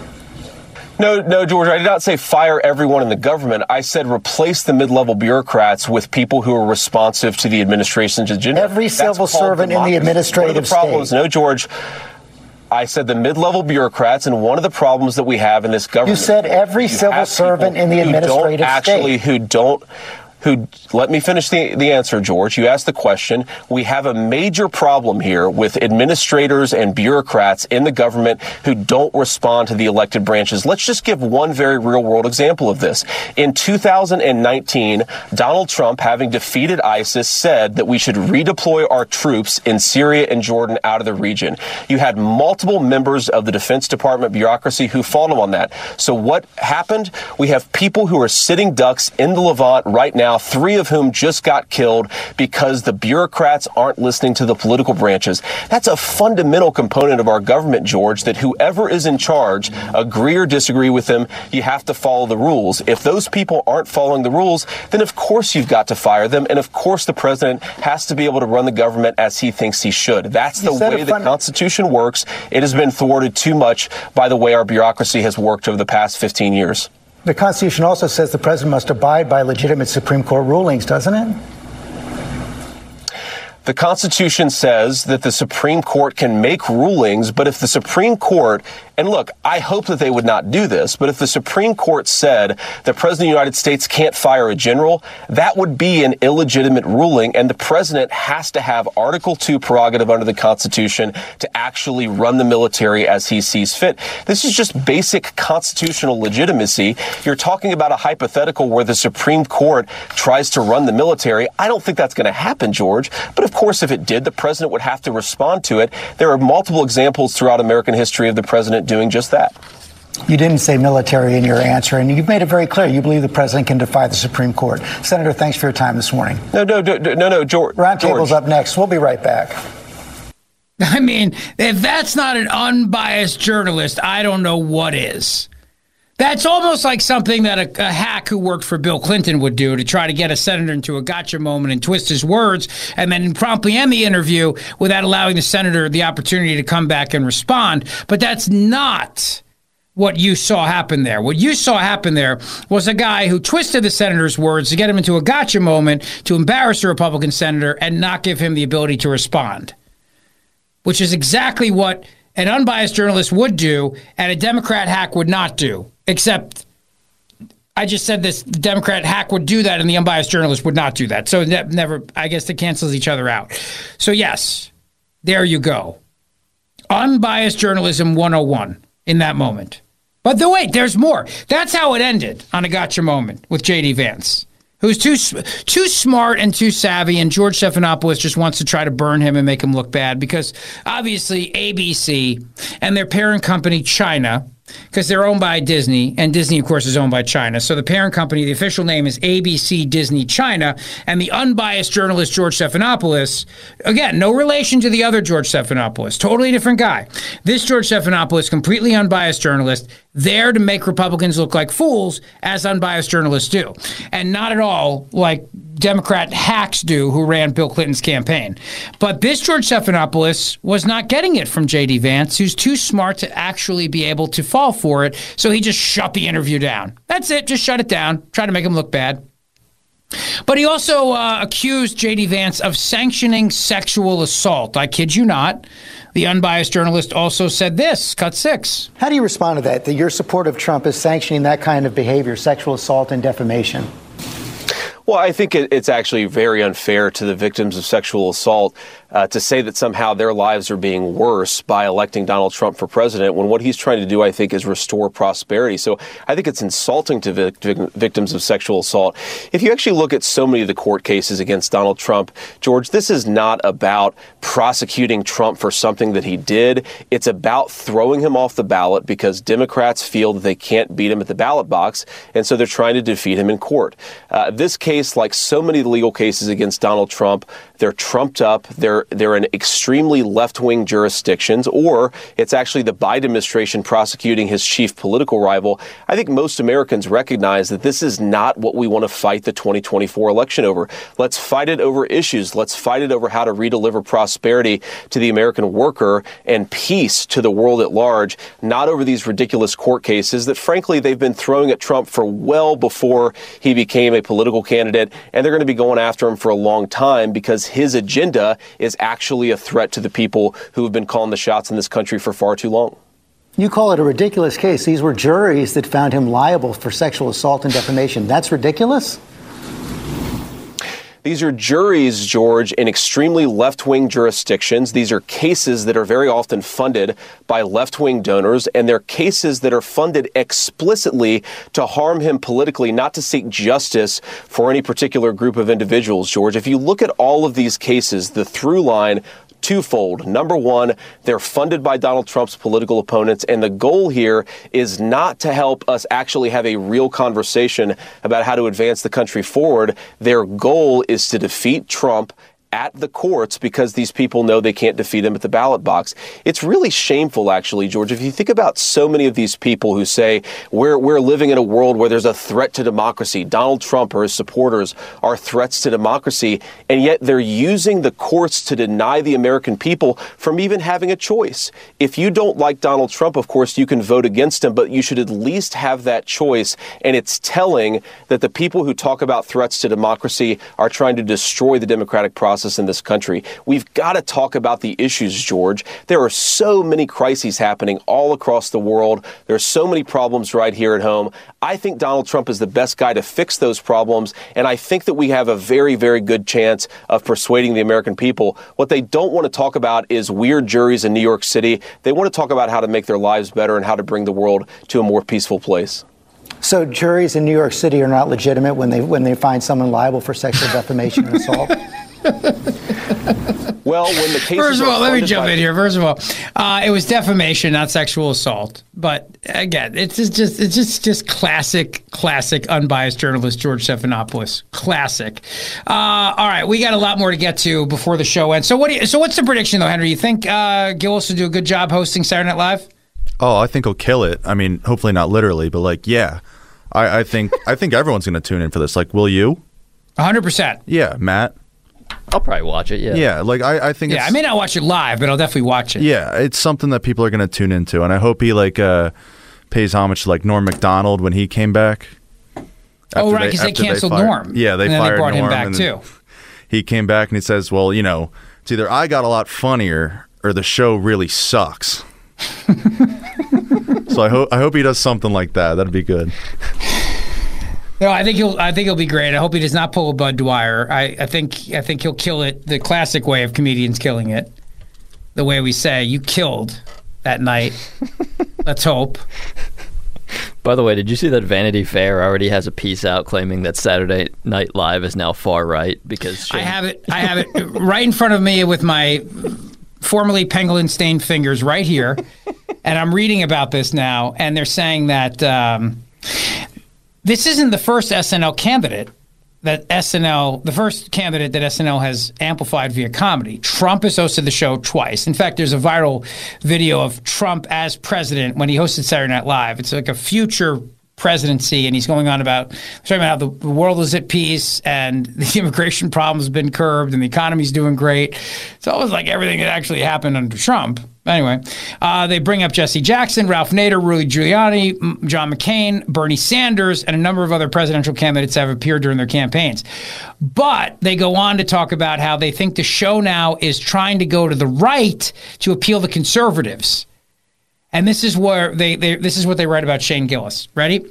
No, George, I did not say fire everyone in the government. I said replace the mid-level bureaucrats with people who are responsive to the administration's agenda. Every civil servant in the administrative state. One of the problems, no, George, I said the mid-level bureaucrats, and one of the problems that we have in this government. You said every civil servant in the administrative state. Let me finish the answer, George. You asked the question. We have a major problem here with administrators and bureaucrats in the government who don't respond to the elected branches. Let's just give one very real-world example of this. In 2019, Donald Trump, having defeated ISIS, said that we should redeploy our troops in Syria and Jordan out of the region. You had multiple members of the Defense Department bureaucracy who fought him on that. So what happened? We have people who are sitting ducks in the Levant right now, three of whom just got killed because the bureaucrats aren't listening to the political branches. That's a fundamental component of our government, George, that whoever is in charge, agree or disagree with them, you have to follow the rules. If those people aren't following the rules, then of course you've got to fire them. And of course the president has to be able to run the government as he thinks he should. That's the way the Constitution works. It has been thwarted too much by the way our bureaucracy has worked over the past 15 years. The Constitution also says the president must abide by legitimate Supreme Court rulings, doesn't it? The Constitution says that the Supreme Court can make rulings, but if the Supreme Court, and look, I hope that they would not do this, but if the Supreme Court said the president of the United States can't fire a general, that would be an illegitimate ruling, and the president has to have Article II prerogative under the Constitution to actually run the military as he sees fit. This is just basic constitutional legitimacy. You're talking about a hypothetical where the Supreme Court tries to run the military. I don't think that's going to happen, George, but of course, if it did, the president would have to respond to it. There are multiple examples throughout American history of the president doing just that. You didn't say military in your answer, and you've made it very clear. You believe the president can defy the Supreme Court. Senator, thanks for your time this morning. No, George. Roundtable's up next. We'll be right back. I mean, if that's not an unbiased journalist, I don't know what is. That's almost like something that a hack who worked for Bill Clinton would do to try to get a senator into a gotcha moment and twist his words and then promptly end the interview without allowing the senator the opportunity to come back and respond. But that's not what you saw happen there. What you saw happen there was a guy who twisted the senator's words to get him into a gotcha moment to embarrass the Republican senator and not give him the ability to respond, which is exactly what an unbiased journalist would do and a Democrat hack would not do. Except, I just said this, the Democrat hack would do that and the unbiased journalist would not do that. So that never, I guess that cancels each other out. So yes, there you go. Unbiased journalism 101 in that moment. But wait, there's more. That's how it ended on a gotcha moment with J.D. Vance, who's too smart and too savvy, and George Stephanopoulos just wants to try to burn him and make him look bad because obviously ABC and their parent company, China, because they're owned by Disney, and Disney, of course, is owned by China. So the parent company, the official name is ABC Disney China, and the unbiased journalist George Stephanopoulos, again, no relation to the other George Stephanopoulos, totally different guy. This George Stephanopoulos, completely unbiased journalist, there to make Republicans look like fools, as unbiased journalists do, and not at all like Democrat hacks do who ran Bill Clinton's campaign. But this George Stephanopoulos was not getting it from J.D. Vance, who's too smart to actually be able to fall for it, so he just shut the interview down. That's it. Just shut it down. Try to make him look bad. But he also accused J.D. Vance of sanctioning sexual assault. I kid you not. The unbiased journalist also said this, cut six. How do you respond to that your support of Trump is sanctioning that kind of behavior, sexual assault and defamation? Well, I think it's actually very unfair to the victims of sexual assault to say that somehow their lives are being worse by electing Donald Trump for president when what he's trying to do, I think, is restore prosperity. So I think it's insulting to victims of sexual assault. If you actually look at so many of the court cases against Donald Trump, George, this is not about prosecuting Trump for something that he did. It's about throwing him off the ballot because Democrats feel that they can't beat him at the ballot box, and so they're trying to defeat him in court. This case, like so many legal cases against Donald Trump, they're trumped up. They're in extremely left-wing jurisdictions, or it's actually the Biden administration prosecuting his chief political rival. I think most Americans recognize that this is not what we want to fight the 2024 election over. Let's fight it over issues. Let's fight it over how to redeliver prosperity to the American worker and peace to the world at large, not over these ridiculous court cases that, frankly, they've been throwing at Trump for well before he became a political candidate candidate, and they're going to be going after him for a long time because his agenda is actually a threat to the people who have been calling the shots in this country for far too long. You call it a ridiculous case. These were juries that found him liable for sexual assault and defamation. That's ridiculous? These are juries, George, in extremely left-wing jurisdictions. These are cases that are very often funded by left-wing donors, and they're cases that are funded explicitly to harm him politically, not to seek justice for any particular group of individuals, George. If you look at all of these cases, the through line, twofold. Number one, they're funded by Donald Trump's political opponents, and the goal here is not to help us actually have a real conversation about how to advance the country forward. Their goal is to defeat Trump at the courts because these people know they can't defeat him at the ballot box. It's really shameful, actually, George. If you think about so many of these people who say we're living in a world where there's a threat to democracy, Donald Trump or his supporters are threats to democracy, and yet they're using the courts to deny the American people from even having a choice. If you don't like Donald Trump, of course, you can vote against him, but you should at least have that choice. And it's telling that the people who talk about threats to democracy are trying to destroy the democratic process in this country. We've got to talk about the issues, George. There are so many crises happening all across the world. There are so many problems right here at home. I think Donald Trump is the best guy to fix those problems, and I think that we have a very, very good chance of persuading the American people. What they don't want to talk about is weird juries in New York City. They want to talk about how to make their lives better and how to bring the world to a more peaceful place. So juries in New York City are not legitimate when they find someone liable for sexual defamation and assault? Well, when the case first of all, let me jump in here. First of all, it was defamation, not sexual assault. But again, it's just classic unbiased journalist George Stephanopoulos. Classic. All right, we got a lot more to get to before the show ends. So what's the prediction though, Henry? You think Gillis will do a good job hosting Saturday Night Live? Oh, I think he'll kill it. I mean, hopefully not literally, but like, yeah, I think everyone's going to tune in for this. Like, will you? 100%. Yeah, Matt. I'll probably watch it, yeah. Yeah, like I think I may not watch it live, but I'll definitely watch it. Yeah, it's something that people are going to tune into, and I hope he pays homage to like Norm Macdonald when he came back. Oh, right, because they canceled Norm. Yeah, they fired Norm. And then they brought him back, too. He came back and he says, well, you know, it's either I got a lot funnier or the show really sucks. So I hope he does something like that. That'd be good. No, I think he'll be great. I hope he does not pull a Bud Dwyer. I think he'll kill it the classic way of comedians killing it. The way we say, you killed that night. Let's hope. By the way, did you see that Vanity Fair already has a piece out claiming that Saturday Night Live is now far right? Because I have it right in front of me with my formerly pangolin-stained fingers right here. And I'm reading about this now, and they're saying that... this isn't the first SNL candidate that SNL has amplified via comedy. Trump has hosted the show twice. In fact, there's a viral video of Trump as president when he hosted Saturday Night Live. It's like a future presidency, and he's going on about talking about how the world is at peace and the immigration problem has been curbed and the economy's doing great. It's always like everything that actually happened under Trump. Anyway, they bring up Jesse Jackson, Ralph Nader, Rudy Giuliani, John McCain, Bernie Sanders, and a number of other presidential candidates have appeared during their campaigns. But they go on to talk about how they think the show now is trying to go to the right to appeal to conservatives. And this is where they write about Shane Gillis. Ready?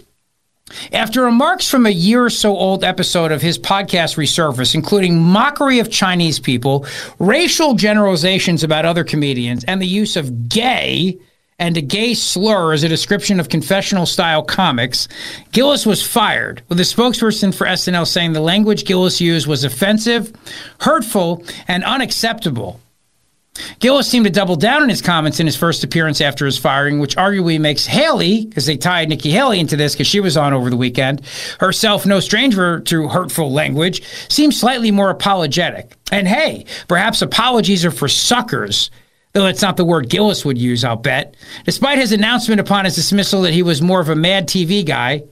After remarks from a year or so old episode of his podcast resurfaced, including mockery of Chinese people, racial generalizations about other comedians, and the use of gay and a gay slur as a description of confessional-style comics, Gillis was fired, with a spokesperson for SNL saying the language Gillis used was offensive, hurtful, and unacceptable. Gillis seemed to double down on his comments in his first appearance after his firing, which arguably makes Haley, because they tied Nikki Haley into this because she was on over the weekend, herself no stranger to hurtful language, seemed slightly more apologetic. And hey, perhaps apologies are for suckers, though that's not the word Gillis would use, I'll bet. Despite his announcement upon his dismissal that he was more of a Mad TV guy,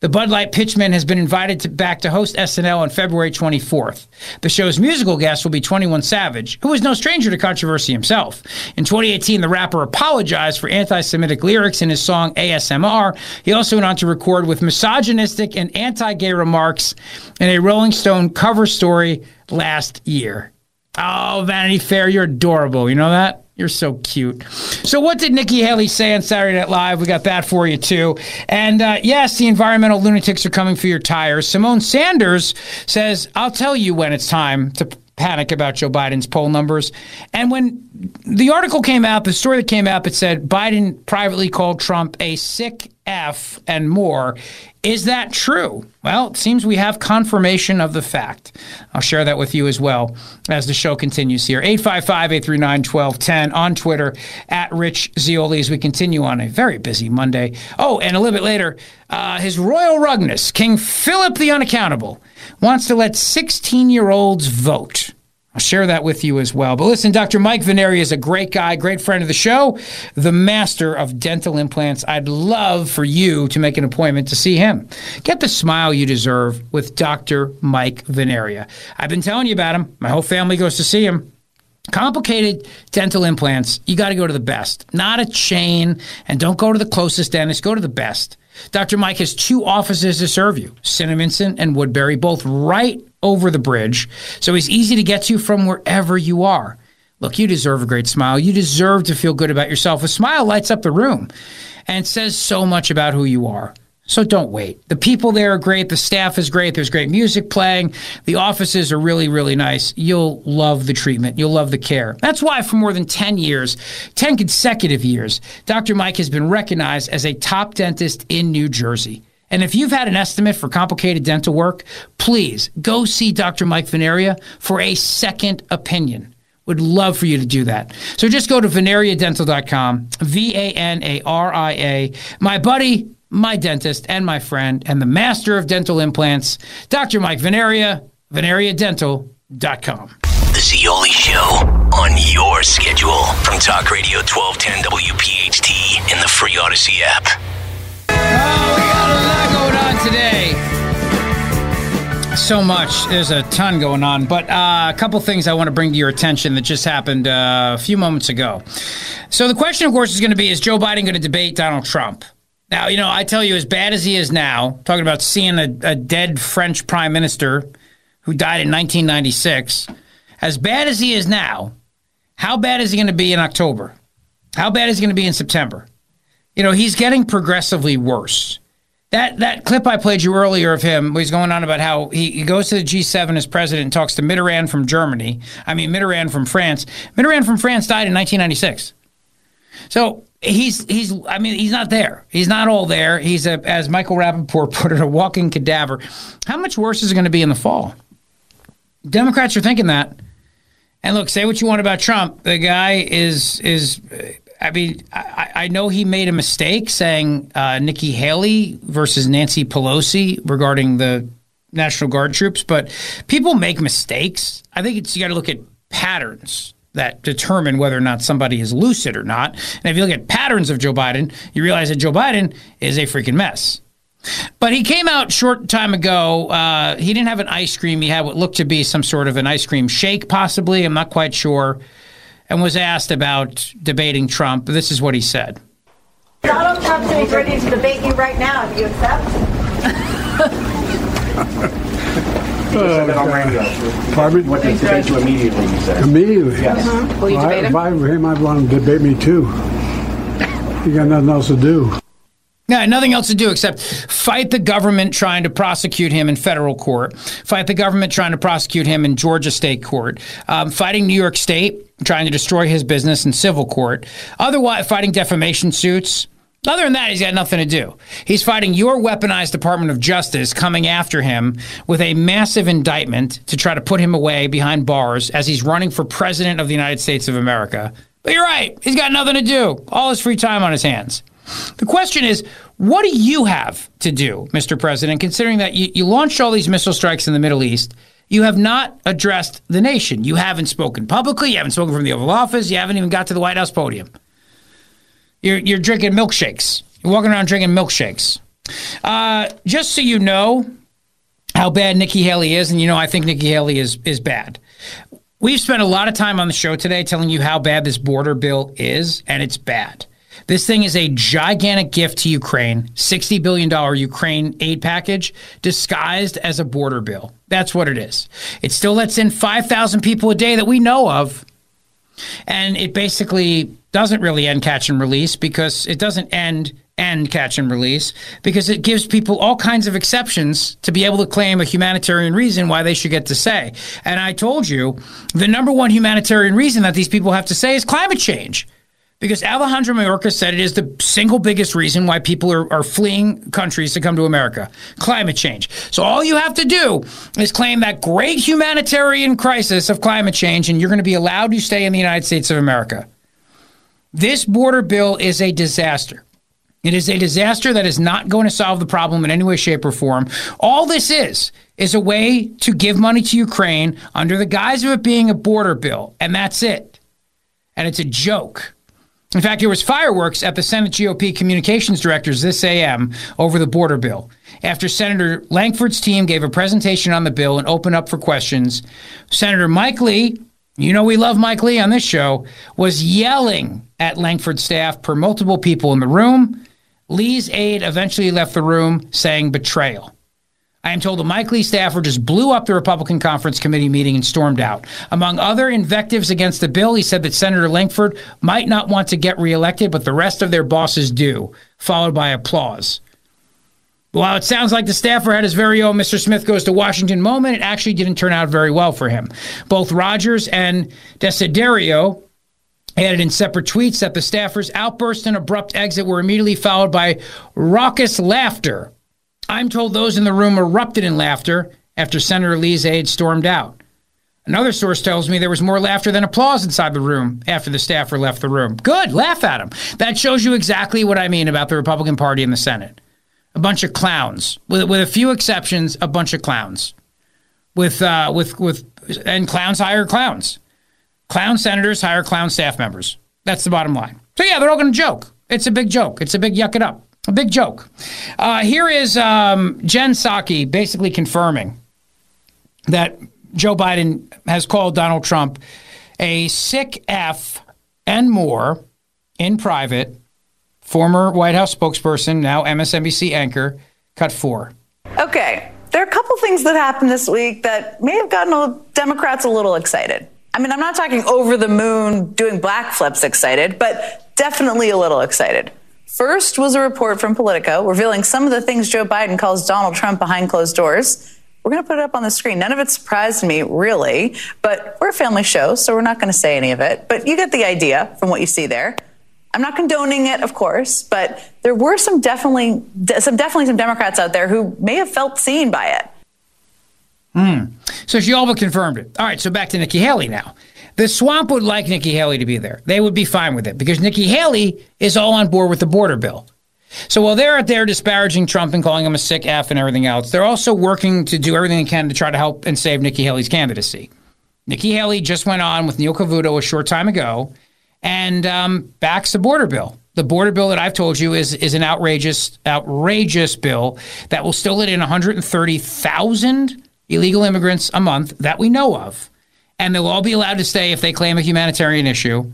The Bud Light pitchman has been invited back to host SNL on February 24th. The show's musical guest will be 21 Savage, who is no stranger to controversy himself. In 2018, the rapper apologized for anti-Semitic lyrics in his song ASMR. He also went on to record with misogynistic and anti-gay remarks in a Rolling Stone cover story last year. Oh, Vanity Fair, you're adorable. You know that? You're so cute. So what did Nikki Haley say on Saturday Night Live? We got that for you, too. And yes, the environmental lunatics are coming for your tires. Simone Sanders says, I'll tell you when it's time to panic about Joe Biden's poll numbers. And when the article came out, the story that came out, it said Biden privately called Trump a sick F and more. Is that true? Well, it seems we have confirmation of the fact. I'll share that with you as well as the show continues here. 855-839-1210 on Twitter at Rich Zeoli as we continue on a very busy Monday. Oh, and a little bit later, his royal rugness, King Philip the Unaccountable, wants to let 16-year-olds vote. I'll share that with you as well. But listen, Dr. Mike Vanaria is a great guy, great friend of the show, the master of dental implants. I'd love for you to make an appointment to see him. Get the smile you deserve with Dr. Mike Vanaria. I've been telling you about him. My whole family goes to see him. Complicated dental implants, you got to go to the best. Not a chain, and don't go to the closest dentist. Go to the best. Dr. Mike has two offices to serve you, Cinnaminson and Woodbury, both right over the bridge, so he's easy to get to from wherever you are. Look, you deserve a great smile. You deserve to feel good about yourself. A smile lights up the room and says so much about who you are. So don't wait. The people there are great. The staff is great. There's great music playing. The offices are really, really nice. You'll love the treatment. You'll love the care. That's why for more than 10 consecutive years, Dr. Mike has been recognized as a top dentist in New Jersey. And if you've had an estimate for complicated dental work, please go see Dr. Mike Vanaria for a second opinion. Would love for you to do that. So just go to VanariaDental.com, VANARIA. My buddy, my dentist, and my friend, and the master of dental implants, Dr. Mike Vanaria, VanariaDental.com. The Zeoli Show, on your schedule from Talk Radio 1210 WPHT in the free Odyssey app. Oh, we got a lot going on today. So much. There's a ton going on. But a couple things I want to bring to your attention that just happened a few moments ago. So the question, of course, is going to be, is Joe Biden going to debate Donald Trump? Now, you know, I tell you, as bad as he is now, talking about seeing a dead French prime minister who died in 1996, as bad as he is now, how bad is he going to be in October? How bad is he going to be in September? You know, he's getting progressively worse. That clip I played you earlier of him, he's going on about how he goes to the G7 as president and talks to Mitterrand from Germany. I mean, Mitterrand from France. Mitterrand from France died in 1996. So he's I mean, he's not there. He's not all there. He's, as Michael Rapaport put it, a walking cadaver. How much worse is it going to be in the fall? Democrats are thinking that. And look, say what you want about Trump. The guy is I mean, I know he made a mistake saying Nikki Haley versus Nancy Pelosi regarding the National Guard troops, but people make mistakes. I think you got to look at patterns that determine whether or not somebody is lucid or not. And if you look at patterns of Joe Biden, you realize that Joe Biden is a freaking mess. But he came out short time ago. He didn't have an ice cream. He had what looked to be some sort of an ice cream shake, possibly. I'm not quite sure. And was asked about debating Trump. This is what he said. Donald Trump said he's ready to debate you right now. Do you accept? Barbara, what did you debate you immediately, you said? Immediately? Yes. Mm-hmm. Will you debate him? If I were him, I'd want him to debate me too. You got nothing else to do. No, nothing else to do except fight the government trying to prosecute him in federal court, fight the government trying to prosecute him in Georgia state court, fighting New York state, trying to destroy his business in civil court, otherwise fighting defamation suits. Other than that, he's got nothing to do. He's fighting your weaponized Department of Justice coming after him with a massive indictment to try to put him away behind bars as he's running for president of the United States of America. But you're right. He's got nothing to do. All his free time on his hands. The question is, what do you have to do, Mr. President, considering that you launched all these missile strikes in the Middle East? You have not addressed the nation. You haven't spoken publicly. You haven't spoken from the Oval Office. You haven't even got to the White House podium. You're drinking milkshakes. You're walking around drinking milkshakes. Just so you know how bad Nikki Haley is, and you know I think Nikki Haley is bad. We've spent a lot of time on the show today telling you how bad this border bill is, and it's bad. This thing is a gigantic gift to Ukraine, $60 billion Ukraine aid package disguised as a border bill. That's what it is. It still lets in 5,000 people a day that we know of, and it basically doesn't really end catch and release because it doesn't end catch and release because it gives people all kinds of exceptions to be able to claim a humanitarian reason why they should get to say. And I told you the number one humanitarian reason that these people have to say is climate change, because Alejandro Mayorkas said it is the single biggest reason why people are fleeing countries to come to America, climate change. So all you have to do is claim that great humanitarian crisis of climate change, and you're going to be allowed to stay in the United States of America. This border bill is a disaster. It is a disaster that is not going to solve the problem in any way, shape, or form. All this is a way to give money to Ukraine under the guise of it being a border bill, and that's it. And it's a joke. In fact, there was fireworks at the Senate GOP communications directors this a.m. over the border bill after Senator Lankford's team gave a presentation on the bill and opened up for questions. Senator Mike Lee, you know we love Mike Lee on this show, was yelling at Lankford staff per multiple people in the room. Lee's aide eventually left the room saying betrayal. I am told the Mike Lee staffer just blew up the Republican Conference Committee meeting and stormed out. Among other invectives against the bill, he said that Senator Lankford might not want to get reelected, but the rest of their bosses do, followed by applause. While it sounds like the staffer had his very own Mr. Smith goes to Washington moment, it actually didn't turn out very well for him. Both Rogers and Desiderio added in separate tweets that the staffer's outburst and abrupt exit were immediately followed by raucous laughter. I'm told those in the room erupted in laughter after Senator Lee's aide stormed out. Another source tells me there was more laughter than applause inside the room after the staffer left the room. Good, laugh at him. That shows you exactly what I mean about the Republican Party in the Senate. A bunch of clowns, with a few exceptions, a bunch of clowns, and clowns hire clowns. Clown senators hire clown staff members. That's the bottom line. So yeah, they're all going to joke. It's a big joke. It's a big yuck it up. A big joke. Here is Jen Psaki basically confirming that Joe Biden has called Donald Trump a sick F and more in private. Former White House spokesperson, now MSNBC anchor, cut 4. Okay, there are a couple things that happened this week that may have gotten Democrats a little excited. I mean, I'm not talking over the moon doing backflips excited, but definitely a little excited. First was a report from Politico revealing some of the things Joe Biden calls Donald Trump behind closed doors. We're going to put it up on the screen. None of it surprised me, really, but we're a family show, so we're not going to say any of it. But you get the idea from what you see there. I'm not condoning it, of course, but there were some Democrats out there who may have felt seen by it. So she all but confirmed it. All right, so back to Nikki Haley now. The swamp would like Nikki Haley to be there. They would be fine with it because Nikki Haley is all on board with the border bill. So while they're out there disparaging Trump and calling him a sick F and everything else, they're also working to do everything they can to try to help and save Nikki Haley's candidacy. Nikki Haley just went on with Neil Cavuto a short time ago and backs the border bill. The border bill that I've told you is an outrageous bill that will still let in 130,000 illegal immigrants a month that we know of. And they'll all be allowed to stay if they claim a humanitarian issue.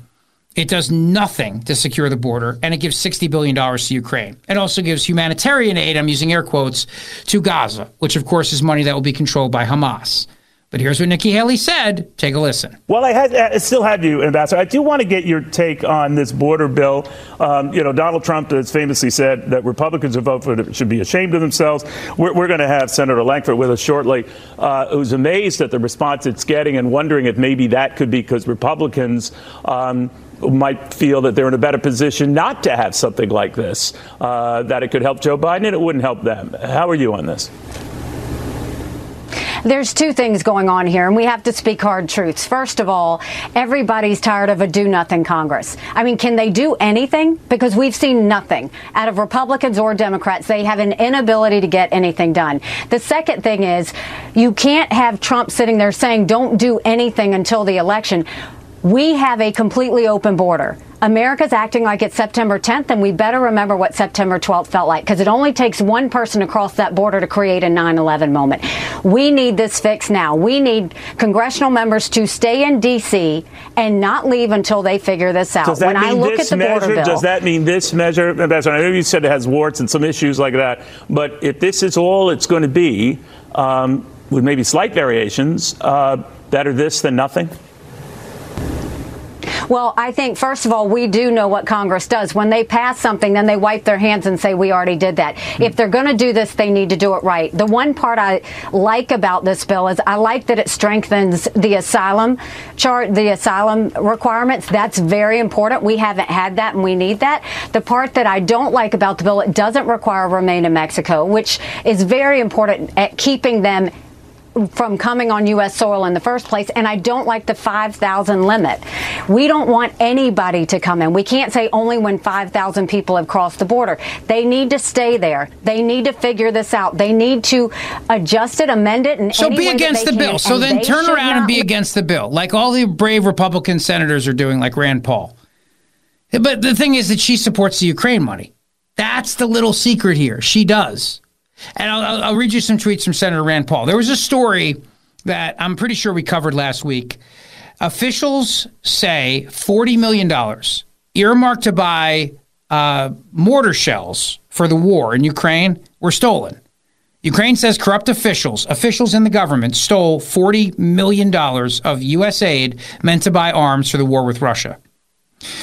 It does nothing to secure the border, and it gives $60 billion to Ukraine. It also gives humanitarian aid, I'm using air quotes, to Gaza, which, of course, is money that will be controlled by Hamas. But here's what Nikki Haley said. Take a listen. Well, I still have you, Ambassador. I do want to get your take on this border bill. Donald Trump has famously said that Republicans who vote for it should be ashamed of themselves. We're going to have Senator Lankford with us shortly, who's amazed at the response it's getting and wondering if maybe that could be because Republicans might feel that they're in a better position not to have something like this, that it could help Joe Biden and it wouldn't help them. How are you on this? There's two things going on here, and we have to speak hard truths. First of all, everybody's tired of a do-nothing Congress. I mean, can they do anything? Because we've seen nothing out of Republicans or Democrats. They have an inability to get anything done. The second thing is you can't have Trump sitting there saying, don't do anything until the election. We have a completely open border. America's acting like it's September 10th, and we better remember what September 12th felt like, because it only takes one person across that border to create a 9/11 moment. We need this fixed now. We need congressional members to stay in D.C. and not leave until they figure this out. When I look at the border bill, does that mean this measure? I know you said it has warts and some issues like that, but if this is all it's going to be, with maybe slight variations, better this than nothing? Well, I think, first of all, we do know what Congress does. When they pass something, then they wipe their hands and say, we already did that. Mm-hmm. If they're going to do this, they need to do it right. The one part I like about this bill is I like that it strengthens the asylum chart, the asylum requirements. That's very important. We haven't had that, and we need that. The part that I don't like about the bill, it doesn't require remain in Mexico, which is very important at keeping them from coming on U.S. soil in the first place, and I don't like the 5,000 limit. We don't want anybody to come in. We can't say only when 5,000 people have crossed the border. They need to stay there. They need to figure this out. They need to adjust it, amend it, and so be against the bill. So then turn around and be against the bill, like all the brave Republican senators are doing, like Rand Paul. But the thing is that she supports the Ukraine money. That's the little secret here. She does. And I'll read you some tweets from Senator Rand Paul. There was a story that I'm pretty sure we covered last week. Officials say $40 million earmarked to buy mortar shells for the war in Ukraine were stolen. Ukraine says corrupt officials in the government stole $40 million of U.S. aid meant to buy arms for the war with Russia.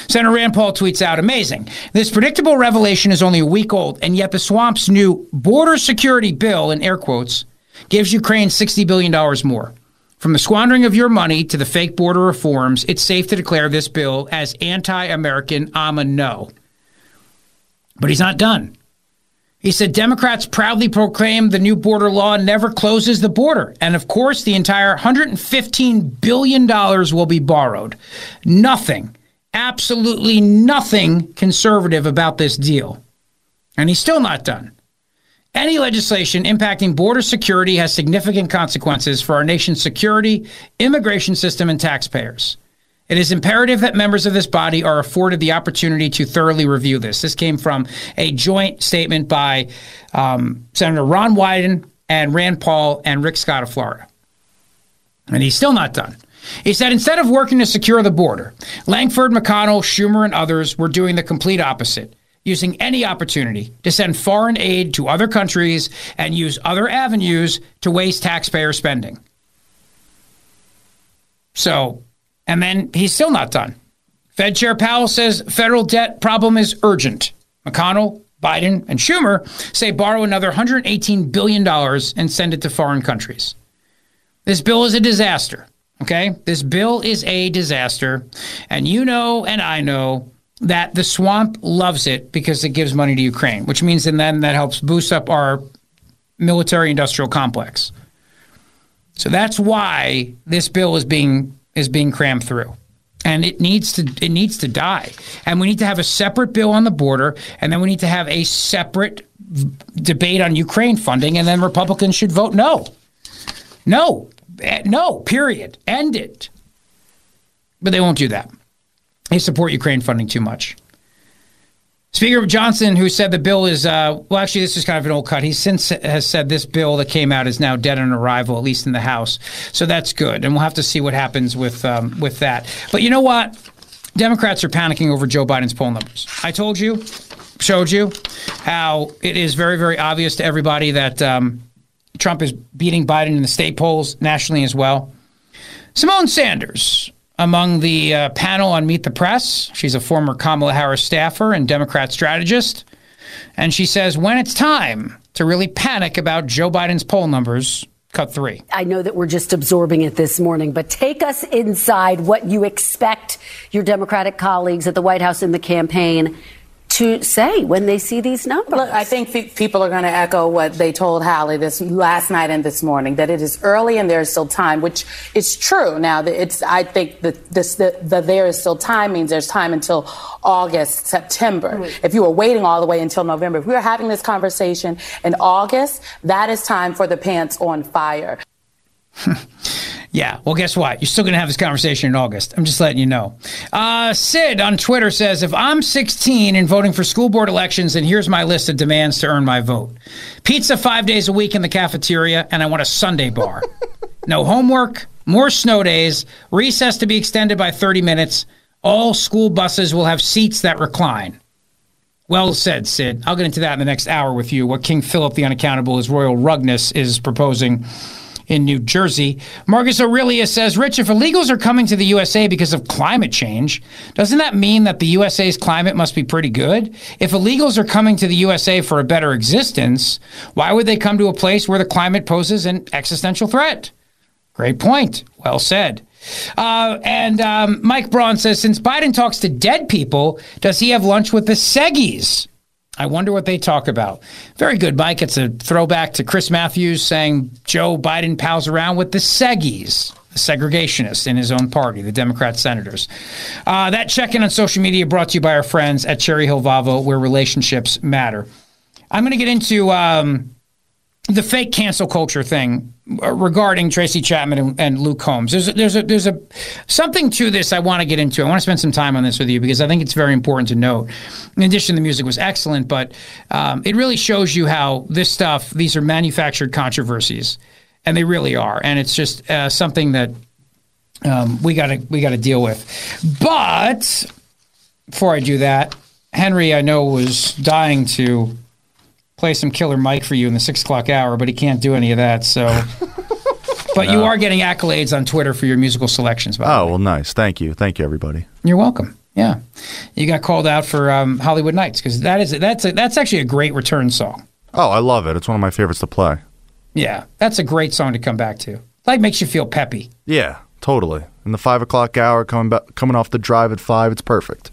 Senator Rand Paul tweets out, amazing. This predictable revelation is only a week old, and yet the swamp's new border security bill, in air quotes, gives Ukraine $60 billion more. From the squandering of your money to the fake border reforms, it's safe to declare this bill as anti-American. I'm a no. But he's not done. He said Democrats proudly proclaim the new border law never closes the border. And, of course, the entire $115 billion will be borrowed. Nothing. Absolutely nothing conservative about this deal. And he's still not done. Any legislation impacting border security has significant consequences for our nation's security, immigration system, and taxpayers. It is imperative that members of this body are afforded the opportunity to thoroughly review this. This came from a joint statement by Senator Ron Wyden and Rand Paul and Rick Scott of Florida. And he's still not done. He said, instead of working to secure the border, Lankford, McConnell, Schumer, and others were doing the complete opposite, using any opportunity to send foreign aid to other countries and use other avenues to waste taxpayer spending. So, and then he's still not done. Fed Chair Powell says federal debt problem is urgent. McConnell, Biden, and Schumer say borrow another $118 billion and send it to foreign countries. This bill is a disaster. OK, this bill is a disaster, and you know and I know that the swamp loves it because it gives money to Ukraine, which means then that helps boost up our military industrial complex. So that's why this bill is being crammed through, and it needs to die. And we need to have a separate bill on the border, and then we need to have a separate debate on Ukraine funding. And then Republicans should vote no. No, period. End it. But they won't do that. They support Ukraine funding too much. Speaker Johnson, who said the bill is, this is kind of an old cut. He since has said this bill that came out is now dead on arrival, at least in the House. So that's good. And we'll have to see what happens with that. But you know what? Democrats are panicking over Joe Biden's poll numbers. I told you, showed you, how it is very, very obvious to everybody that Trump is beating Biden in the state polls nationally as well. Simone Sanders, among the panel on Meet the Press. She's a former Kamala Harris staffer and Democrat strategist. And she says when it's time to really panic about Joe Biden's poll numbers, cut three. I know that we're just absorbing it this morning, but take us inside what you expect your Democratic colleagues at the White House in the campaign to say when they see these numbers. Look, I think people are going to echo what they told Hallie this last night and this morning, that it is early and there is still time, which is true. Now, I think that there is still time means there's time until August, September. Right. If you were waiting all the way until November, if we were having this conversation in August, that is time for the pants on fire. Yeah. Well, guess what? You're still going to have this conversation in August. I'm just letting you know. Sid on Twitter says, if I'm 16 and voting for school board elections, then here's my list of demands to earn my vote. Pizza 5 days a week in the cafeteria, and I want a Sunday bar. No homework, more snow days, recess to be extended by 30 minutes. All school buses will have seats that recline. Well said, Sid. I'll get into that in the next hour with you, what King Philip the Unaccountable, his royal rugness, is proposing in New Jersey. Marcus Aurelius says, Rich, if illegals are coming to the USA because of climate change, doesn't that mean that the USA's climate must be pretty good? If illegals are coming to the USA for a better existence, why would they come to a place where the climate poses an existential threat? Great point. Well said. And Mike Braun says, since Biden talks to dead people, does he have lunch with the Seggies? I wonder what they talk about. Very good, Mike. It's a throwback to Chris Matthews saying Joe Biden pals around with the Seggies, the segregationists in his own party, the Democrat senators. That check-in on social media brought to you by our friends at Cherry Hill Volvo, where relationships matter. I'm going to get into the fake cancel culture thing regarding Tracy Chapman and Luke Combs. There's something to this I want to get into. I want to spend some time on this with you because I think it's very important to note. In addition, the music was excellent, but it really shows you how this stuff, these are manufactured controversies, and they really are. And it's just something that we gotta deal with. But before I do that, Henry, I know, was dying to play some Killer Mike for you in the 6 o'clock hour, but he can't do any of that. So, but no. You are getting accolades on Twitter for your musical selections. By the way. Well, nice. Thank you, everybody. You're welcome. Yeah, you got called out for Hollywood Nights because that's actually a great return song. Oh, I love it. It's one of my favorites to play. Yeah, that's a great song to come back to. Like, makes you feel peppy. Yeah, totally. In the 5 o'clock hour, coming off the drive at 5, it's perfect.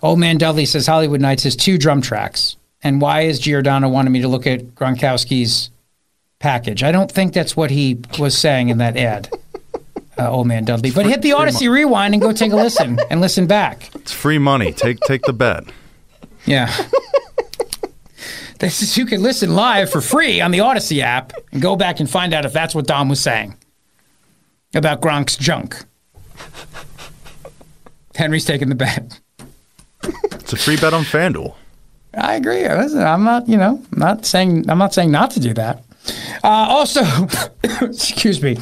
Old Man Dudley says Hollywood Nights has 2 drum tracks. And why is Giordano wanting me to look at Gronkowski's package? I don't think that's what he was saying in that ad, Old Man Dudley. But hit the Odyssey rewind and go take a listen and listen back. It's free money. Take the bet. Yeah. This is, you can listen live for free on the Odyssey app and go back and find out if that's what Dom was saying about Gronk's junk. Henry's taking the bet. It's a free bet on FanDuel. I agree. I'm not saying not to do that. Also, excuse me.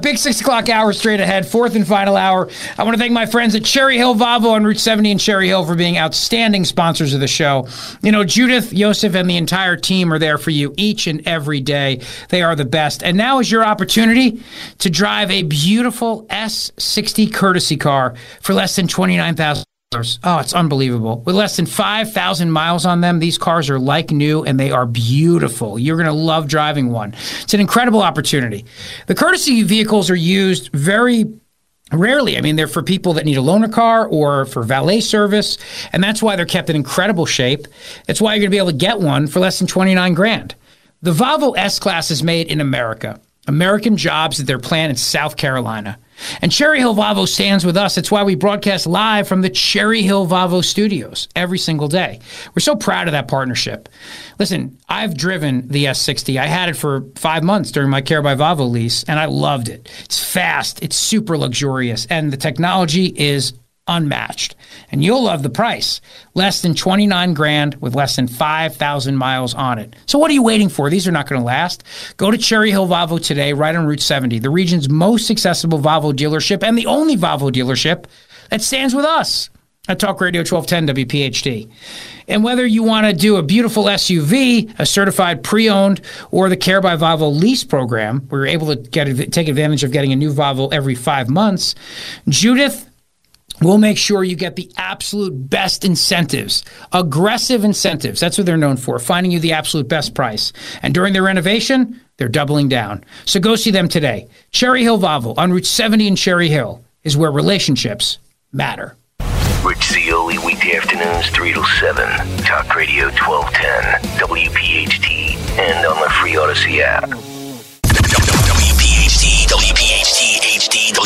Big 6 o'clock hour straight ahead, fourth and final hour. I want to thank my friends at Cherry Hill Volvo on Route 70 in Cherry Hill for being outstanding sponsors of the show. You know, Judith, Yosef, and the entire team are there for you each and every day. They are the best. And now is your opportunity to drive a beautiful S60 courtesy car for less than $29,000. Oh, it's unbelievable. With less than 5,000 miles on them, these cars are like new, and they are beautiful. You're going to love driving one. It's an incredible opportunity. The courtesy vehicles are used very rarely. I mean, they're for people that need a loaner car or for valet service, and that's why they're kept in incredible shape. That's why you're going to be able to get one for less than $29,000. The Volvo S-Class is made in America. American jobs at their plant in South Carolina. And Cherry Hill Volvo stands with us. It's why we broadcast live from the Cherry Hill Volvo studios every single day. We're so proud of that partnership. Listen, I've driven the S60. I had it for 5 months during my Care by Volvo lease, and I loved it. It's fast. It's super luxurious. And the technology is unmatched. And you'll love the price. Less than $29,000 with less than 5,000 miles on it. So what are you waiting for? These are not going to last. Go to Cherry Hill Volvo today, right on Route 70, the region's most accessible Volvo dealership and the only Volvo dealership that stands with us at Talk Radio 1210 WPHT. And whether you want to do a beautiful SUV, a certified pre-owned, or the Care by Volvo lease program, where you're able to take advantage of getting a new Volvo every 5 months, Judith, we'll make sure you get the absolute best incentives, aggressive incentives. That's what they're known for, finding you the absolute best price. And during their renovation, they're doubling down. So go see them today. Cherry Hill Volvo on Route 70 in Cherry Hill is where relationships matter. Rich Zeoli, weekday afternoons, 3 to 7. Talk Radio 1210, WPHT, and on the free Odyssey app.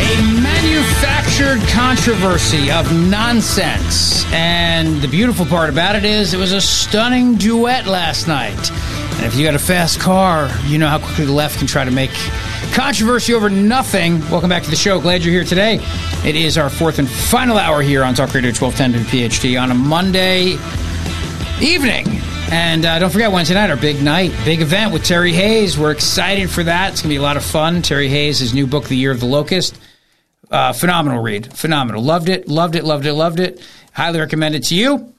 A manufactured controversy of nonsense. And the beautiful part about it is it was a stunning duet last night. And if you got a fast car, you know how quickly the left can try to make controversy over nothing. Welcome back to the show. Glad you're here today. It is our fourth and final hour here on Talk Radio 1210 WPHT on a Monday evening. And don't forget, Wednesday night, our big night, big event with Terry Hayes. We're excited for that. It's going to be a lot of fun. Terry Hayes, his new book, The Year of the Locust. Phenomenal read. Phenomenal. Loved it. Highly recommend it to you.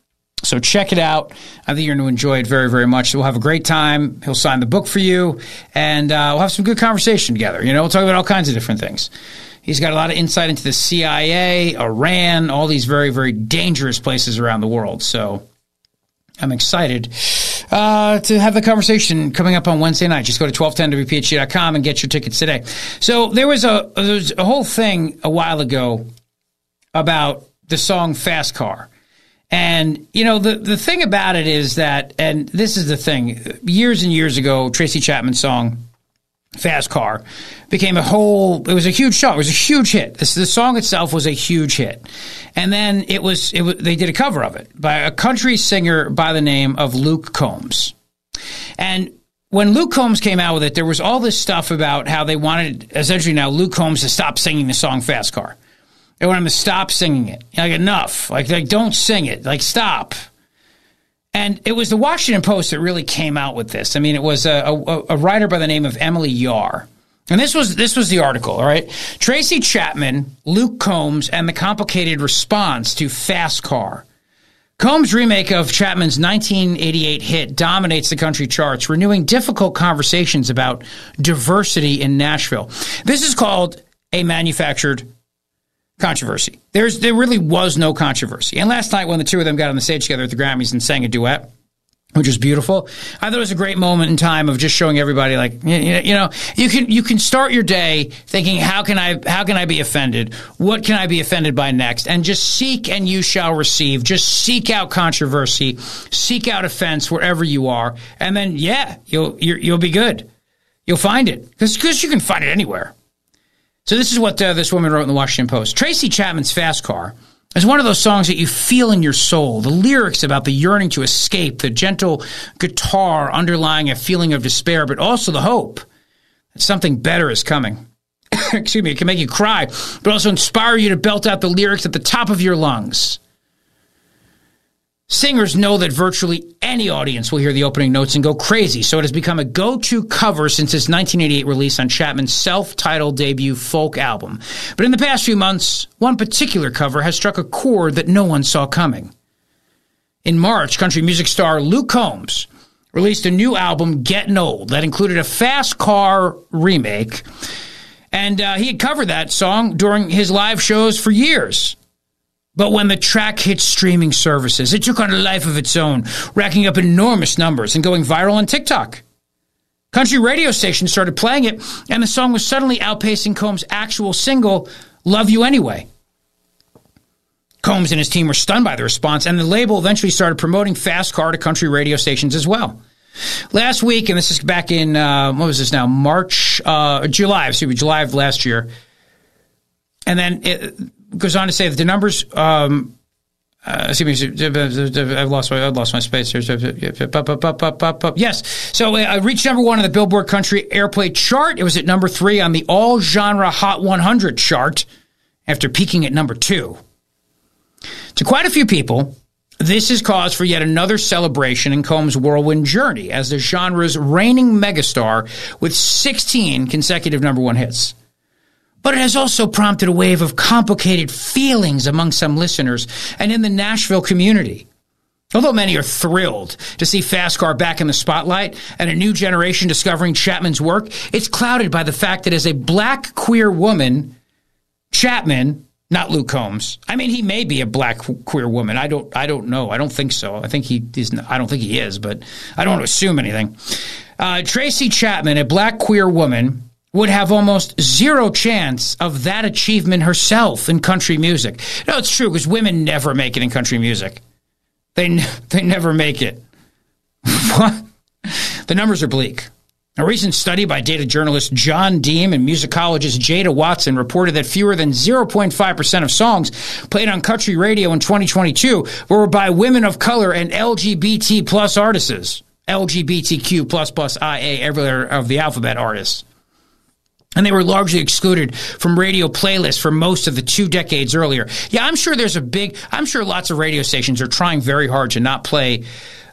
So check it out. I think you're going to enjoy it very, very much. We'll have a great time. He'll sign the book for you, and we'll have some good conversation together. You know, we'll talk about all kinds of different things. He's got a lot of insight into the CIA, Iran, all these very, very dangerous places around the world. So I'm excited to have the conversation coming up on Wednesday night. Just go to 1210WPHT.com and get your tickets today. So there was a whole thing a while ago about the song Fast Car. And, you know, the thing about it is that, and this is the thing, years and years ago, Tracy Chapman's song Fast Car became it was a huge song. It was a huge hit. The song itself was a huge hit. And then they did a cover of it by a country singer by the name of Luke Combs. And when Luke Combs came out with it, there was all this stuff about how they wanted, essentially now, Luke Combs to stop singing the song Fast Car. They wanted him to stop singing it. Like, enough. Like don't sing it. Like, stop. And it was the Washington Post that really came out with this. I mean, it was a writer by the name of Emily Yar. And this was the article, all right? Tracy Chapman, Luke Combs, and the complicated response to Fast Car. Combs' remake of Chapman's 1988 hit dominates the country charts, renewing difficult conversations about diversity in Nashville. This is called a manufactured controversy. There really was no controversy. And last night when the two of them got on the stage together at the Grammys and sang a duet, which was beautiful, I thought it was a great moment in time of just showing everybody, like, you know, you can start your day thinking, how can I be offended? What can I be offended by next? And just seek and you shall receive. Just seek out controversy, seek out offense wherever you are, and then you'll be good. You'll find it because you can find it anywhere. So this is what this woman wrote in the Washington Post. Tracy Chapman's Fast Car is one of those songs that you feel in your soul. The lyrics about the yearning to escape, the gentle guitar underlying a feeling of despair, but also the hope that something better is coming. Excuse me, it can make you cry, but also inspire you to belt out the lyrics at the top of your lungs. Singers know that virtually any audience will hear the opening notes and go crazy, so it has become a go-to cover since its 1988 release on Chapman's self-titled debut folk album. But in the past few months, one particular cover has struck a chord that no one saw coming. In March, country music star Luke Combs released a new album, Gettin' Old, that included a Fast Car remake, and he had covered that song during his live shows for years. But when the track hit streaming services, it took on a life of its own, racking up enormous numbers and going viral on TikTok. Country radio stations started playing it, and the song was suddenly outpacing Combs' actual single, Love You Anyway. Combs and his team were stunned by the response, and the label eventually started promoting Fast Car to country radio stations as well. Last week, and this is back in, July of last year, and then goes on to say that the numbers I've lost my space here. Yes. So I reached number one on the Billboard Country Airplay chart. It was at number 3 on the all-genre Hot 100 chart after peaking at number 2. To quite a few people, this is cause for yet another celebration in Combs' whirlwind journey as the genre's reigning megastar with 16 consecutive number one hits. But it has also prompted a wave of complicated feelings among some listeners and in the Nashville community. Although many are thrilled to see Fast Car back in the spotlight and a new generation discovering Chapman's work, it's clouded by the fact that as a black queer woman, Chapman, not Luke Combs. I mean, he may be a black queer woman. I don't know. I don't think so. I don't think he is, but I don't want to assume anything. Tracy Chapman, a black queer woman, would have almost zero chance of that achievement herself in country music. No, it's true, because women never make it in country music. They never make it. What? The numbers are bleak. A recent study by data journalist John Deem and musicologist Jada Watson reported that fewer than 0.5% of songs played on country radio in 2022 were by women of color and LGBT plus artists. LGBTQ plus IA, every letter of the alphabet artists. And they were largely excluded from radio playlists for most of the 2 decades earlier. Yeah, I'm sure lots of radio stations are trying very hard to not play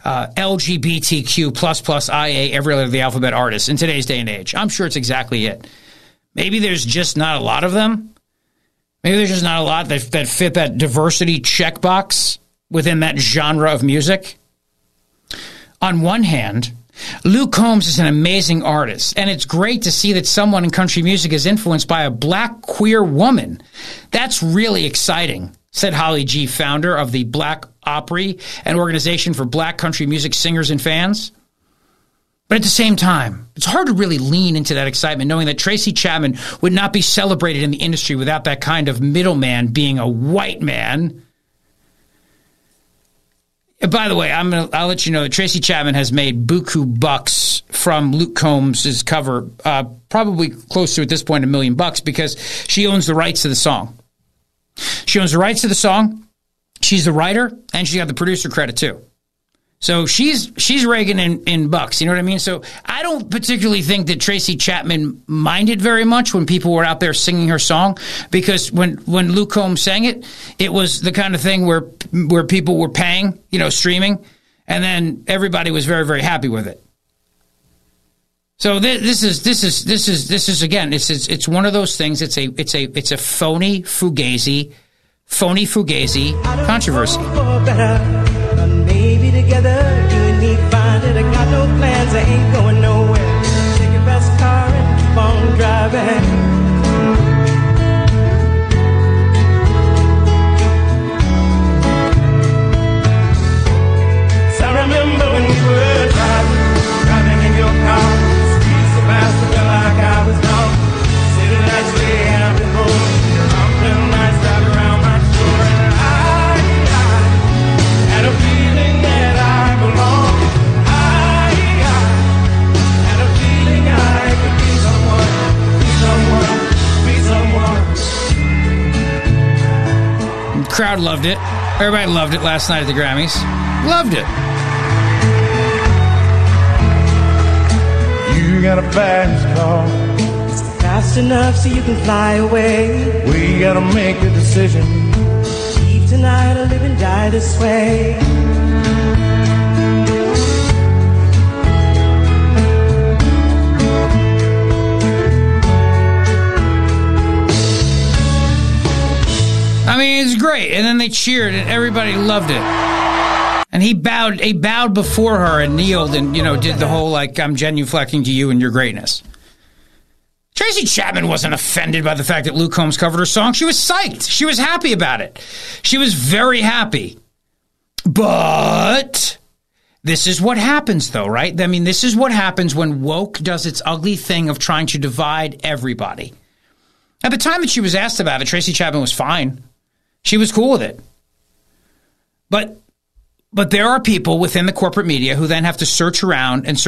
LGBTQ plus IA, every letter of the alphabet artists in today's day and age. I'm sure it's exactly it. Maybe there's just not a lot of them. Maybe there's just not a lot that fit that diversity checkbox within that genre of music. On one hand, Luke Combs is an amazing artist, and it's great to see that someone in country music is influenced by a black queer woman. That's really exciting, said Holly G, founder of the Black Opry, an organization for black country music singers and fans. But at the same time, it's hard to really lean into that excitement knowing that Tracy Chapman would not be celebrated in the industry without that kind of middleman being a white man. By the way, I'll let you know that Tracy Chapman has made buku bucks from Luke Combs' cover, probably close to, at this point, $1 million, because she owns the rights to the song. She's the writer, and she got the producer credit, too. So she's raking in bucks, you know what I mean? So I don't particularly think that Tracy Chapman minded very much when people were out there singing her song, because when Luke Combs sang it, it was the kind of thing where people were paying, streaming, and then everybody was very, very happy with it. So this is again, it's one of those things. It's a phony fugazi controversy. Together, do you need finding? I got no plans, I ain't going nowhere. Take your best car and keep on driving. So I remember when we were driving in your car. The streets so fast, I felt like I was gone. City lights way out the road. Your arm felt nice, wrapped around my shoulder. And I had a feeling that Crowd loved it. Everybody loved it last night at the Grammys. Loved it. You got a fast car. It's fast enough so you can fly away. We gotta make a decision. Leave tonight or live and die this way. I mean, it's great. And then they cheered, and everybody loved it. And he bowed before her and kneeled and, did the whole, like, I'm genuflecting to you and your greatness. Tracy Chapman wasn't offended by the fact that Luke Combs covered her song. She was psyched. She was happy about it. She was very happy. But this is what happens, though, right? I mean, this is what happens when woke does its ugly thing of trying to divide everybody. At the time that she was asked about it, Tracy Chapman was fine. She was cool with it. But there are people within the corporate media who then have to search around and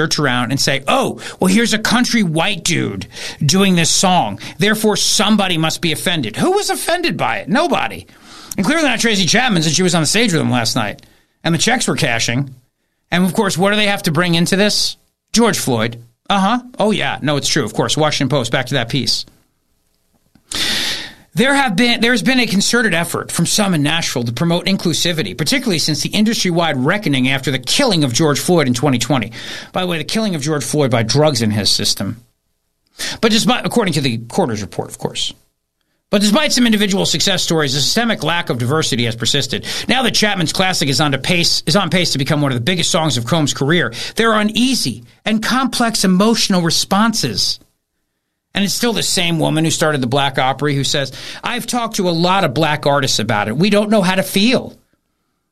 say, oh, well, here's a country white dude doing this song. Therefore, somebody must be offended. Who was offended by it? Nobody. And clearly not Tracy Chapman, since she was on the stage with him last night. And the checks were cashing. And, of course, what do they have to bring into this? George Floyd. Uh-huh. Oh, yeah. No, it's true. Of course. Washington Post. Back to that piece. There's been a concerted effort from some in Nashville to promote inclusivity, particularly since the industry-wide reckoning after the killing of George Floyd in 2020. By the way, the killing of George Floyd by drugs in his system. But despite, according to the coroner's report, of course. But despite some individual success stories, the systemic lack of diversity has persisted. Now that Chapman's classic is on pace to become one of the biggest songs of Combs' career, there are uneasy and complex emotional responses. And it's still the same woman who started the Black Opry who says, I've talked to a lot of black artists about it. We don't know how to feel.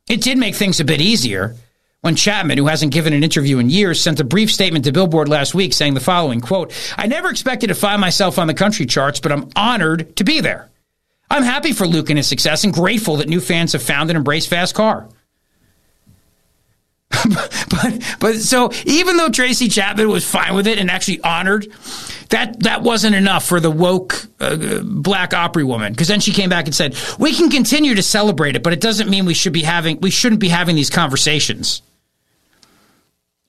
It did make things a bit easier when Chapman, who hasn't given an interview in years, sent a brief statement to Billboard last week saying the following, quote, I never expected to find myself on the country charts, but I'm honored to be there. I'm happy for Luke and his success and grateful that new fans have found and embraced Fast Car. But so even though Tracy Chapman was fine with it and actually honored, that wasn't enough for the woke black Opry woman, because then she came back and said, we can continue to celebrate it, but it doesn't mean we shouldn't be having these conversations.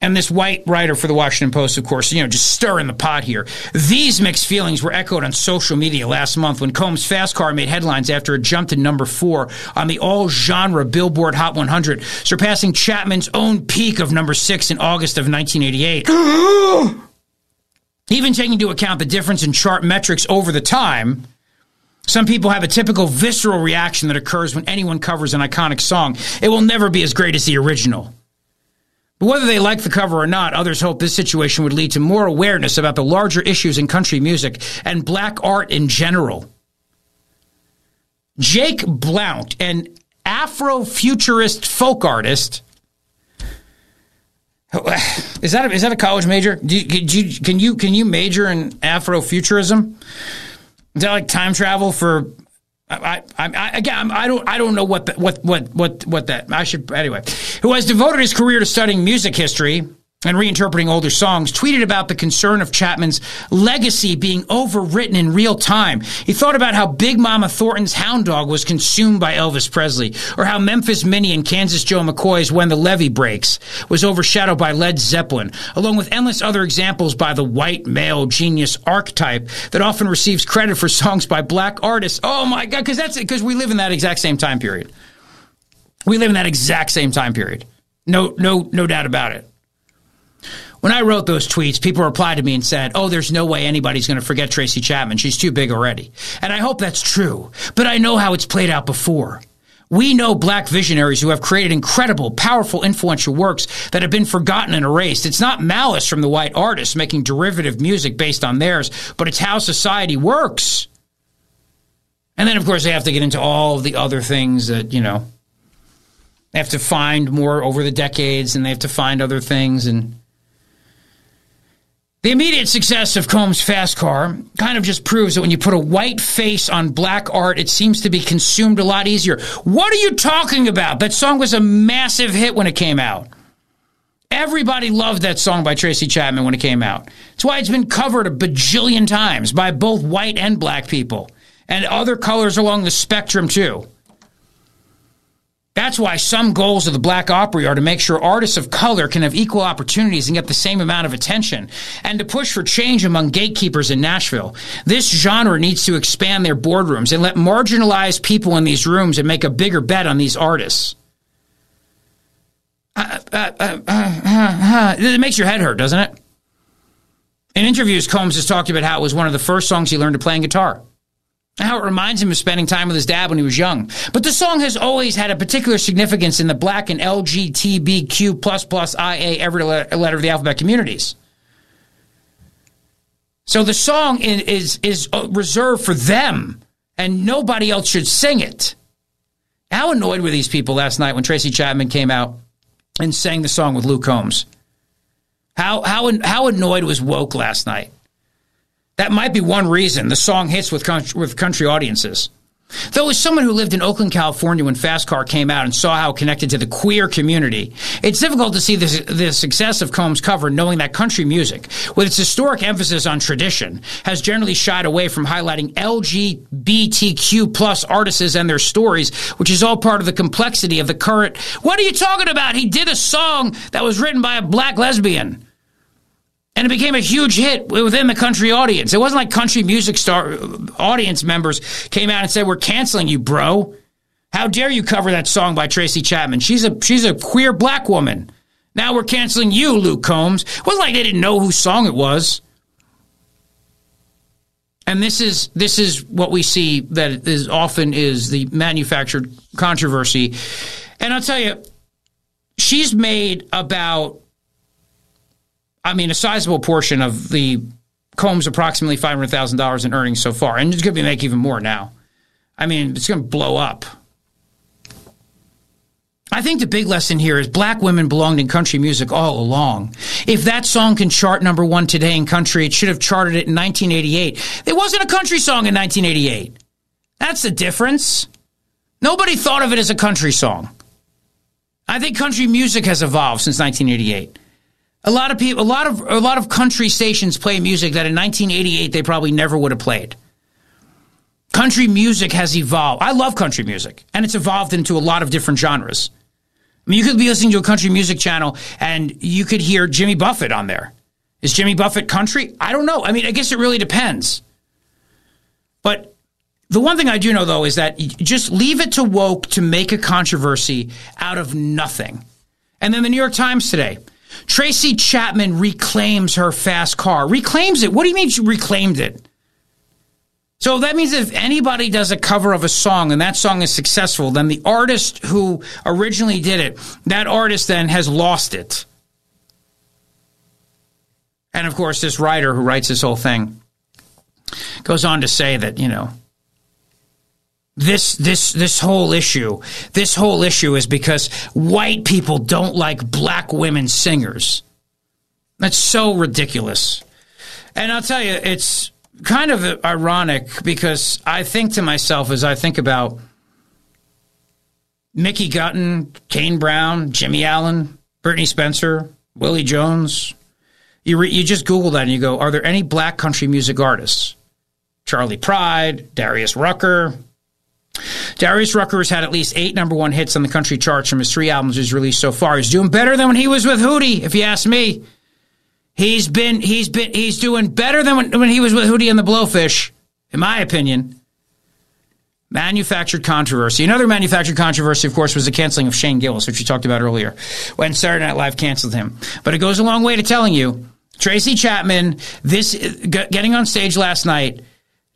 And this white writer for the Washington Post, of course, just stirring the pot here. These mixed feelings were echoed on social media last month when Combs' Fast Car made headlines after it jumped to number 4 on the all-genre Billboard Hot 100, surpassing Chapman's own peak of number 6 in August of 1988. Even taking into account the difference in chart metrics over the time, some people have a typical visceral reaction that occurs when anyone covers an iconic song. It will never be as great as the original. But whether they like the cover or not, others hope this situation would lead to more awareness about the larger issues in country music and black art in general. Jake Blount, an Afrofuturist folk artist. Is that a college major? Can you major in Afrofuturism? Is that like time travel for... Anyway, who has devoted his career to studying music history and reinterpreting older songs, tweeted about the concern of Chapman's legacy being overwritten in real time. He thought about how Big Mama Thornton's Hound Dog was consumed by Elvis Presley, or how Memphis Minnie and Kansas Joe McCoy's When the Levee Breaks was overshadowed by Led Zeppelin, along with endless other examples by the white male genius archetype that often receives credit for songs by black artists. Oh my God, because we live in that exact same time period. No doubt about it. When I wrote those tweets, people replied to me and said, oh, there's no way anybody's going to forget Tracy Chapman. She's too big already. And I hope that's true, but I know how it's played out before. We know black visionaries who have created incredible, powerful, influential works that have been forgotten and erased. It's not malice from the white artists making derivative music based on theirs, but it's how society works. And then, of course, they have to get into all of the other things that, they have to find more over the decades, and they have to find other things, and... The immediate success of Combs' Fast Car kind of just proves that when you put a white face on black art, it seems to be consumed a lot easier. What are you talking about? That song was a massive hit when it came out. Everybody loved that song by Tracy Chapman when it came out. That's why it's been covered a bajillion times by both white and black people, and other colors along the spectrum too. That's why some goals of the Black Opry are to make sure artists of color can have equal opportunities and get the same amount of attention, and to push for change among gatekeepers in Nashville. This genre needs to expand their boardrooms and let marginalized people in these rooms and make a bigger bet on these artists. It makes your head hurt, doesn't it? In interviews, Combs has talked about how it was one of the first songs he learned to play on guitar. How it reminds him of spending time with his dad when he was young. But the song has always had a particular significance in the black and LGBTQ plus IA, every letter of the alphabet communities. So the song is reserved for them, and nobody else should sing it. How annoyed were these people last night when Tracy Chapman came out and sang the song with Luke Combs? How annoyed was woke last night? That might be one reason the song hits with country audiences. Though as someone who lived in Oakland, California when Fast Car came out and saw how it connected to the queer community, it's difficult to see the success of Combs' cover knowing that country music, with its historic emphasis on tradition, has generally shied away from highlighting LGBTQ plus artists and their stories, which is all part of the complexity of the current... What are you talking about? He did a song that was written by a black lesbian. And it became a huge hit within the country audience. It wasn't like country music star audience members came out and said, we're canceling you, bro. How dare you cover that song by Tracy Chapman? She's a queer black woman. Now we're canceling you, Luke Combs. It wasn't like they didn't know whose song it was. And this is what we see that is often is the manufactured controversy. And I'll tell you, she's made about... a sizable portion of the Combs' approximately $500,000 in earnings so far. And it's going to make even more now. It's going to blow up. I think the big lesson here is black women belonged in country music all along. If that song can chart number 1 today in country, it should have charted it in 1988. It wasn't a country song in 1988. That's the difference. Nobody thought of it as a country song. I think country music has evolved since 1988. A lot of people, a lot of country stations play music that in 1988 they probably never would have played. Country music has evolved. I love country music, and it's evolved into a lot of different genres. I mean, you could be listening to a country music channel, and you could hear Jimmy Buffett on there. Is Jimmy Buffett country? I don't know. I mean, I guess it really depends. But the one thing I do know, though, is that you just leave it to woke to make a controversy out of nothing. And then the New York Times today, Tracy Chapman reclaims her Fast Car. Reclaims it? What do you mean she reclaimed it? So that means if anybody does a cover of a song and that song is successful, then the artist who originally did it, that artist then has lost it. And of course, this writer who writes this whole thing goes on to say that, you know, this whole issue is because white people don't like black women singers. That's so ridiculous. And I'll tell you, it's kind of ironic because I think to myself as I think about Mickey Gutton, Kane Brown, Jimmy Allen, Britney Spencer, Willie Jones. You just Google that and you go, are there any black country music artists? Charlie Pride, Darius Rucker. Darius Rucker has had at least 8 number one hits on the country charts from his 3 albums he's released so far. He's doing better than when he was with Hootie, if you ask me. He's doing better than when he was with Hootie and the Blowfish, in my opinion. Manufactured controversy. Another manufactured controversy, of course, was the canceling of Shane Gillis, which we talked about earlier, when Saturday Night Live canceled him. But it goes a long way to telling you, Tracy Chapman,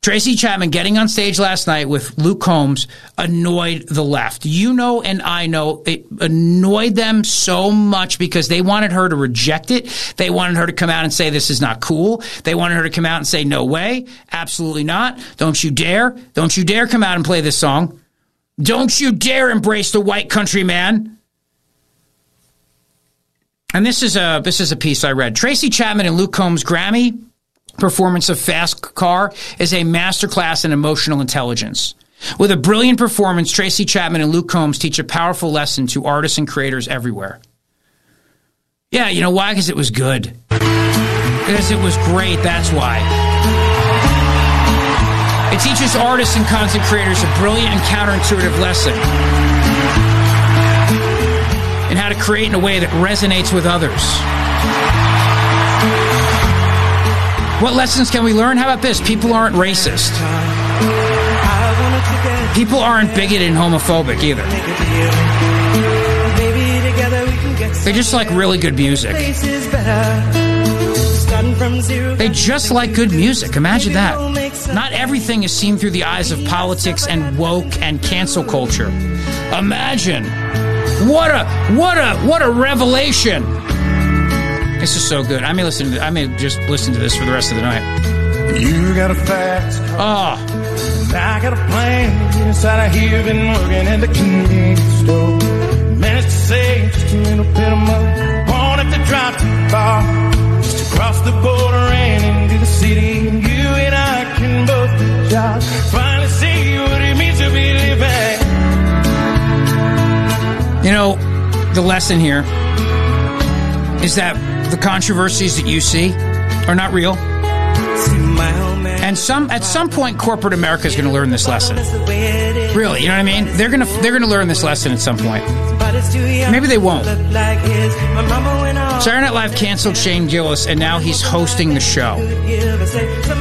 Tracy Chapman getting on stage last night with Luke Combs annoyed the left. You know and I know it annoyed them so much because they wanted her to reject it. They wanted her to come out and say this is not cool. They wanted her to come out and say no way, absolutely not. Don't you dare. Don't you dare come out and play this song. Don't you dare embrace the white country man. And this is a piece I read. Tracy Chapman and Luke Combs' Grammy performance of Fast Car is a masterclass in emotional intelligence. With a brilliant performance, Tracy Chapman and Luke Combs teach a powerful lesson to artists and creators everywhere. Yeah, you know why? Because it was good. Because it was great, that's why. It teaches artists and content creators a brilliant and counterintuitive lesson in how to create in a way that resonates with others. What lessons can we learn? How about this? People aren't racist. People aren't bigoted and homophobic either. They just like really good music. They just like good music. Imagine that. Not everything is seen through the eyes of politics and woke and cancel culture. Imagine. What a revelation. This is so good. I may just listen to this for the rest of the night. You got a fast car. Oh. I got a plane. Inside of here, been working at the convenience store. Managed to save just a little bit of money. Won't have to drive too far. Just across the border and into the city. And you and I can both job. Finally see what it means to be living. You know, the lesson here is that the controversies that you see are not real. And at some point, corporate America is going to learn this lesson. Really, you know what I mean? They're going to learn this lesson at some point. Maybe they won't. Saturday Night Live canceled Shane Gillis, and now he's hosting the show.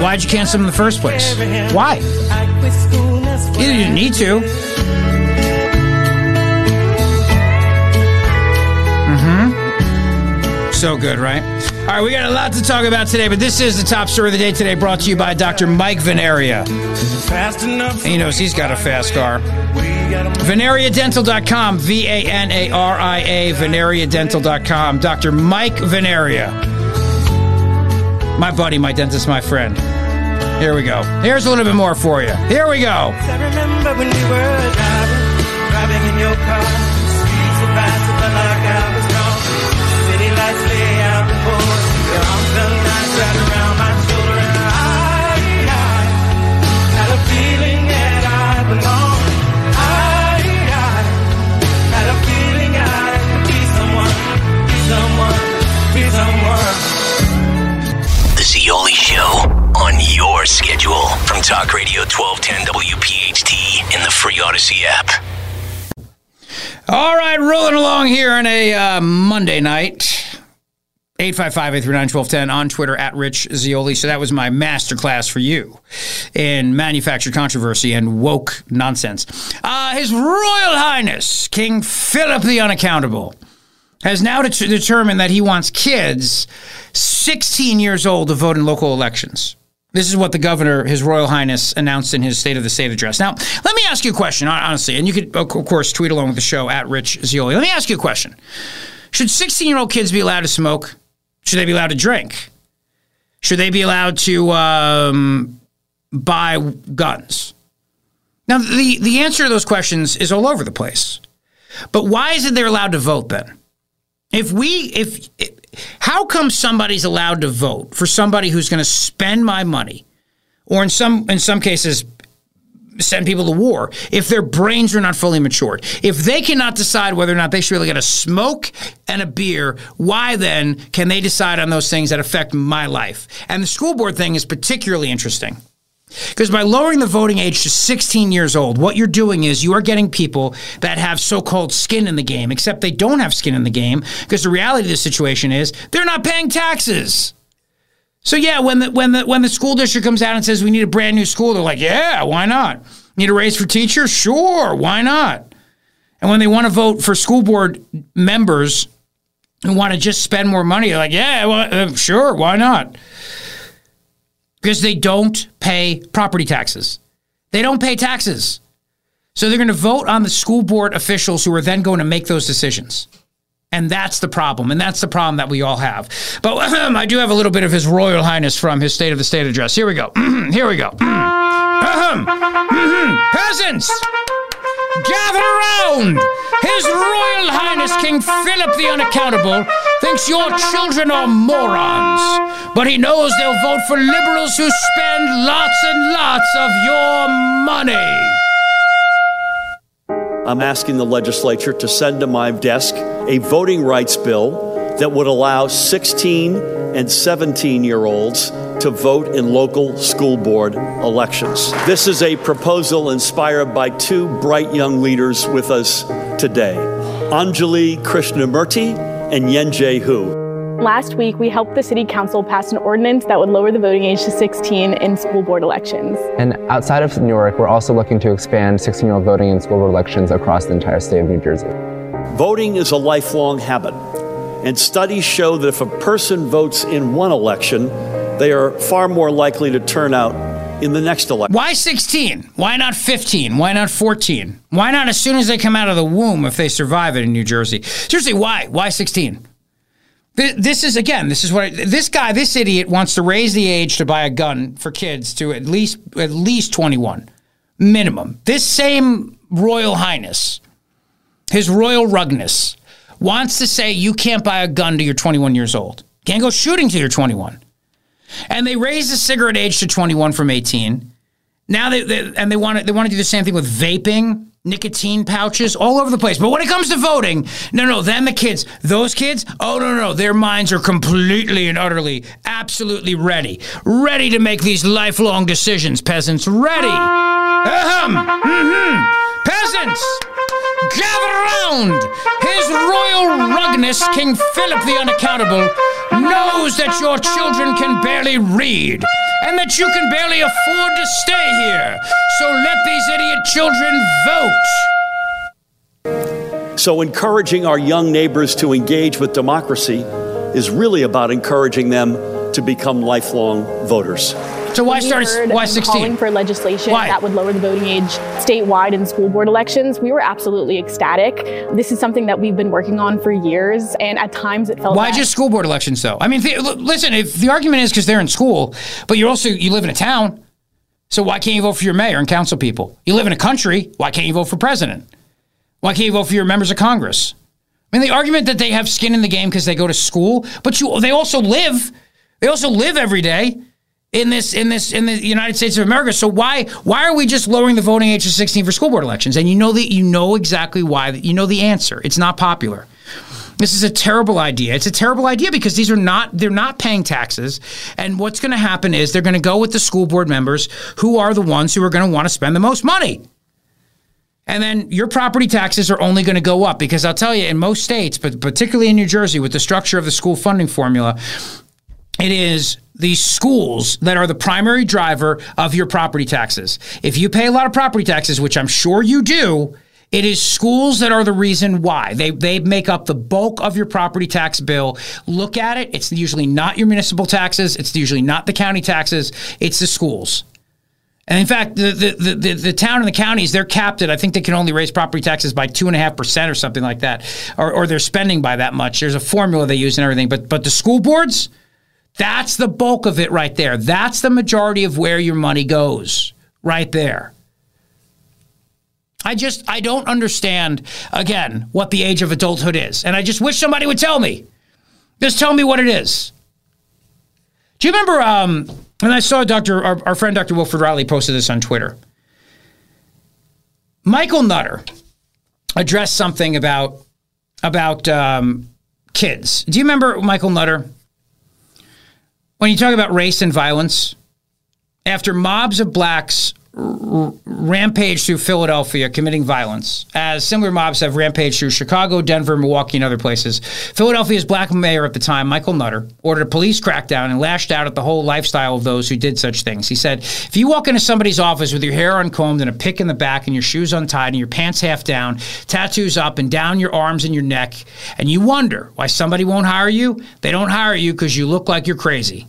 Why'd you cancel him in the first place? Why? You didn't need to. So good, right? All right, we got a lot to talk about today, but this is the top story of the day today, brought to you by Dr. Mike Vanaria. He knows he's got a fast car. VanariaDental.com, VANARIA, VanariaDental.com. Dr. Mike Vanaria. My buddy, my dentist, my friend. Here we go. Here's a little bit more for you. Here we go. I remember when you were driving in your car, streets of Bass, like I was. Odyssey app. All right, rolling along here on a Monday night. 855-839-1210 on Twitter at Rich Zeoli. So that was my masterclass for you in manufactured controversy and woke nonsense. His Royal Highness, King Philip the Unaccountable, has now determined that he wants kids 16 years old to vote in local elections. This is what the governor, His Royal Highness, announced in his State of the State address. Now, let me ask you a question, honestly, and you could, of course, tweet along with the show at Rich Zeoli. Let me ask you a question. Should 16-year-old kids be allowed to smoke? Should they be allowed to drink? Should they be allowed to buy guns? Now, the answer to those questions is all over the place. But why is it they're allowed to vote then? How come somebody's allowed to vote for somebody who's going to spend my money, or in some cases send people to war, if their brains are not fully matured? If they cannot decide whether or not they should really get a smoke and a beer, why then can they decide on those things that affect my life? And the school board thing is particularly interesting, because by lowering the voting age to 16 years old, what you're doing is you are getting people that have so-called skin in the game, except they don't have skin in the game, because the reality of the situation is they're not paying taxes. So yeah, when the school district comes out and says we need a brand new school, they're like, yeah, why not? Need a raise for teachers? Sure, why not? And when they want to vote for school board members who want to just spend more money, they're like, yeah, well, sure, why not? Because they don't pay property taxes. They don't pay taxes. So they're going to vote on the school board officials who are then going to make those decisions. And that's the problem. And that's the problem that we all have. But I do have a little bit of His Royal Highness from his State of the State address. Here we go. Here we go. Peasants, gather around. His Royal Highness King Philip the Unaccountable thinks your children are morons, but he knows they'll vote for liberals who spend lots and lots of your money. I'm asking the legislature to send to my desk a voting rights bill that would allow 16 and 17-year-olds to vote in local school board elections. This is a proposal inspired by two bright young leaders with us today, Anjali Krishnamurti and Yenje Hu. Last week, we helped the city council pass an ordinance that would lower the voting age to 16 in school board elections. And outside of New York, we're also looking to expand 16-year-old voting in school board elections across the entire state of New Jersey. Voting is a lifelong habit, and studies show that if a person votes in one election, they are far more likely to turn out in the next election. Why 16? Why not 15? Why not 14? Why not as soon as they come out of the womb if they survive it in New Jersey? Seriously, why? Why 16? This idiot wants to raise the age to buy a gun for kids to at least 21 minimum. This same Royal Highness, His Royal Rugness, wants to say you can't buy a gun till you're 21 years old. Can't go shooting till you're 21. And they raised the cigarette age to 21 from 18. Now they want to do the same thing with vaping, nicotine pouches, all over the place. But when it comes to voting, their minds are completely and utterly, absolutely ready to make these lifelong decisions. Peasants, ready. Peasants, gather round. His Royal Rugness, King Philip the Unaccountable, knows that your children can barely read and that you can barely afford to stay here. So let these idiot children vote. So encouraging our young neighbors to engage with democracy is really about encouraging them to become lifelong voters. So why 16? Calling for legislation that would lower the voting age statewide in school board elections, we were absolutely ecstatic. This is something that we've been working on for years, and at times it felt why just school board elections, though? I mean, listen, if the argument is because they're in school, but you live in a town, so why can't you vote for your mayor and council people? You live in a country, why can't you vote for president? Why can't you vote for your members of Congress? I mean, the argument that they have skin in the game because they go to school, but they also live every day in the United States of America. So why are we just lowering the voting age to 16 for school board elections? And you know exactly why. You know the answer. It's not popular. This is a terrible idea. It's a terrible idea because they're not paying taxes. And what's going to happen is they're going to go with the school board members who are the ones who are going to want to spend the most money. And then your property taxes are only going to go up, because I'll tell you, in most states, but particularly in New Jersey, with the structure of the school funding formula, it is the schools that are the primary driver of your property taxes. If you pay a lot of property taxes, which I'm sure you do, it is schools that are the reason why. They make up the bulk of your property tax bill. Look at it. It's usually not your municipal taxes. It's usually not the county taxes. It's the schools. And in fact, the town and the counties, they're capped at, I think they can only raise property taxes by 2.5% or something like that, or they're spending by that much. There's a formula they use and everything. But the school boards, that's the bulk of it right there. That's the majority of where your money goes right there. I don't understand, again, what the age of adulthood is. And I just wish somebody would tell me. Just tell me what it is. Do you remember, and I saw our friend Dr. Wilfred Riley posted this on Twitter. Michael Nutter addressed something about kids. Do you remember Michael Nutter? When you talk about race and violence, after mobs of blacks rampage through Philadelphia committing violence, as similar mobs have rampaged through Chicago, Denver, Milwaukee, and other places, Philadelphia's black mayor at the time, Michael Nutter, ordered a police crackdown and lashed out at the whole lifestyle of those who did such things. He said, if you walk into somebody's office with your hair uncombed and a pick in the back and your shoes untied and your pants half down, tattoos up and down your arms and your neck, and you wonder why somebody won't hire you, they don't hire you because you look like you're crazy.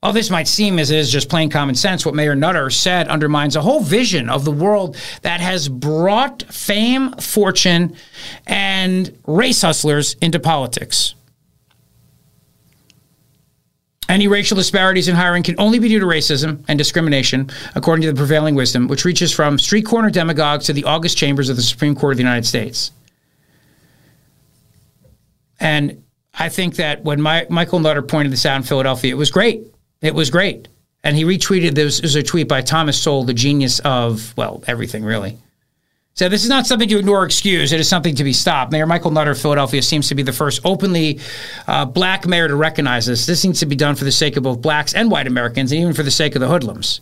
All this might seem as it is just plain common sense. What Mayor Nutter said undermines a whole vision of the world that has brought fame, fortune, and race hustlers into politics. Any racial disparities in hiring can only be due to racism and discrimination, according to the prevailing wisdom, which reaches from street corner demagogues to the august chambers of the Supreme Court of the United States. And I think that when Michael Nutter pointed this out in Philadelphia, it was great. It was great. And he retweeted this. It was a tweet by Thomas Sowell, the genius of, well, everything really. So this is not something to ignore or excuse. It is something to be stopped. Mayor Michael Nutter of Philadelphia seems to be the first openly black mayor to recognize this. This needs to be done for the sake of both blacks and white Americans, and even for the sake of the hoodlums.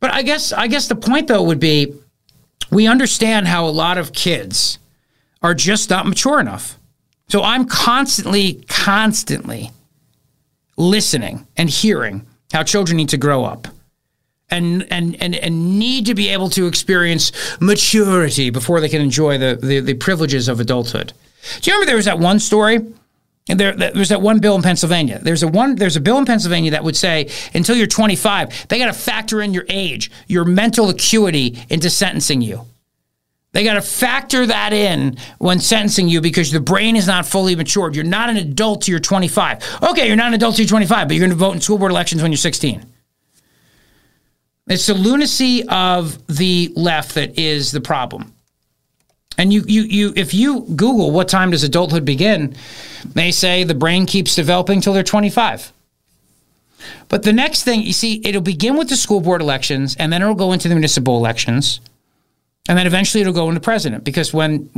But I guess the point, though, would be we understand how a lot of kids are just not mature enough. So I'm constantly listening and hearing how children need to grow up and need to be able to experience maturity before they can enjoy the privileges of adulthood. Do you remember there was that one story? There's that one bill in Pennsylvania. There's a bill in Pennsylvania that would say until you're 25, they got to factor in your age, your mental acuity into sentencing you. They got to factor that in when sentencing you because the brain is not fully matured. You're not an adult till you're 25. Okay, you're not an adult till you're 25, but you're going to vote in school board elections when you're 16. It's the lunacy of the left that is the problem. And if you Google what time does adulthood begin, they say the brain keeps developing till they're 25. But the next thing, you see, it'll begin with the school board elections, and then it'll go into the municipal elections. And then eventually it'll go into president, because when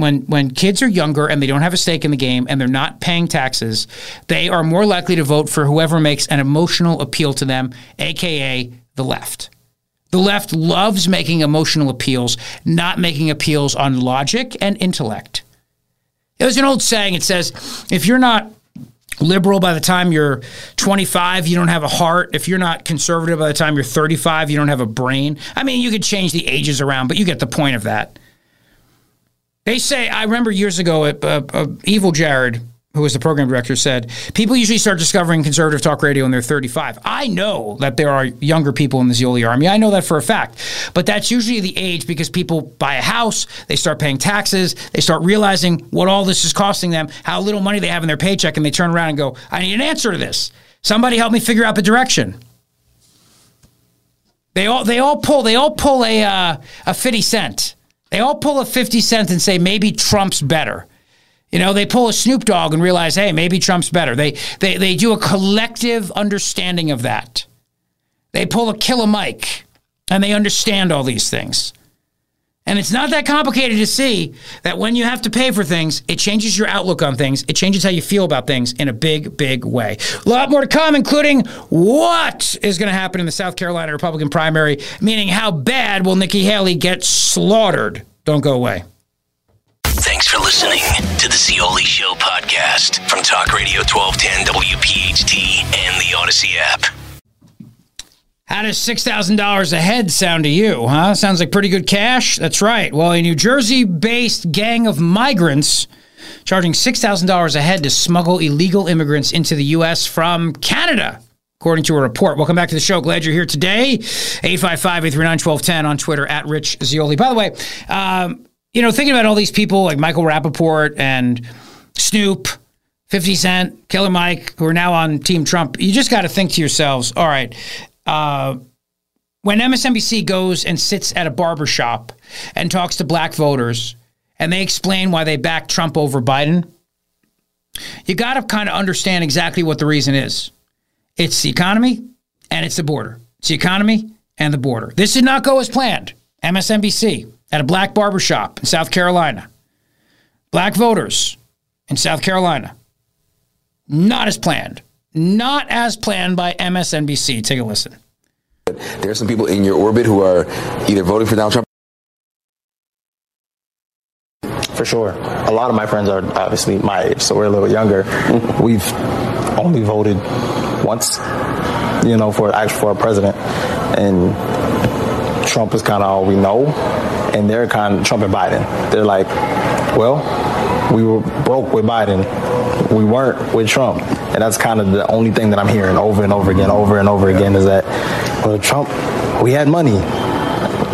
kids are younger and they don't have a stake in the game and they're not paying taxes, they are more likely to vote for whoever makes an emotional appeal to them, a.k.a. the left. The left loves making emotional appeals, not making appeals on logic and intellect. There's an old saying. It says, if you're not liberal by the time you're 25, you don't have a heart. If you're not conservative by the time you're 35, you don't have a brain. I mean, you could change the ages around, but you get the point of that. They say, I remember years ago, Evil Jared, who was the program director, said, people usually start discovering conservative talk radio when they're 35. I know that there are younger people in the Zioli Army. I know that for a fact. But that's usually the age because people buy a house, they start paying taxes, they start realizing what all this is costing them, how little money they have in their paycheck, and they turn around and go, I need an answer to this. Somebody help me figure out the direction. They all pull a 50 cent. They all pull a 50 cent and say, maybe Trump's better. You know, they pull a Snoop Dogg and realize, hey, maybe Trump's better. They do a collective understanding of that. They pull a Killer Mike, and they understand all these things. And it's not that complicated to see that when you have to pay for things, it changes your outlook on things. It changes how you feel about things in a big, big way. A lot more to come, including what is going to happen in the South Carolina Republican primary, meaning how bad will Nikki Haley get slaughtered? Don't go away. Thanks for listening to the Scioli Show podcast from Talk Radio 1210 WPHT and the Odyssey app. How does $6,000 a head sound to you, huh? Sounds like pretty good cash? That's right. Well, a New Jersey-based gang of migrants charging $6,000 a head to smuggle illegal immigrants into the U.S. from Canada, according to a report. Welcome back to the show. Glad you're here today. 855-839-1210 on Twitter, at Rich Scioli. By the way, you know, thinking about all these people like Michael Rapaport and Snoop, 50 Cent, Killer Mike, who are now on Team Trump, you just got to think to yourselves, all right, when MSNBC goes and sits at a barbershop and talks to black voters and they explain why they back Trump over Biden, you got to kind of understand exactly what the reason is. It's the economy and it's the border. It's the economy and the border. This did not go as planned. MSNBC at a black barbershop in South Carolina. Black voters in South Carolina. Not as planned. Not as planned by MSNBC. Take a listen. There are some people in your orbit who are either voting for Donald Trump. For sure. A lot of my friends are obviously my age, so we're a little younger. We've only voted once, you know, for a president. And Trump is kind of all we know. And they're kind of Trump and Biden. They're like, well, we were broke with Biden. We weren't with Trump. And that's kind of the only thing that I'm hearing over and over again is that, well, Trump, we had money.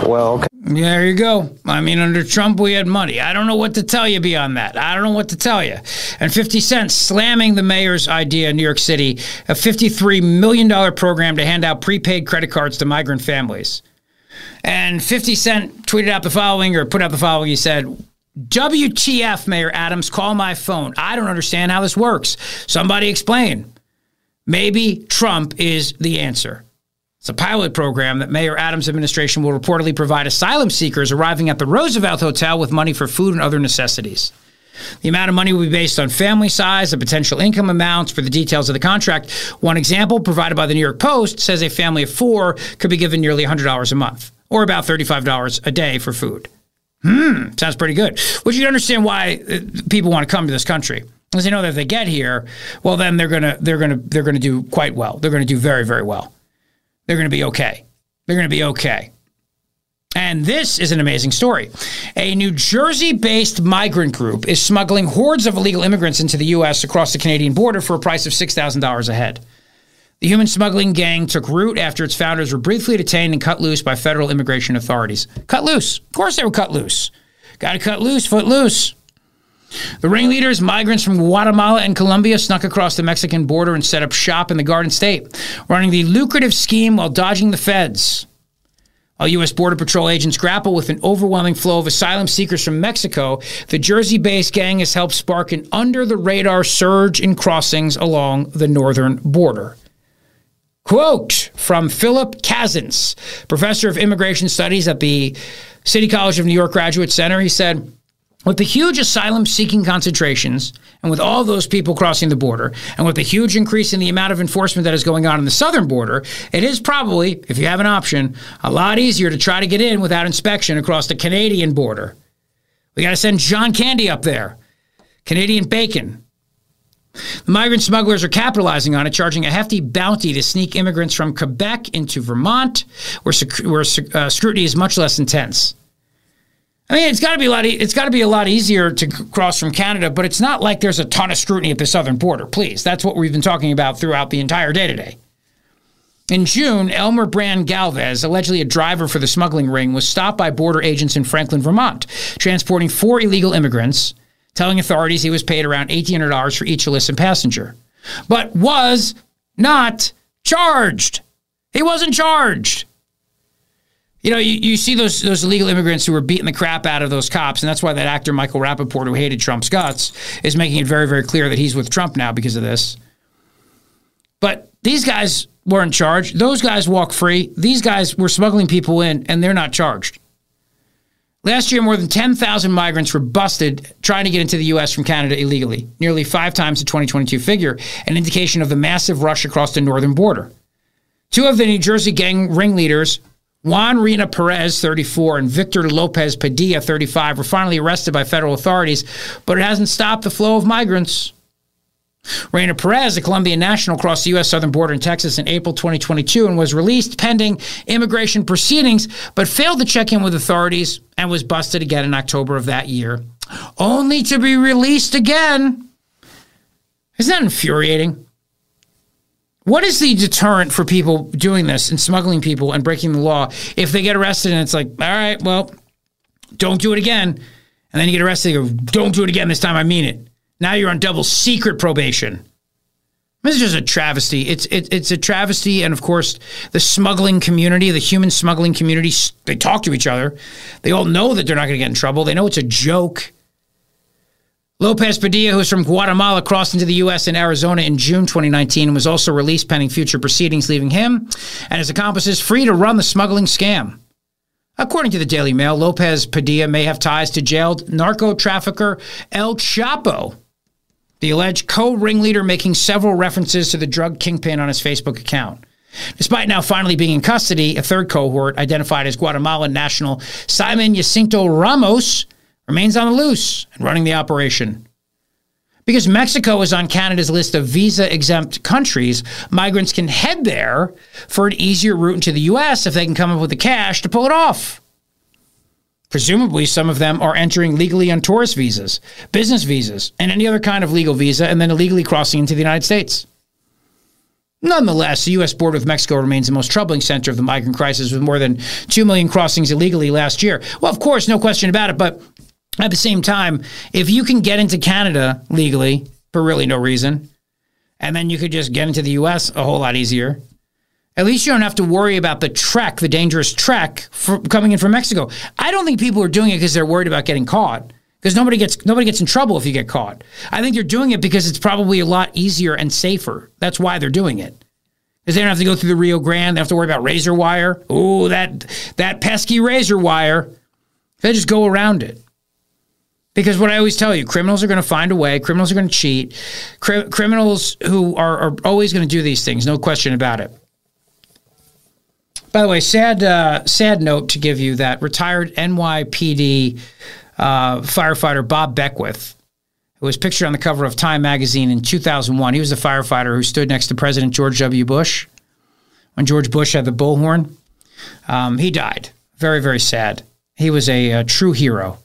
Well, okay. Yeah, there you go. I mean, under Trump, we had money. I don't know what to tell you beyond that. I don't know what to tell you. And 50 Cent slamming the mayor's idea in New York City, a $53 million program to hand out prepaid credit cards to migrant families. And 50 Cent tweeted out the following, or put out the following. He said, WTF, Mayor Adams, call my phone. I don't understand how this works. Somebody explain. Maybe Trump is the answer. It's a pilot program that Mayor Adams' administration will reportedly provide asylum seekers arriving at the Roosevelt Hotel with money for food and other necessities. The amount of money will be based on family size, the potential income amounts for the details of the contract. One example provided by the New York Post says a family of four could be given nearly $100 a month or about $35 a day for food. Sounds pretty good. Which you understand why people want to come to this country, because they know that if they get here, well, then they're gonna do quite well. They're gonna do very, very well. They're gonna be okay. They're gonna be okay. And this is an amazing story. A New Jersey-based migrant group is smuggling hordes of illegal immigrants into the U.S. across the Canadian border for a price of $6,000 a head. The human smuggling gang took root after its founders were briefly detained and cut loose by federal immigration authorities. Cut loose. Of course they were cut loose. Got to cut loose, foot loose. The ringleaders, migrants from Guatemala and Colombia, snuck across the Mexican border and set up shop in the Garden State, running the lucrative scheme while dodging the feds. While U.S. Border Patrol agents grapple with an overwhelming flow of asylum seekers from Mexico, the Jersey-based gang has helped spark an under-the-radar surge in crossings along the northern border. Quote from Philip Kazins, professor of immigration studies at the City College of New York Graduate Center. He said, with the huge asylum-seeking concentrations and with all those people crossing the border and with the huge increase in the amount of enforcement that is going on in the southern border, it is probably, if you have an option, a lot easier to try to get in without inspection across the Canadian border. We got to send John Candy up there. Canadian bacon. The migrant smugglers are capitalizing on it, charging a hefty bounty to sneak immigrants from Quebec into Vermont, where scrutiny is much less intense. I mean, it's got to be a lot easier to cross from Canada, but it's not like there's a ton of scrutiny at the southern border. Please, that's what we've been talking about throughout the entire day today. In June, Elmer Brand Galvez, allegedly a driver for the smuggling ring, was stopped by border agents in Franklin, Vermont, transporting four illegal immigrants, telling authorities he was paid around $1,800 for each illicit passenger, but was not charged. He wasn't charged. You know, you see those illegal immigrants who were beating the crap out of those cops, and that's why that actor Michael Rapaport, who hated Trump's guts, is making it very, very clear that he's with Trump now because of this. But these guys weren't charged. Those guys walk free. These guys were smuggling people in, and they're not charged. Last year, more than 10,000 migrants were busted trying to get into the U.S. from Canada illegally, nearly five times the 2022 figure, an indication of the massive rush across the northern border. Two of the New Jersey gang ringleaders, Juan Rina Perez, 34, and Victor Lopez Padilla, 35, were finally arrested by federal authorities, but it hasn't stopped the flow of migrants. Reyna Perez, a Colombian national, crossed the U.S. southern border in Texas in April 2022 and was released pending immigration proceedings, but failed to check in with authorities and was busted again in October of that year, only to be released again. Isn't that infuriating? What is the deterrent for people doing this and smuggling people and breaking the law if they get arrested and it's like, all right, well, don't do it again. And then you get arrested and you go, don't do it again this time, I mean it. Now you're on double secret probation. This is just a travesty. It's a travesty. And, of course, the smuggling community, the human smuggling community, they talk to each other. They all know that they're not going to get in trouble. They know it's a joke. Lopez Padilla, who's from Guatemala, crossed into the U.S. and Arizona in June 2019 and was also released pending future proceedings, leaving him and his accomplices free to run the smuggling scam. According to the Daily Mail, Lopez Padilla may have ties to jailed narco trafficker El Chapo, the alleged co-ringleader, making several references to the drug kingpin on his Facebook account. Despite now finally being in custody, a third cohort, identified as Guatemalan national Simon Jacinto Ramos, remains on the loose and running the operation. Because Mexico is on Canada's list of visa-exempt countries, migrants can head there for an easier route into the U.S. if they can come up with the cash to pull it off. Presumably, some of them are entering legally on tourist visas, business visas, and any other kind of legal visa, and then illegally crossing into the United States. Nonetheless, the U.S. border with Mexico remains the most troubling center of the migrant crisis, with more than 2 million crossings illegally last year. Well, of course, no question about it, but at the same time, if you can get into Canada legally, for really no reason, and then you could just get into the U.S. a whole lot easier, at least you don't have to worry about the trek, the dangerous trek coming in from Mexico. I don't think people are doing it because they're worried about getting caught, because nobody gets in trouble if you get caught. I think they're doing it because it's probably a lot easier and safer. That's why they're doing it, because they don't have to go through the Rio Grande. They don't have to worry about razor wire. Ooh, that pesky razor wire. They just go around it. Because what I always tell you, criminals are going to find a way. Criminals are going to cheat. Criminals who are always going to do these things, no question about it. By the way, sad note to give you that retired NYPD firefighter Bob Beckwith, who was pictured on the cover of Time magazine in 2001. He was a firefighter who stood next to President George W. Bush when George Bush had the bullhorn. He died. Very, very sad. He was a true hero.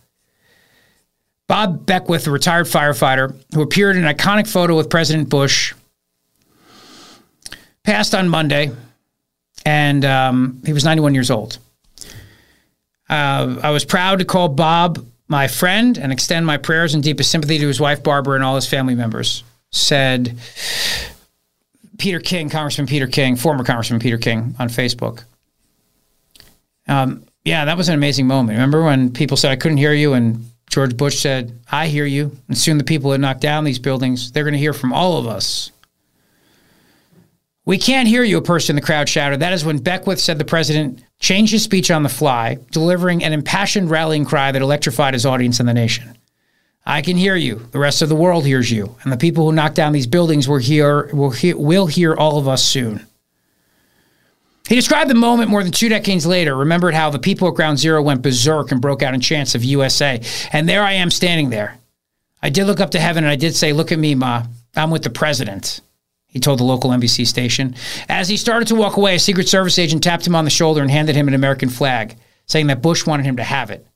Bob Beckwith, a retired firefighter who appeared in an iconic photo with President Bush, passed on Monday. And he was 91 years old. I was proud to call Bob my friend and extend my prayers and deepest sympathy to his wife, Barbara, and all his family members, said Peter King, Congressman Peter King, former Congressman Peter King on Facebook. Yeah, that was an amazing moment. Remember when people said, I couldn't hear you, and George Bush said, I hear you. And soon the people that knocked down these buildings, they're going to hear from all of us. We can't hear you, a person in the crowd shouted. That is when Beckwith said the president changed his speech on the fly, delivering an impassioned rallying cry that electrified his audience and the nation. I can hear you. The rest of the world hears you. And the people who knocked down these buildings will hear all of us soon. He described the moment more than 2 decades later, remembered how the people at Ground Zero went berserk and broke out in chants of USA. And there I am standing there. I did look up to heaven and I did say, look at me, Ma. I'm with the president. He told the local NBC station. As he started to walk away, a Secret Service agent tapped him on the shoulder and handed him an American flag, saying that Bush wanted him to have it.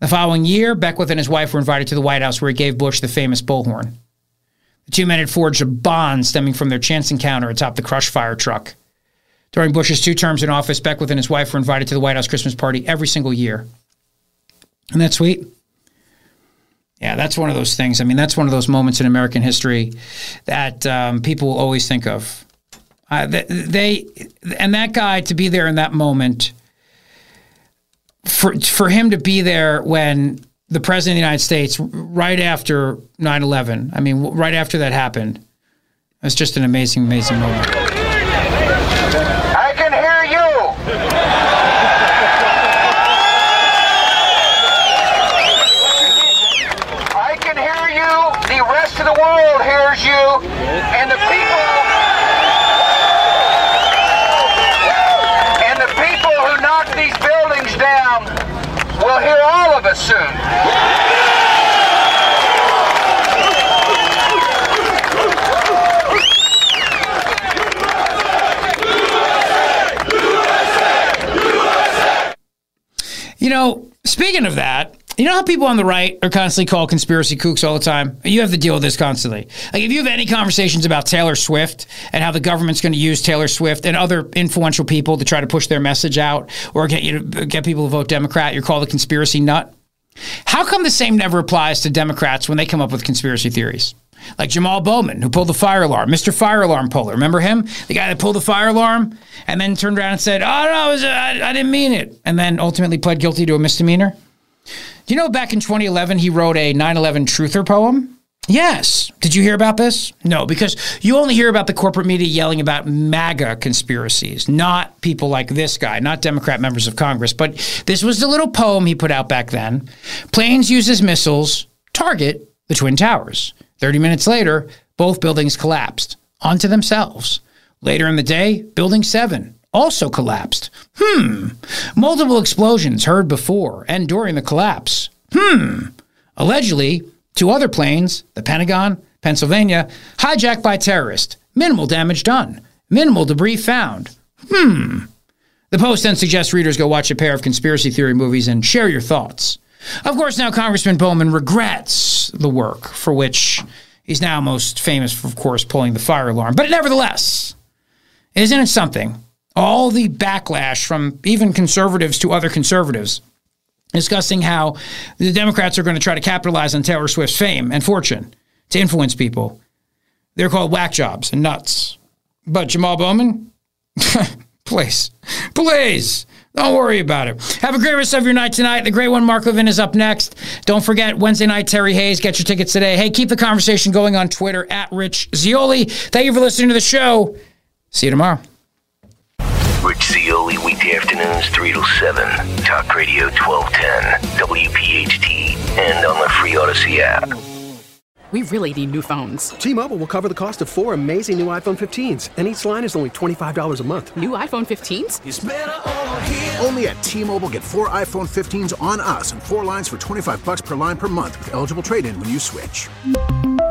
The following year, Beckwith and his wife were invited to the White House, where he gave Bush the famous bullhorn. The two men had forged a bond stemming from their chance encounter atop the Crush fire truck. During Bush's 2 terms in office, Beckwith and his wife were invited to the White House Christmas party every single year. Isn't that sweet? Yeah, that's one of those things. I mean, that's one of those moments in American history that people will always think of. And that guy to be there in that moment, for him to be there when the president of the United States, right after 9/11, I mean, right after that happened, it's just an amazing, amazing moment. I can hear you. of the world hears you, and the people who knock these buildings down will hear all of us soon. You know, speaking of that, you know how people on the right are constantly called conspiracy kooks all the time? You have to deal with this constantly. Like, if you have any conversations about Taylor Swift and how the government's going to use Taylor Swift and other influential people to try to push their message out or get you to get people to vote Democrat, you're called a conspiracy nut. How come the same never applies to Democrats when they come up with conspiracy theories? Like Jamal Bowman, who pulled the fire alarm, Mr. Fire Alarm Puller. Remember him? The guy that pulled the fire alarm and then turned around and said, oh, no, I didn't mean it. And then ultimately pled guilty to a misdemeanor. Do you know back in 2011, he wrote a 9/11 truther poem? Yes. Did you hear about this? No, because you only hear about the corporate media yelling about MAGA conspiracies, not people like this guy, not Democrat members of Congress. But this was the little poem he put out back then. Planes use as missiles, target the Twin Towers. 30 minutes later, both buildings collapsed onto themselves. Later in the day, Building 7 also collapsed. Multiple explosions heard before and during the collapse. Allegedly, 2 other planes, the Pentagon, Pennsylvania, hijacked by terrorists. Minimal damage done. Minimal debris found. The Post then suggests readers go watch a pair of conspiracy theory movies and share your thoughts. Of course, now Congressman Bowman regrets the work for which he's now most famous for, of course, pulling the fire alarm. But nevertheless, isn't it something? All the backlash from even conservatives to other conservatives discussing how the Democrats are going to try to capitalize on Taylor Swift's fame and fortune to influence people. They're called whack jobs and nuts. But Jamal Bowman, please. Don't worry about it. Have a great rest of your night tonight. The great one, Mark Levin, is up next. Don't forget, Wednesday night, Terry Hayes. Get your tickets today. Hey, keep the conversation going on Twitter, @RichZioli. Thank you for listening to the show. See you tomorrow. Rich Zioli, weekday afternoons, 3 till 7. Talk Radio 1210, WPHT, and on the free Odyssey app. We really need new phones. T-Mobile will cover the cost of 4 amazing new iPhone 15s, and each line is only $25 a month. New iPhone 15s? It's better over here. Only at T-Mobile, get 4 iPhone 15s on us and 4 lines for $25 per line per month with eligible trade-in when you switch.